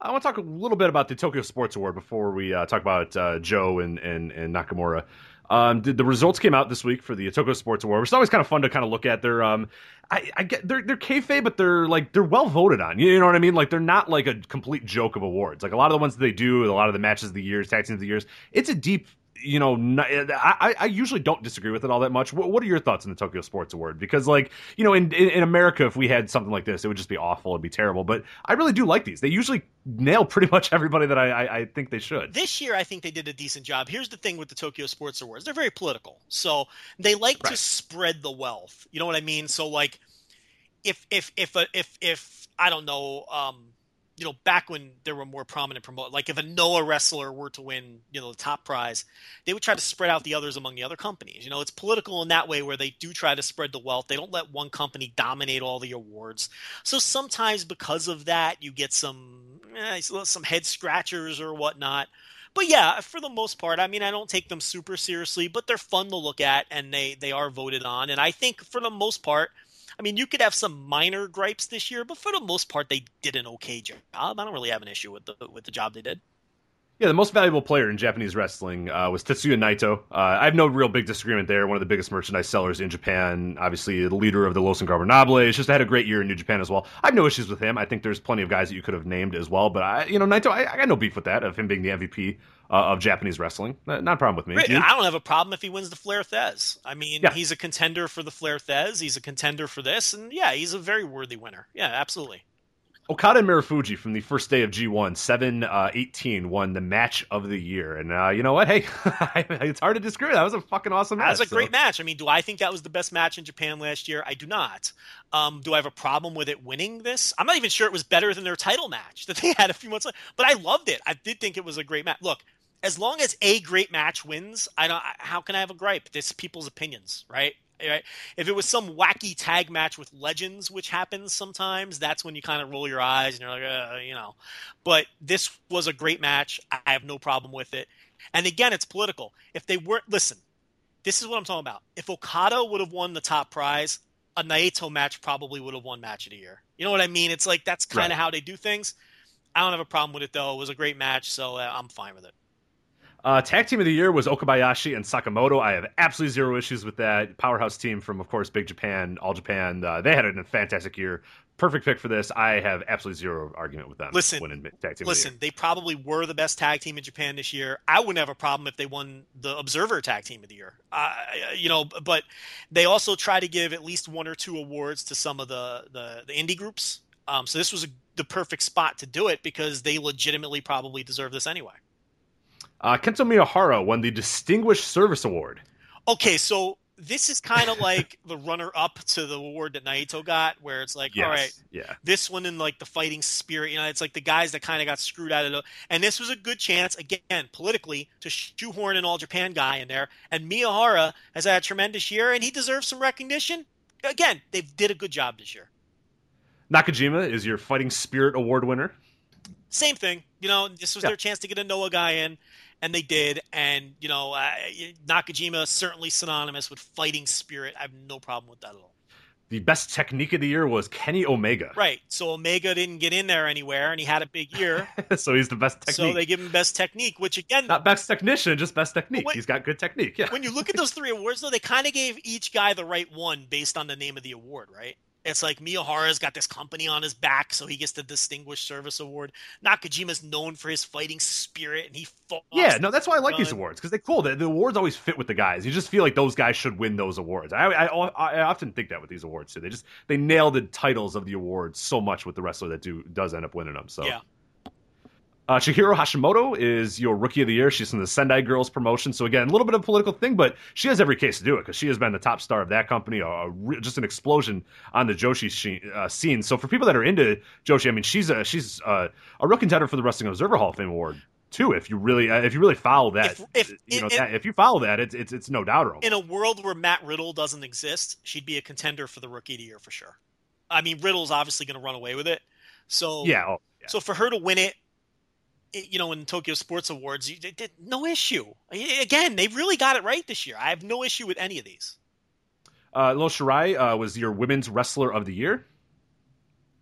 I want to talk a little bit about the Tokyo Sports Award before we uh, talk about uh, Joe and, and, and Nakamura. Um, the, the results came out this week for the Tokyo Sports Award, which is always kind of fun to kind of look at. They're, um, I, I get they're they're kayfabe, but they're like they're well voted on. You know what I mean? Like, they're not like a complete joke of awards. Like, a lot of the ones that they do, a lot of the matches of the years, tag teams of the years, it's a deep. You know, I, I usually don't disagree with it all that much. What, what are your thoughts on the Tokyo Sports Award? Because, like, you know, in, in America, if we had something like this, it would just be awful. It'd be terrible. But I really do like these. They usually nail pretty much everybody that I, I, I think they should. This year, I think they did a decent job. Here's the thing with the Tokyo Sports Awards. They're very political. So they like right. to spread the wealth. You know what I mean? So, like, if, if, if, if, if, if I don't know, um, you know, back when there were more prominent promoters, like if a Noah wrestler were to win, you know, the top prize, they would try to spread out the others among the other companies. You know, it's political in that way where they do try to spread the wealth. They don't let one company dominate all the awards. So sometimes because of that, you get some, eh, some head scratchers or whatnot. But yeah, for the most part, I mean, I don't take them super seriously, but they're fun to look at, and they, they are voted on. And I think for the most part, I mean, you could have some minor gripes this year, but for the most part, they did an okay job. I don't really have an issue with the with the job they did. Yeah, the most valuable player in Japanese wrestling uh, was Tetsuya Naito. Uh, I have no real big disagreement there. One of the biggest merchandise sellers in Japan, obviously the leader of the Los Ingobernables. Just had a great year in New Japan as well. I have no issues with him. I think there's plenty of guys that you could have named as well. But, I, you know, Naito, I, I got no beef with that, of him being the M V P uh, of Japanese wrestling. Not a problem with me. Right. I don't have a problem if he wins the Flair Thez. I mean, yeah. He's a contender for the Flair Thez. He's a contender for this. And, yeah, he's a very worthy winner. Yeah, absolutely. Okada and Marufuji from the first day of G one, seven eighteen, uh, won the match of the year. And uh, you know what? Hey, it's hard to disagree. That was a fucking awesome match. That was a so. great match. I mean, do I think that was the best match in Japan last year? I do not. Um, do I have a problem with it winning this? I'm not even sure it was better than their title match that they had a few months later. But I loved it. I did think it was a great match. Look, as long as a great match wins, I don't. How can I have a gripe? This is people's opinions, right? Right? If it was some wacky tag match with legends, which happens sometimes, that's when you kind of roll your eyes and you're like, uh, you know. But this was a great match. I have no problem with it. And again, it's political. If they weren't, listen, this is what I'm talking about. If Okada would have won the top prize, a Naito match probably would have won match of the year. You know what I mean? It's like that's kind of right. How they do things. I don't have a problem with it, though. It was a great match, so uh, I'm fine with it. Uh, tag team of the year was Okabayashi and Sakamoto. I have absolutely zero issues with that. Powerhouse team from, of course, Big Japan, All Japan. Uh, they had a fantastic year. Perfect pick for this. I have absolutely zero argument with them. Listen, winning tag team listen, of the year. They probably were the best tag team in Japan this year. I wouldn't have a problem if they won the Observer Tag Team of the Year. Uh, you know, but they also try to give at least one or two awards to some of the, the, the indie groups. Um, so this was a, the perfect spot to do it because they legitimately probably deserve this anyway. Uh, Kento Miyahara won the Distinguished Service Award. Okay, so this is kind of like the runner-up to the award that Naito got, where it's like, yes, all right, yeah. This one in like the fighting spirit, you know, it's like the guys that kind of got screwed out of it. And this was a good chance, again, politically, to shoehorn an All Japan guy in there. And Miyahara has had a tremendous year, and he deserves some recognition. Again, they did a good job this year. Nakajima is your Fighting Spirit Award winner. Same thing. You know, this was yeah. their chance to get a Noah guy in. And they did, and, you know, uh, Nakajima certainly synonymous with fighting spirit. I have no problem with that at all. The best technique of the year was Kenny Omega. Right, so Omega didn't get in there anywhere, and he had a big year. So he's the best technique. So they give him best technique, which again... Not best technician, just best technique. When, he's got good technique, yeah. When you look at those three awards, though, they kind of gave each guy the right one based on the name of the award, right? It's like Miyahara's got this company on his back, so he gets the Distinguished Service Award. Nakajima's known for his fighting spirit, and he fought. Yeah, no, that's why I like these awards, because they're cool. The, the awards always fit with the guys. You just feel like those guys should win those awards. I, I, I often think that with these awards, too. They just they nail the titles of the awards so much with the wrestler that do does end up winning them. So. Yeah. Uh, Chihiro Hashimoto is your Rookie of the Year. She's from the Sendai Girls promotion. So, again, a little bit of a political thing, but she has every case to do it because she has been the top star of that company, a, a re- just an explosion on the Joshi she- uh, scene. So, for people that are into Joshi, I mean, she's a, she's a, a real contender for the Wrestling Observer Hall of Fame Award, too, if you really uh, if you really follow that. If, if, you know, in, that, if you follow that, it's it's, it's no doubtable. In a world where Matt Riddle doesn't exist, she'd be a contender for the Rookie of the Year for sure. I mean, Riddle's obviously going to run away with it. So yeah, oh, yeah. So, for her to win it, you know, in Tokyo Sports Awards, you did no issue. Again, they really got it right this year. I have no issue with any of these. Uh, Io Shirai uh, was your Women's Wrestler of the Year.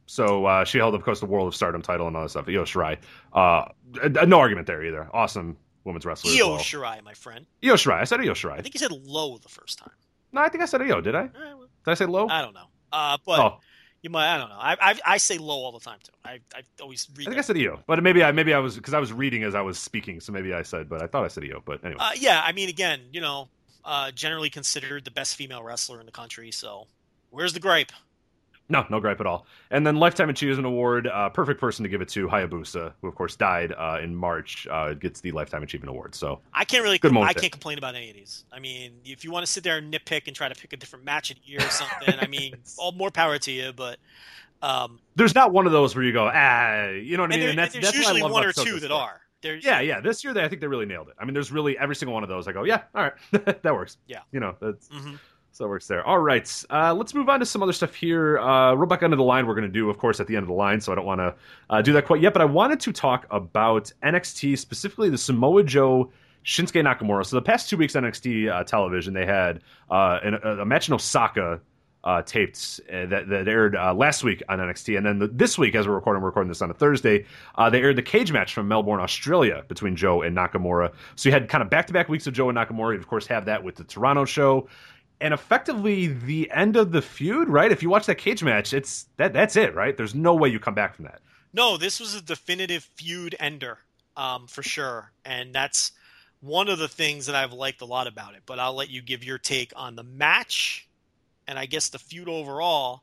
So uh, she held, of course, the World of Stardom title and all that stuff. Io Shirai. Uh, no argument there either. Awesome women's wrestler. Io well. Shirai, my friend. Io Shirai. I said Io Shirai. I think you said low the first time. No, I think I said Io. Did I? Right, well, did I say low? I don't know. Uh, but. Oh. You might, I don't know. I, I I say low all the time too. I I always read. I think that. I said E O, but maybe I maybe I was because I was reading as I was speaking, so maybe I said, but I thought I said E O. But anyway, uh, yeah. I mean, again, you know, uh, generally considered the best female wrestler in the country. So where's the gripe? No, no gripe at all. And then Lifetime Achievement Award, uh, perfect person to give it to, Hayabusa, who of course died uh, in March, uh, gets the Lifetime Achievement Award. So I can't really, com- I can't there. complain about any of these. I mean, if you want to sit there and nitpick and try to pick a different match of the year or something, I mean, all more power to you. But um, there's not one of those where you go, ah, you know what I mean? There, and that's, and there's that's usually one or two that are. There's, yeah, yeah. This year, they, I think they really nailed it. I mean, there's really every single one of those. I go, yeah, all right, that works. Yeah, you know, that's. Mm-hmm. So it works there. All right. Uh, let's move on to some other stuff here. Uh, roll back under the line. We're going to do, of course, at the end of the line, so I don't want to uh, do that quite yet. But I wanted to talk about N X T, specifically the Samoa Joe Shinsuke Nakamura. So the past two weeks on N X T uh, television, they had uh, an, a match in Osaka uh, taped uh, that, that aired uh, last week on N X T. And then the, this week, as we're recording, we're recording this on a Thursday, uh, they aired the cage match from Melbourne, Australia between Joe and Nakamura. So you had kind of back-to-back weeks of Joe and Nakamura. You'd, of course, have that with the Toronto show. And effectively, the end of the feud, right? If you watch that cage match, it's that that's it, right? There's no way you come back from that. No, this was a definitive feud ender, um, for sure. And that's one of the things that I've liked a lot about it. But I'll let you give your take on the match and I guess the feud overall,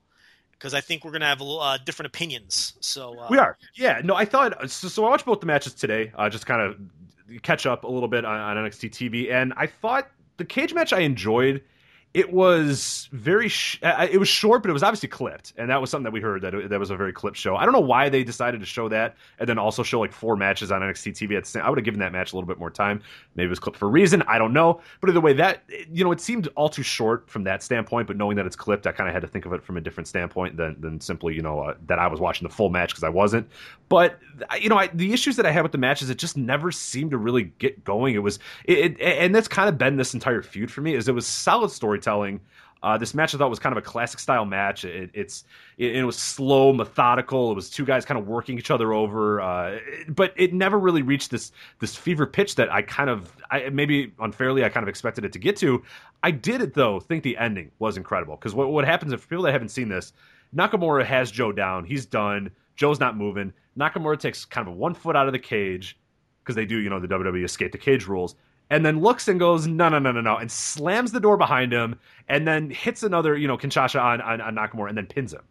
because I think we're going to have a little, uh, different opinions. So uh, we are. Yeah. No, I thought – so I watched both the matches today, uh, just kind of catch up a little bit on, on N X T T V. And I thought the cage match I enjoyed – It was very, sh- it was short, but it was obviously clipped. And that was something that we heard, that it, that was a very clipped show. I don't know why they decided to show that and then also show like four matches on N X T T V at the same. I would have given that match a little bit more time. Maybe it was clipped for a reason. I don't know. But either way, that, you know, it seemed all too short from that standpoint. But knowing that it's clipped, I kind of had to think of it from a different standpoint than, than simply, you know, uh, that I was watching the full match, because I wasn't. But, you know, I, the issues that I had with the match is it just never seemed to really get going. It was, it, it and that's kind of been this entire feud for me, is it was solid story telling. Uh, this match I thought was kind of a classic style match. It, it's it, it was slow, methodical. It was two guys kind of working each other over, uh, it, but it never really reached this this fever pitch that I kind of I, maybe unfairly I kind of expected it to get to. I did it though think the ending was incredible, because what what happens, if for people that haven't seen this, Nakamura has Joe down. He's done. Joe's not moving. Nakamura takes kind of one foot out of the cage, because they do, you know, the W W E escape the cage rules. And then looks and goes, no, no, no, no, no, and slams the door behind him, and then hits another, you know, Kinshasa on, on, on Nakamura, and then pins him.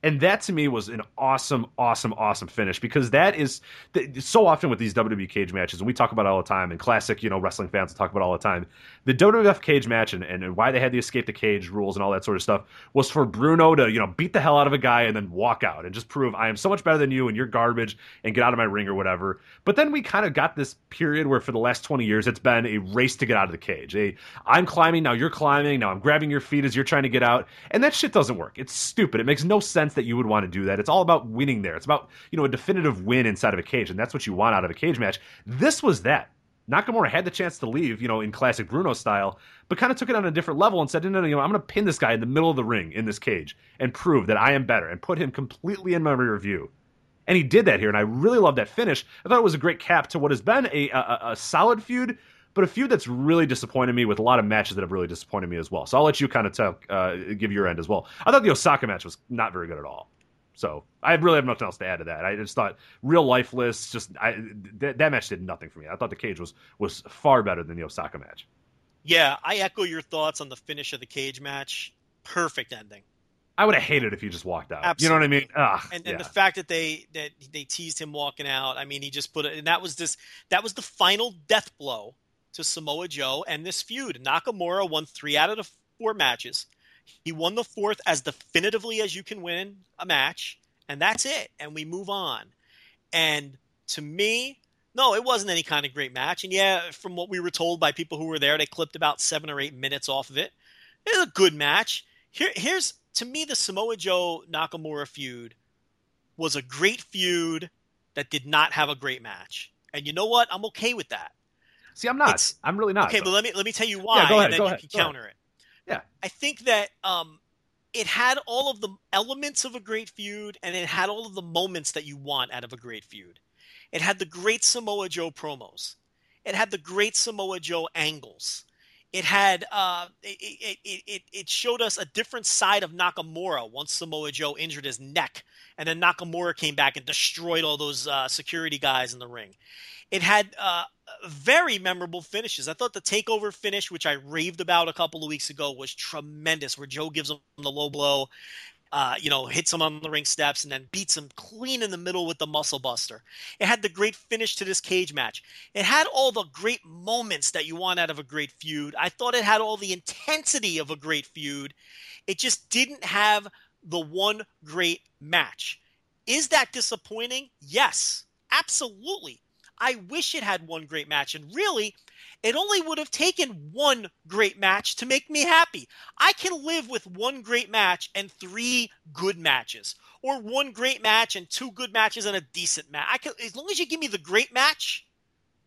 And that, to me, was an awesome, awesome, awesome finish, because that is the, so often with these W W E cage matches, and we talk about it all the time, and classic, you know, wrestling fans will talk about it all the time. The W W F cage match and, and why they had the escape the cage rules and all that sort of stuff was for Bruno to, you know, beat the hell out of a guy and then walk out and just prove, I am so much better than you and you're garbage and get out of my ring or whatever. But then we kind of got this period where for the last twenty years, it's been a race to get out of the cage. A, I'm climbing, now you're climbing, now I'm grabbing your feet as you're trying to get out. And that shit doesn't work. It's stupid. It makes no sense that you would want to do that. It's all about winning there. It's about, you know, a definitive win inside of a cage, and that's what you want out of a cage match. This was that. Nakamura had the chance to leave, you know, in classic Bruno style, but kind of took it on a different level and said, no, no, no, you know, I'm going to pin this guy in the middle of the ring in this cage and prove that I am better and put him completely in my rear view. And he did that here, and I really loved that finish. I thought it was a great cap to what has been a, a, a solid feud, but a feud that's really disappointed me, with a lot of matches that have really disappointed me as well. So I'll let you kind of tell, uh, give your end as well. I thought the Osaka match was not very good at all. So I really have nothing else to add to that. I just thought real lifeless. Just I, th- that match did nothing for me. I thought the cage was was far better than the Osaka match. Yeah, I echo your thoughts on the finish of the cage match. Perfect ending. I would have hated if he just walked out. Absolutely. You know what I mean? Ugh, and and yeah. The fact that they that they teased him walking out. I mean, he just put it, and that was this. That was the final death blow to Samoa Joe and this feud. Nakamura won three out of the four matches. He won the fourth as definitively as you can win a match, and that's it, and we move on. And to me, no, it wasn't any kind of great match. And yeah, from what we were told by people who were there, they clipped about seven or eight minutes off of it. It was a good match. Here, here's, to me, the Samoa Joe-Nakamura feud was a great feud that did not have a great match. And you know what? I'm okay with that. See, I'm not. It's, I'm really not. Okay, though. but let me let me tell you why, yeah, go ahead, and then go you ahead, can go counter ahead. it. Yeah, I think that um, it had all of the elements of a great feud, and it had all of the moments that you want out of a great feud. It had the great Samoa Joe promos. It had the great Samoa Joe angles. It had uh, it, it it it showed us a different side of Nakamura once Samoa Joe injured his neck, and then Nakamura came back and destroyed all those uh, security guys in the ring. It had uh, very memorable finishes. I thought the takeover finish, which I raved about a couple of weeks ago, was tremendous, where Joe gives him the low blow, uh, you know, hits him on the ring steps, and then beats him clean in the middle with the muscle buster. It had the great finish to this cage match. It had all the great moments that you want out of a great feud. I thought it had all the intensity of a great feud. It just didn't have the one great match. Is that disappointing? Yes, absolutely. I wish it had one great match, and really, it only would have taken one great match to make me happy. I can live with one great match and three good matches, or one great match and two good matches and a decent match. I can, as long as you give me the great match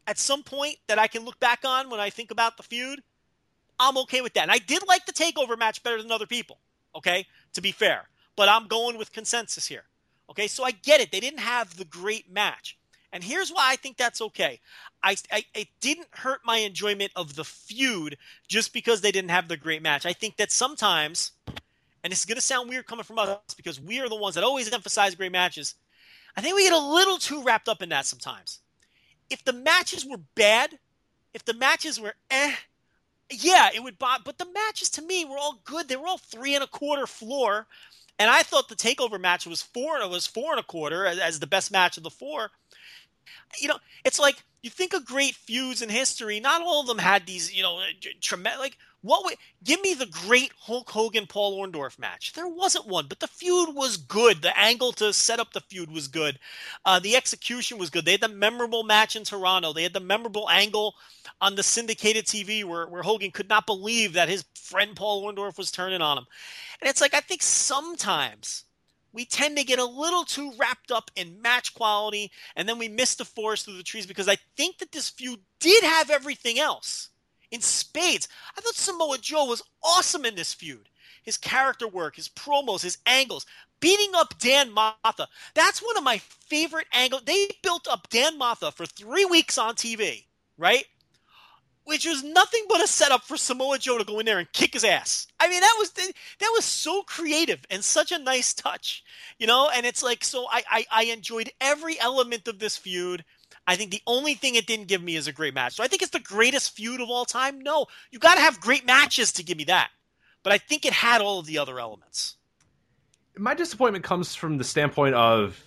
at some point that I can look back on when I think about the feud, I'm okay with that. And I did like the takeover match better than other people. okay, to be fair. But I'm going with consensus here. Okay, so I get it. They didn't have the great match. And here's why I think that's okay. I, I it didn't hurt my enjoyment of the feud just because they didn't have the great match. I think that sometimes, and it's going to sound weird coming from us because we are the ones that always emphasize great matches, I think we get a little too wrapped up in that sometimes. If the matches were bad, if the matches were eh, yeah, it would bother. But the matches to me were all good. They were all three and a quarter floor. And I thought the TakeOver match was four, it was four and a quarter as, as the best match of the four. You know, it's like you think of great feuds in history. Not all of them had these, you know, tremendous. Like, what would give me the great Hulk Hogan Paul Orndorff match? There wasn't one, but the feud was good. The angle to set up the feud was good. Uh, the execution was good. They had the memorable match in Toronto. They had the memorable angle on the syndicated T V where where Hogan could not believe that his friend Paul Orndorff was turning on him. And it's like I think sometimes we tend to get a little too wrapped up in match quality, and then we miss the forest through the trees because I think that this feud did have everything else in spades. I thought Samoa Joe was awesome in this feud. His character work, his promos, his angles, beating up Dan Mata. That's one of my favorite angles. They built up Dan Mata for three weeks on T V, right? Which was nothing but a setup for Samoa Joe to go in there and kick his ass. I mean, that was that was so creative and such a nice touch, you know? And it's like, so I, I, I enjoyed every element of this feud. I think the only thing it didn't give me is a great match. So I think it's the greatest feud of all time. No, you got to have great matches to give me that. But I think it had all of the other elements. My disappointment comes from the standpoint of,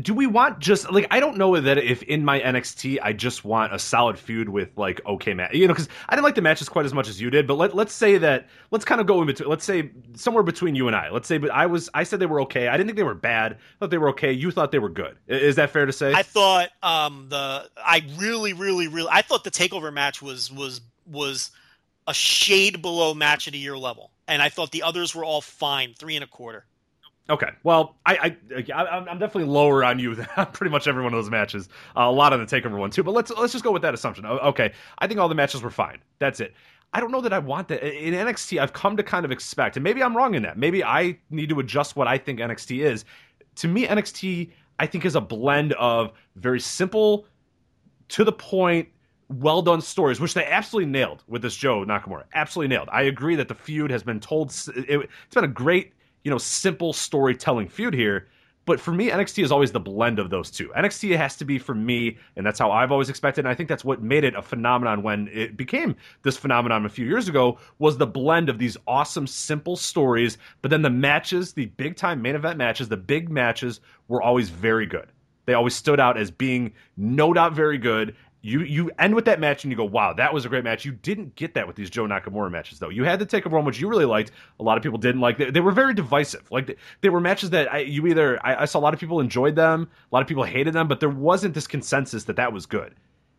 do we want just, like, I don't know that if in my N X T, I just want a solid feud with, like, okay, Matt, you know, because I didn't like the matches quite as much as you did, but let, let's say that, let's kind of go in between, let's say somewhere between you and I, let's say, but I was, I said they were okay, I didn't think they were bad, I thought they were okay, you thought they were good. Is that fair to say? I thought, um, the, I really, really, really, I thought the TakeOver match was, was, was a shade below match of the year level, and I thought the others were all fine, three and a quarter. Okay, well, I, I, I'm definitely lower on you than pretty much every one of those matches. Uh, a lot on the TakeOver one, too. But let's let's just go with that assumption. Okay, I think all the matches were fine. That's it. I don't know that I want that. In N X T, I've come to kind of expect, and maybe I'm wrong in that. Maybe I need to adjust what I think N X T is. To me, N X T, I think, is a blend of very simple, to-the-point, well-done stories, which they absolutely nailed with this Joe Nakamura. Absolutely nailed. I agree that the feud has been told. It, it's been a great, you know, simple storytelling feud here. But for me, N X T is always the blend of those two. N X T has to be, for me, and that's how I've always expected, and I think that's what made it a phenomenon when it became this phenomenon a few years ago, was the blend of these awesome, simple stories, but then the matches, the big-time main event matches, the big matches were always very good. They always stood out as being no doubt very good. You you end with that match and you go, wow, that was a great match. You didn't get that with these Joe Nakamura matches, though. You had the TakeOver one, which you really liked. A lot of people didn't like. They, they were very divisive. Like, they, they were matches that I, you either... I, I saw a lot of people enjoyed them, a lot of people hated them, but there wasn't this consensus that that was good.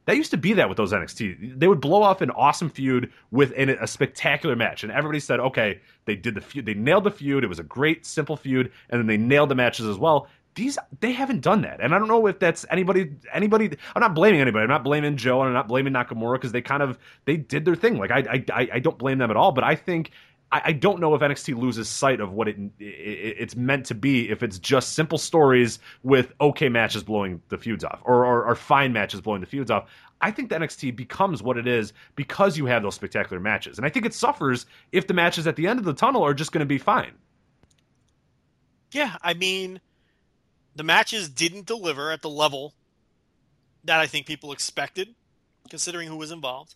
That used to be that with those N X T. They would blow off an awesome feud with an, a spectacular match, and everybody said, okay, they did the feud. They nailed the feud. It was a great, simple feud, and then they nailed the matches as well. These they haven't done that, and I don't know if that's anybody. Anybody, I'm not blaming anybody. I'm not blaming Joe, and I'm not blaming Nakamura because they kind of they did their thing. Like I, I, I don't blame them at all. But I think I, I don't know if N X T loses sight of what it, it it's meant to be if it's just simple stories with okay matches blowing the feuds off, or or, or fine matches blowing the feuds off. I think the N X T becomes what it is because you have those spectacular matches, and I think it suffers if the matches at the end of the tunnel are just going to be fine. Yeah, I mean, the matches didn't deliver at the level that I think people expected, considering who was involved,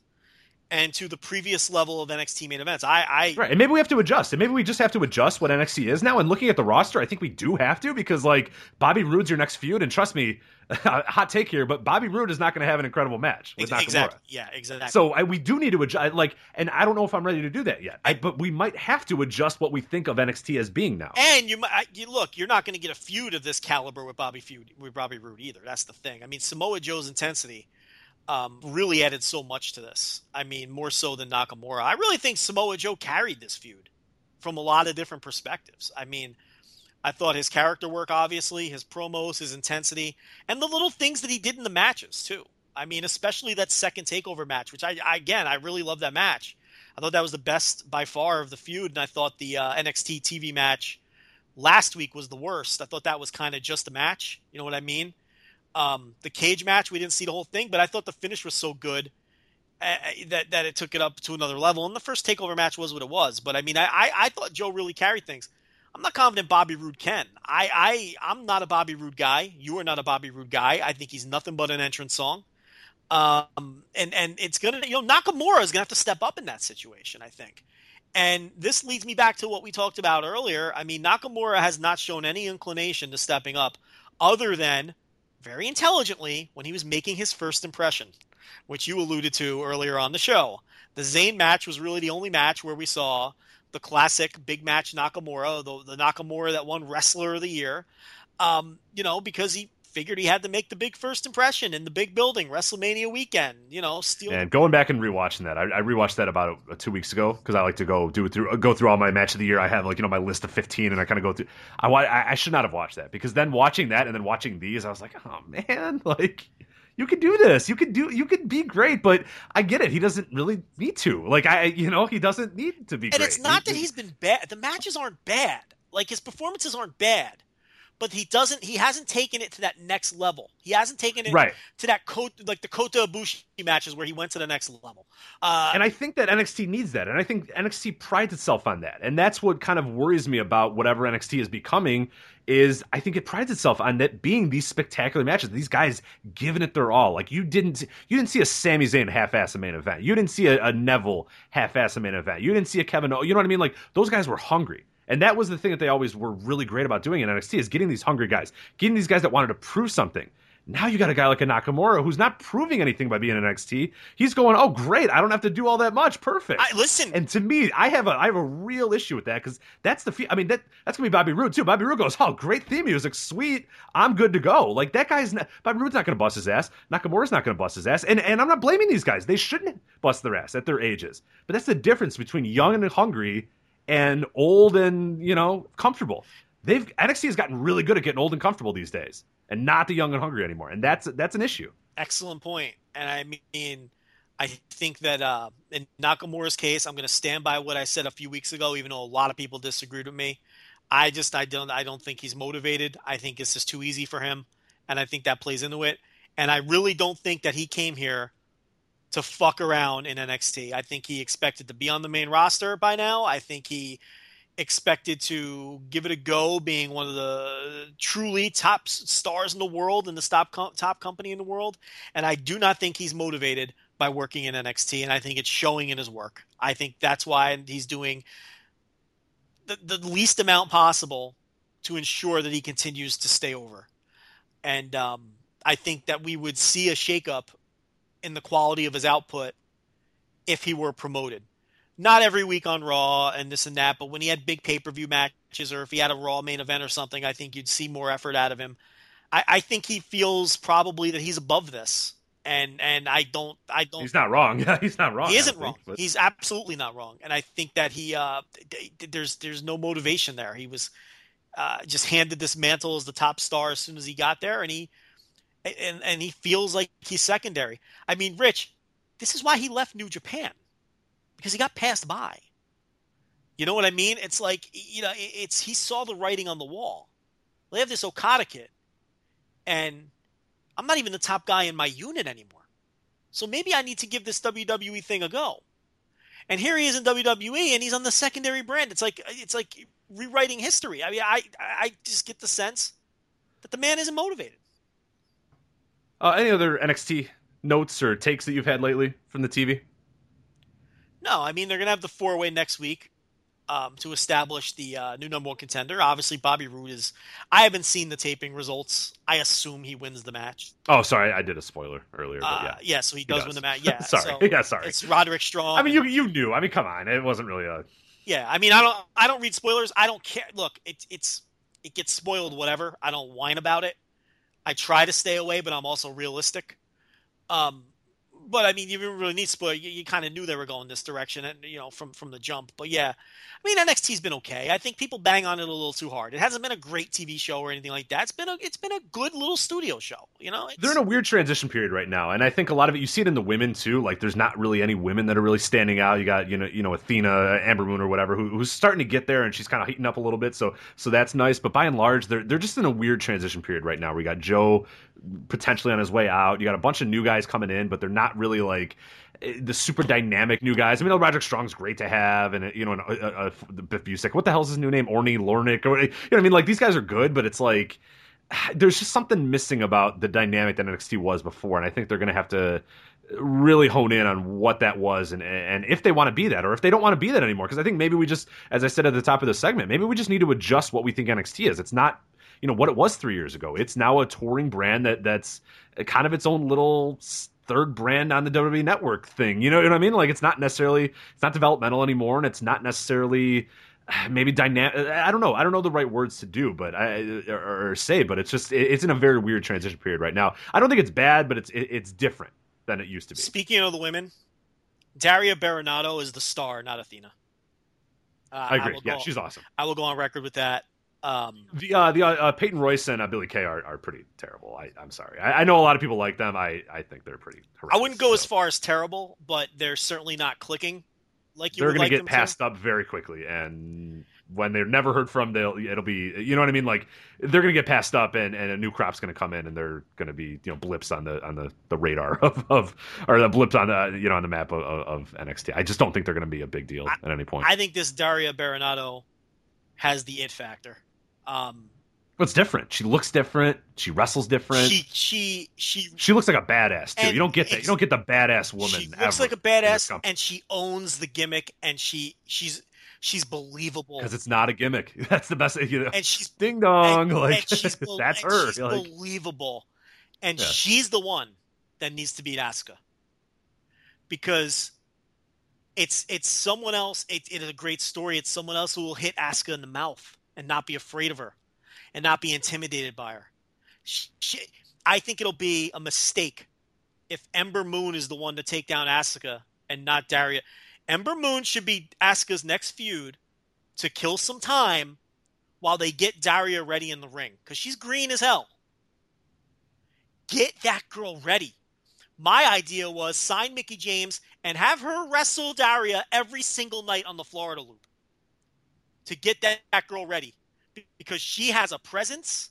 and to the previous level of N X T main events. I, I Right, and maybe we have to adjust. And maybe we just have to adjust what N X T is now. And looking at the roster, I think we do have to, because, like, Bobby Roode's your next feud, and trust me, hot take here, but Bobby Roode is not going to have an incredible match with Nakamura. Exactly. Yeah, exactly. So I, we do need to adjust, like, and I don't know if I'm ready to do that yet. I, but we might have to adjust what we think of N X T as being now. And you, I, you look, you're not going to get a feud of this caliber with Bobby feud with Bobby Roode either. That's the thing. I mean, Samoa Joe's intensity um, really added so much to this. I mean, more so than Nakamura. I really think Samoa Joe carried this feud from a lot of different perspectives. I mean, I thought his character work, obviously, his promos, his intensity, and the little things that he did in the matches, too. I mean, especially that second TakeOver match, which, I again, I really love that match. I thought that was the best by far of the feud, and I thought the uh, N X T T V match last week was the worst. I thought that was kind of just a match. You know what I mean? Um, the cage match, we didn't see the whole thing, but I thought the finish was so good uh, that that it took it up to another level. And the first takeover match was what it was. But I mean, I, I, I thought Joe really carried things. I'm not confident Bobby Roode can. I, I, I'm not a Bobby Roode guy. You are not a Bobby Roode guy. I think he's nothing but an entrance song. Um, and, and it's going to, you know, Nakamura is going to have to step up in that situation, I think. And this leads me back to what we talked about earlier. I mean, Nakamura has not shown any inclination to stepping up other than very intelligently when he was making his first impression, which you alluded to earlier on the show. The Zayn match was really the only match where we saw the classic big match Nakamura, the, the Nakamura that won Wrestler of the Year, um, you know, because he figured he had to make the big first impression in the big building, WrestleMania weekend, you know. Steal- and going back and rewatching that, I, I rewatched that about uh, two weeks ago because I like to go do it through, go through all my match of the year. I have like you know my list of fifteen, and I kind of go through. I, I I should not have watched that because then watching that and then watching these, I was like, oh man, like you could do this, you could do, you could be great, but I get it. He doesn't really need to. Like I, you know, he doesn't need to be. And great. It's not he, that he's been bad. The matches aren't bad. Like his performances aren't bad. But he doesn't. He hasn't taken it to that next level. He hasn't taken it right. to that Kota, like the Kota Ibushi matches where he went to the next level. Uh, and I think that N X T needs that, and I think N X T prides itself on that, and that's what kind of worries me about whatever N X T is becoming. Is I think it prides itself on that being these spectacular matches. These guys giving it their all. Like you didn't, you didn't see a Sami Zayn half-ass a main event. You didn't see a, a Neville half-ass a main event. You didn't see a Kevin O. You know what I mean? Like those guys were hungry. And that was the thing that they always were really great about doing in N X T is getting these hungry guys, getting these guys that wanted to prove something. Now you got a guy like a Nakamura who's not proving anything by being in N X T. He's going, oh, great, I don't have to do all that much. Perfect. I, listen. And to me, I have a I have a real issue with that because that's the fe- – I mean, that that's going to be Bobby Roode too. Bobby Roode goes, oh, great theme music. Sweet. I'm good to go. Like that guy's not – Bobby Roode's not going to bust his ass. Nakamura's not going to bust his ass. And and I'm not blaming these guys. They shouldn't bust their ass at their ages. But that's the difference between young and hungry – and old and, you know, comfortable. They've N X T has gotten really good at getting old and comfortable these days and not the young and hungry anymore. And that's that's an issue. Excellent point. And I mean, I think that uh, in Nakamura's case, I'm going to stand by what I said a few weeks ago, even though a lot of people disagreed with me. I just I don't I don't think he's motivated. I think it's just too easy for him. And I think that plays into it. And I really don't think that he came here to fuck around in N X T. I think he expected to be on the main roster by now. I think he expected to give it a go being one of the truly top stars in the world and the top, com- top company in the world. And I do not think he's motivated by working in N X T. And I think it's showing in his work. I think that's why he's doing the, the least amount possible to ensure that he continues to stay over. And um, I think that we would see a shakeup in the quality of his output if he were promoted. Not every week on Raw and this and that, but when he had big pay-per-view matches or if he had a Raw main event or something, I think you'd see more effort out of him. I, I think he feels probably that he's above this. And and I don't... I don't. He's not wrong. he's not wrong. He isn't think, wrong. But... He's absolutely not wrong. And I think that he... Uh, there's there's no motivation there. He was uh, just handed this mantle as the top star as soon as he got there, and he... And, and he feels like he's secondary. I mean, Rich, this is why he left New Japan, because he got passed by. You know what I mean? It's like, you know, it's he saw the writing on the wall. They have this Okada kid, and I'm not even the top guy in my unit anymore. So maybe I need to give this W W E thing a go. And here he is in W W E, and he's on the secondary brand. It's like it's like rewriting history. I mean, I I just get the sense that the man isn't motivated. Uh, any other N X T notes or takes that you've had lately from the T V? No, I mean, they're going to have the four-way next week um, to establish the uh, new number one contender. Obviously, Bobby Roode is... I haven't seen the taping results. I assume he wins the match. Oh, sorry. I did a spoiler earlier. But yeah. Uh, yeah, so he does, he does win the match. Yeah, sorry. So yeah, sorry. It's Roderick Strong. I mean, you you knew. I mean, come on. It wasn't really a... Yeah, I mean, I don't I don't read spoilers. I don't care. Look, it, it's, it gets spoiled, whatever. I don't whine about it. I try to stay away, but I'm also realistic. Um, But I mean, you didn't really need split. You, you kind of knew they were going this direction, and you know, from from the jump. But yeah, I mean, N X T's been okay. I think people bang on it a little too hard. It hasn't been a great T V show or anything like that. It's been a it's been a good little studio show. You know, it's... they're in a weird transition period right now, and I think a lot of it. You see it in the women too. Like, there's not really any women that are really standing out. You got you know you know Athena, Amber Moon, or whatever, who, who's starting to get there, and she's kind of heating up a little bit. So so that's nice. But by and large, they're they're just in a weird transition period right now. We got Joe potentially on his way out. You got a bunch of new guys coming in, but they're not really like the super dynamic new guys. I mean, Roderick Strong's great to have, and you know, and, uh, uh, Biff Busick. What the hell's his new name? Orny Lornick, or you know, what I mean, like these guys are good, but it's like there's just something missing about the dynamic that N X T was before, and I think they're going to have to really hone in on what that was, and and if they want to be that, or if they don't want to be that anymore. Because I think maybe we just, as I said at the top of the segment, maybe we just need to adjust what we think N X T is. It's not, you know, what it was three years ago. It's now a touring brand that that's kind of its own little third brand on the W W E Network thing. You know what I mean? Like, it's not necessarily, it's not developmental anymore, and it's not necessarily maybe dynamic. I don't know. I don't know the right words to do, but I or, or say, but it's just, it's in a very weird transition period right now. I don't think it's bad, but it's it's different than it used to be. Speaking of the women, Daria Baronato is the star, not Athena. Uh, I agree. I yeah, go, she's awesome. I will go on record with that. Um, the uh, the uh, Peyton Royce and uh, Billie Kay are, are pretty terrible. I, I'm sorry. I, I know a lot of people like them. I, I think they're pretty horrendous. I wouldn't go so. as far as terrible, but they're certainly not clicking like you they're would like them. They're going to get passed to. up very quickly, and when they're never heard from, they'll it'll be, you know what I mean? Like, they're going to get passed up, and, and a new crop's going to come in, and they're going to be, you know, blips on the on the, the radar of, of or the blips on the, you know, on the map of, of N X T. I just don't think they're going to be a big deal I, at any point. I think this Daria Baronato has the it factor. Um, What's different? She looks different. She wrestles different. She she she, she looks like a badass too. You don't get that. You don't get the badass woman. She looks ever like a badass, and she owns the gimmick, and she she's she's believable because it's not a gimmick. That's the best. You know, and she's ding dong. And, like and she's be- that's and her. She's like, believable, and yeah. she's the one that needs to beat Asuka because it's it's someone else. It, it is a great story. It's someone else who will hit Asuka in the mouth and not be afraid of her, and not be intimidated by her. She, she, I think it'll be a mistake if Ember Moon is the one to take down Asuka and not Daria. Ember Moon should be Asuka's next feud to kill some time while they get Daria ready in the ring, because she's green as hell. Get that girl ready. My idea was sign Mickie James and have her wrestle Daria every single night on the Florida Loop, to get that, that girl ready, because she has a presence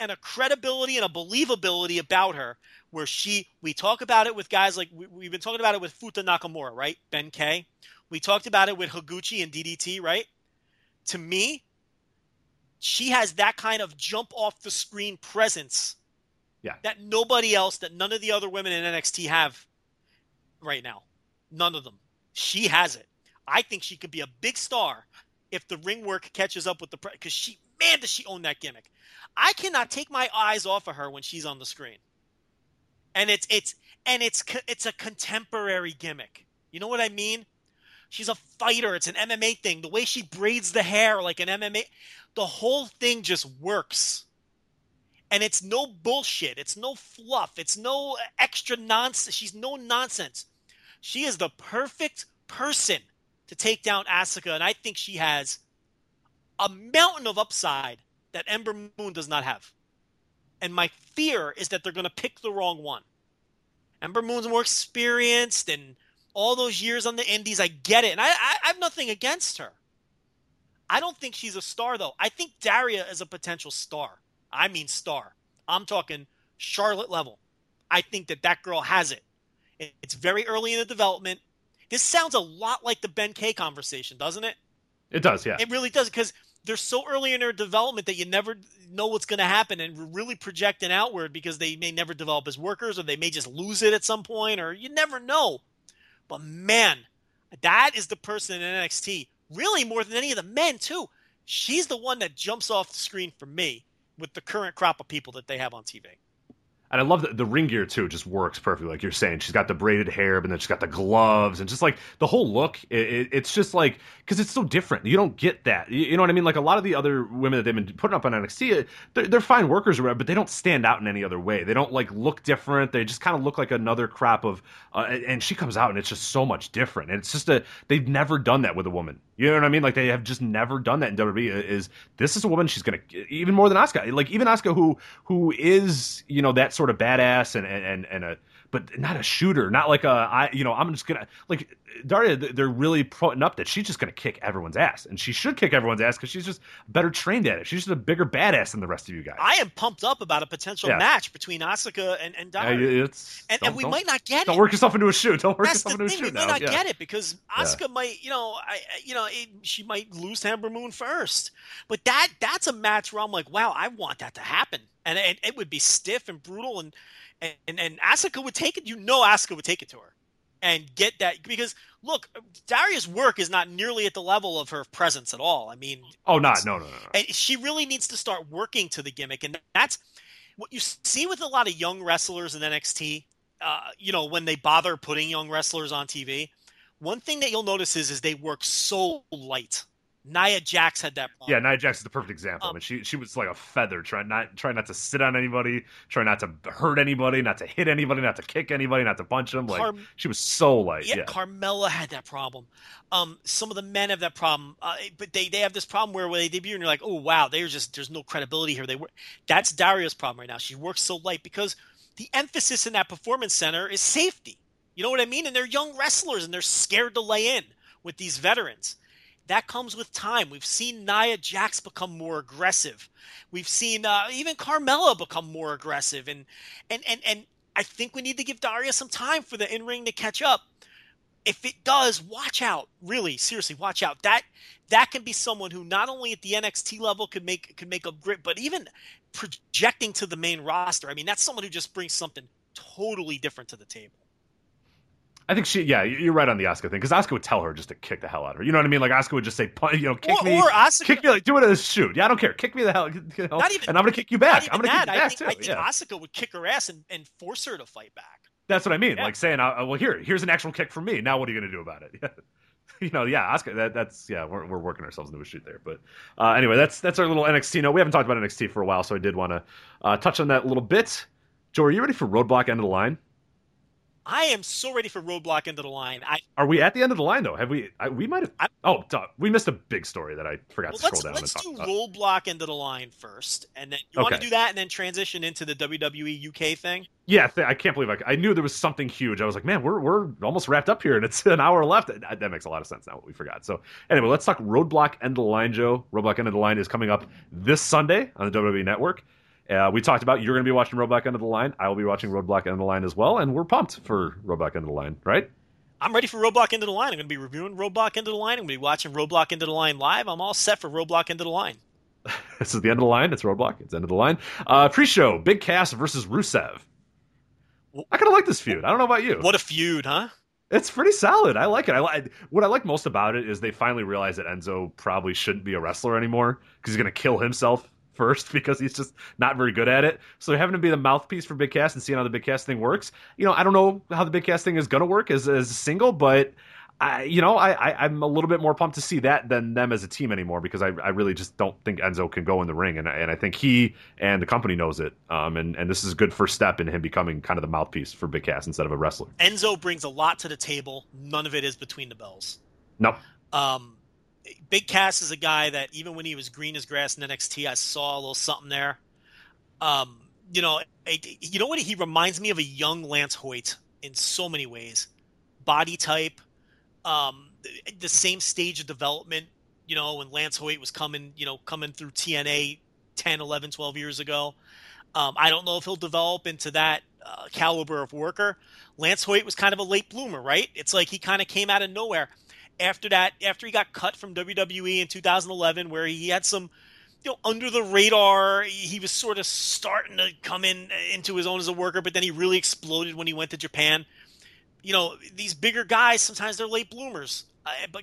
and a credibility and a believability about her where she, we talk about it with guys like we, we've been talking about it with Futa Nakamura, right? Ben Kay. We talked about it with Higuchi and D D T, right? To me, she has that kind of jump off the screen presence yeah. that nobody else, that none of the other women in N X T have right now. None of them. She has it. I think she could be a big star if the ring work catches up with the pre- – because she – man, does she own that gimmick. I cannot take my eyes off of her when she's on the screen. And it's it's and it's co- it's a contemporary gimmick. You know what I mean? She's a fighter. It's an M M A thing. The way she braids the hair like an M M A – the whole thing just works. And it's no bullshit. It's no fluff. It's no extra nonsense. She's no nonsense. She is the perfect person to take down Asuka, and I think she has a mountain of upside that Ember Moon does not have. And my fear is that they're going to pick the wrong one. Ember Moon's more experienced, and all those years on the indies, I get it. And I, I, I have nothing against her. I don't think she's a star, though. I think Daria is a potential star. I mean star. I'm talking Charlotte level. I think that that girl has it. It's very early in the development. This sounds a lot like the Ben Kay conversation, doesn't it? It does, yeah. It really does, because they're so early in their development that you never know what's going to happen, and we're really projecting outward because they may never develop as workers, or they may just lose it at some point, or you never know. But man, that is the person in N X T, really more than any of the men too. She's the one that jumps off the screen for me with the current crop of people that they have on T V. And I love that the ring gear, too, just works perfectly, like you're saying. She's got the braided hair, but then she's got the gloves. And just, like, the whole look, it, it, it's just, like, because it's so different. You don't get that. You, you know what I mean? Like, a lot of the other women that they've been putting up on N X T, they're, they're fine workers, or whatever, but they don't stand out in any other way. They don't, like, look different. They just kind of look like another crop of... Uh, and she comes out, and it's just so much different. And it's just a... They've never done that with a woman. You know what I mean? Like, they have just never done that in W W E. Is, this is a woman, she's going to... Even more than Asuka. Like, even Asuka, who who is, you know, that sort of badass and and and a but not a shooter, not like a I you know I'm just gonna like Daria. They're really putting up that she's just gonna kick everyone's ass, and she should kick everyone's ass because she's just better trained at it. She's just a bigger badass than the rest of you guys. I am pumped up about a potential yeah. match between Asuka and and Daria, and, and we might not get don't it. Don't work yourself into a shoot. Don't work That's yourself into thing. a shoot. We now. may not yeah. get it because Asuka yeah. might you know I you know it, she might lose to Ember Moon first, but that that's a match where I'm like, wow, I want that to happen. And it, it would be stiff and brutal, and, and and Asuka would take it. You know, Asuka would take it to her, and get that because look, Daria's work is not nearly at the level of her presence at all. I mean, oh, not no, no, no, no. And she really needs to start working to the gimmick, and that's what you see with a lot of young wrestlers in N X T. Uh, you know, when they bother putting young wrestlers on T V, one thing that you'll notice is is they work so light. Nia Jax had that problem. Yeah, Nia Jax is the perfect example. Um, I mean, she she was like a feather, trying not try not to sit on anybody, try not to hurt anybody, not to hit anybody, not to kick anybody, not to punch them. Like Car- she was so light. Yeah, yeah, Carmella had that problem. Um, some of the men have that problem, uh, but they, they have this problem where when they debut and you're like, oh wow, there's just there's no credibility here. They were that's Daria's problem right now. She works so light because the emphasis in that performance center is safety. You know what I mean? And they're young wrestlers and they're scared to lay in with these veterans. That comes with time. We've seen Nia Jax become more aggressive. We've seen uh, even Carmella become more aggressive. And, and and and I think we need to give Daria some time for the in-ring to catch up. If it does, watch out. Really, seriously, watch out. That that can be someone who not only at the N X T level could make could make a grip, but even projecting to the main roster. I mean, that's someone who just brings something totally different to the table. I think she, yeah, you're right on the Asuka thing because Asuka would tell her just to kick the hell out of her. You know what I mean? Like Asuka would just say, you know, kick or, me, or Asuka, kick me, like do it as a shoot. Yeah, I don't care. Kick me the hell, you know, not even, and I'm gonna kick you back. I'm gonna that. kick you back I think, too. I think yeah. Asuka would kick her ass and, and force her to fight back. That's what I mean. Yeah. Like saying, well, here, here's an actual kick from me. Now what are you gonna do about it? Yeah. You know, yeah, Asuka, that, that's, yeah, we're we're working ourselves into a shoot there. But uh, anyway, that's that's our little N X T. No, we haven't talked about N X T for a while, so I did want to uh, touch on that a little bit. Joe, are you ready for Roadblock End of the Line? I am so ready for Roadblock End of the Line. I, Are we at the end of the line, though? Have we? I, we might have. I, oh, duh, we missed a big story that I forgot well, to scroll let's, down. Let's and talk do about. Roadblock End of the Line first, and then you okay. want to do that, and then transition into the W W E U K thing. Yeah, th- I can't believe I. I knew there was something huge. I was like, man, we're we're almost wrapped up here, and it's an hour left. That, that makes a lot of sense now. What we forgot. So anyway, let's talk Roadblock End of the Line, Joe. Roadblock End of the Line is coming up this Sunday on the W W E Network. Uh, we talked about you're going to be watching Roadblock End of the Line. I will be watching Roadblock End of the Line as well, and we're pumped for Roadblock End of the Line, right? I'm ready for Roadblock End of the Line. I'm going to be reviewing Roadblock End of the Line. I'm going to be watching Roadblock End of the Line live. I'm all set for Roadblock End of the Line. This is the end of the line. It's Roadblock. It's end of the line. Uh, pre-show, Big Cass versus Rusev. Well, I kind of like this feud. I don't know about you. What a feud, huh? It's pretty solid. I like it. I li- What I like most about it is they finally realize that Enzo probably shouldn't be a wrestler anymore because he's going to kill himself first because he's just not very good at it. So having to be the mouthpiece for Big Cass and seeing how the Big Cass thing works, you know, I don't know how the Big Cass thing is going to work as, as a single, but I, you know, I, I, I'm a little bit more pumped to see that than them as a team anymore because I, I really just don't think Enzo can go in the ring. And I, and I think he and the company knows it. Um, and, and this is a good first step in him becoming kind of the mouthpiece for Big Cass instead of a wrestler. Enzo brings a lot to the table. None of it is between the bells. No. Um, Big Cass is a guy that even when he was green as grass in N X T, I saw a little something there. Um, you know, you know what? He reminds me of a young Lance Hoyt in so many ways. Body type, um, the same stage of development, you know, when Lance Hoyt was coming, you know, coming through T N A ten, eleven, twelve years ago. Um, I don't know if he'll develop into that uh, caliber of worker. Lance Hoyt was kind of a late bloomer, right? It's like he kind of came out of nowhere. After that, after he got cut from W W E in two thousand eleven, where he had some, you know, under the radar, he was sort of starting to come in into his own as a worker, but then he really exploded when he went to Japan. You know, these bigger guys, sometimes they're late bloomers. Uh, but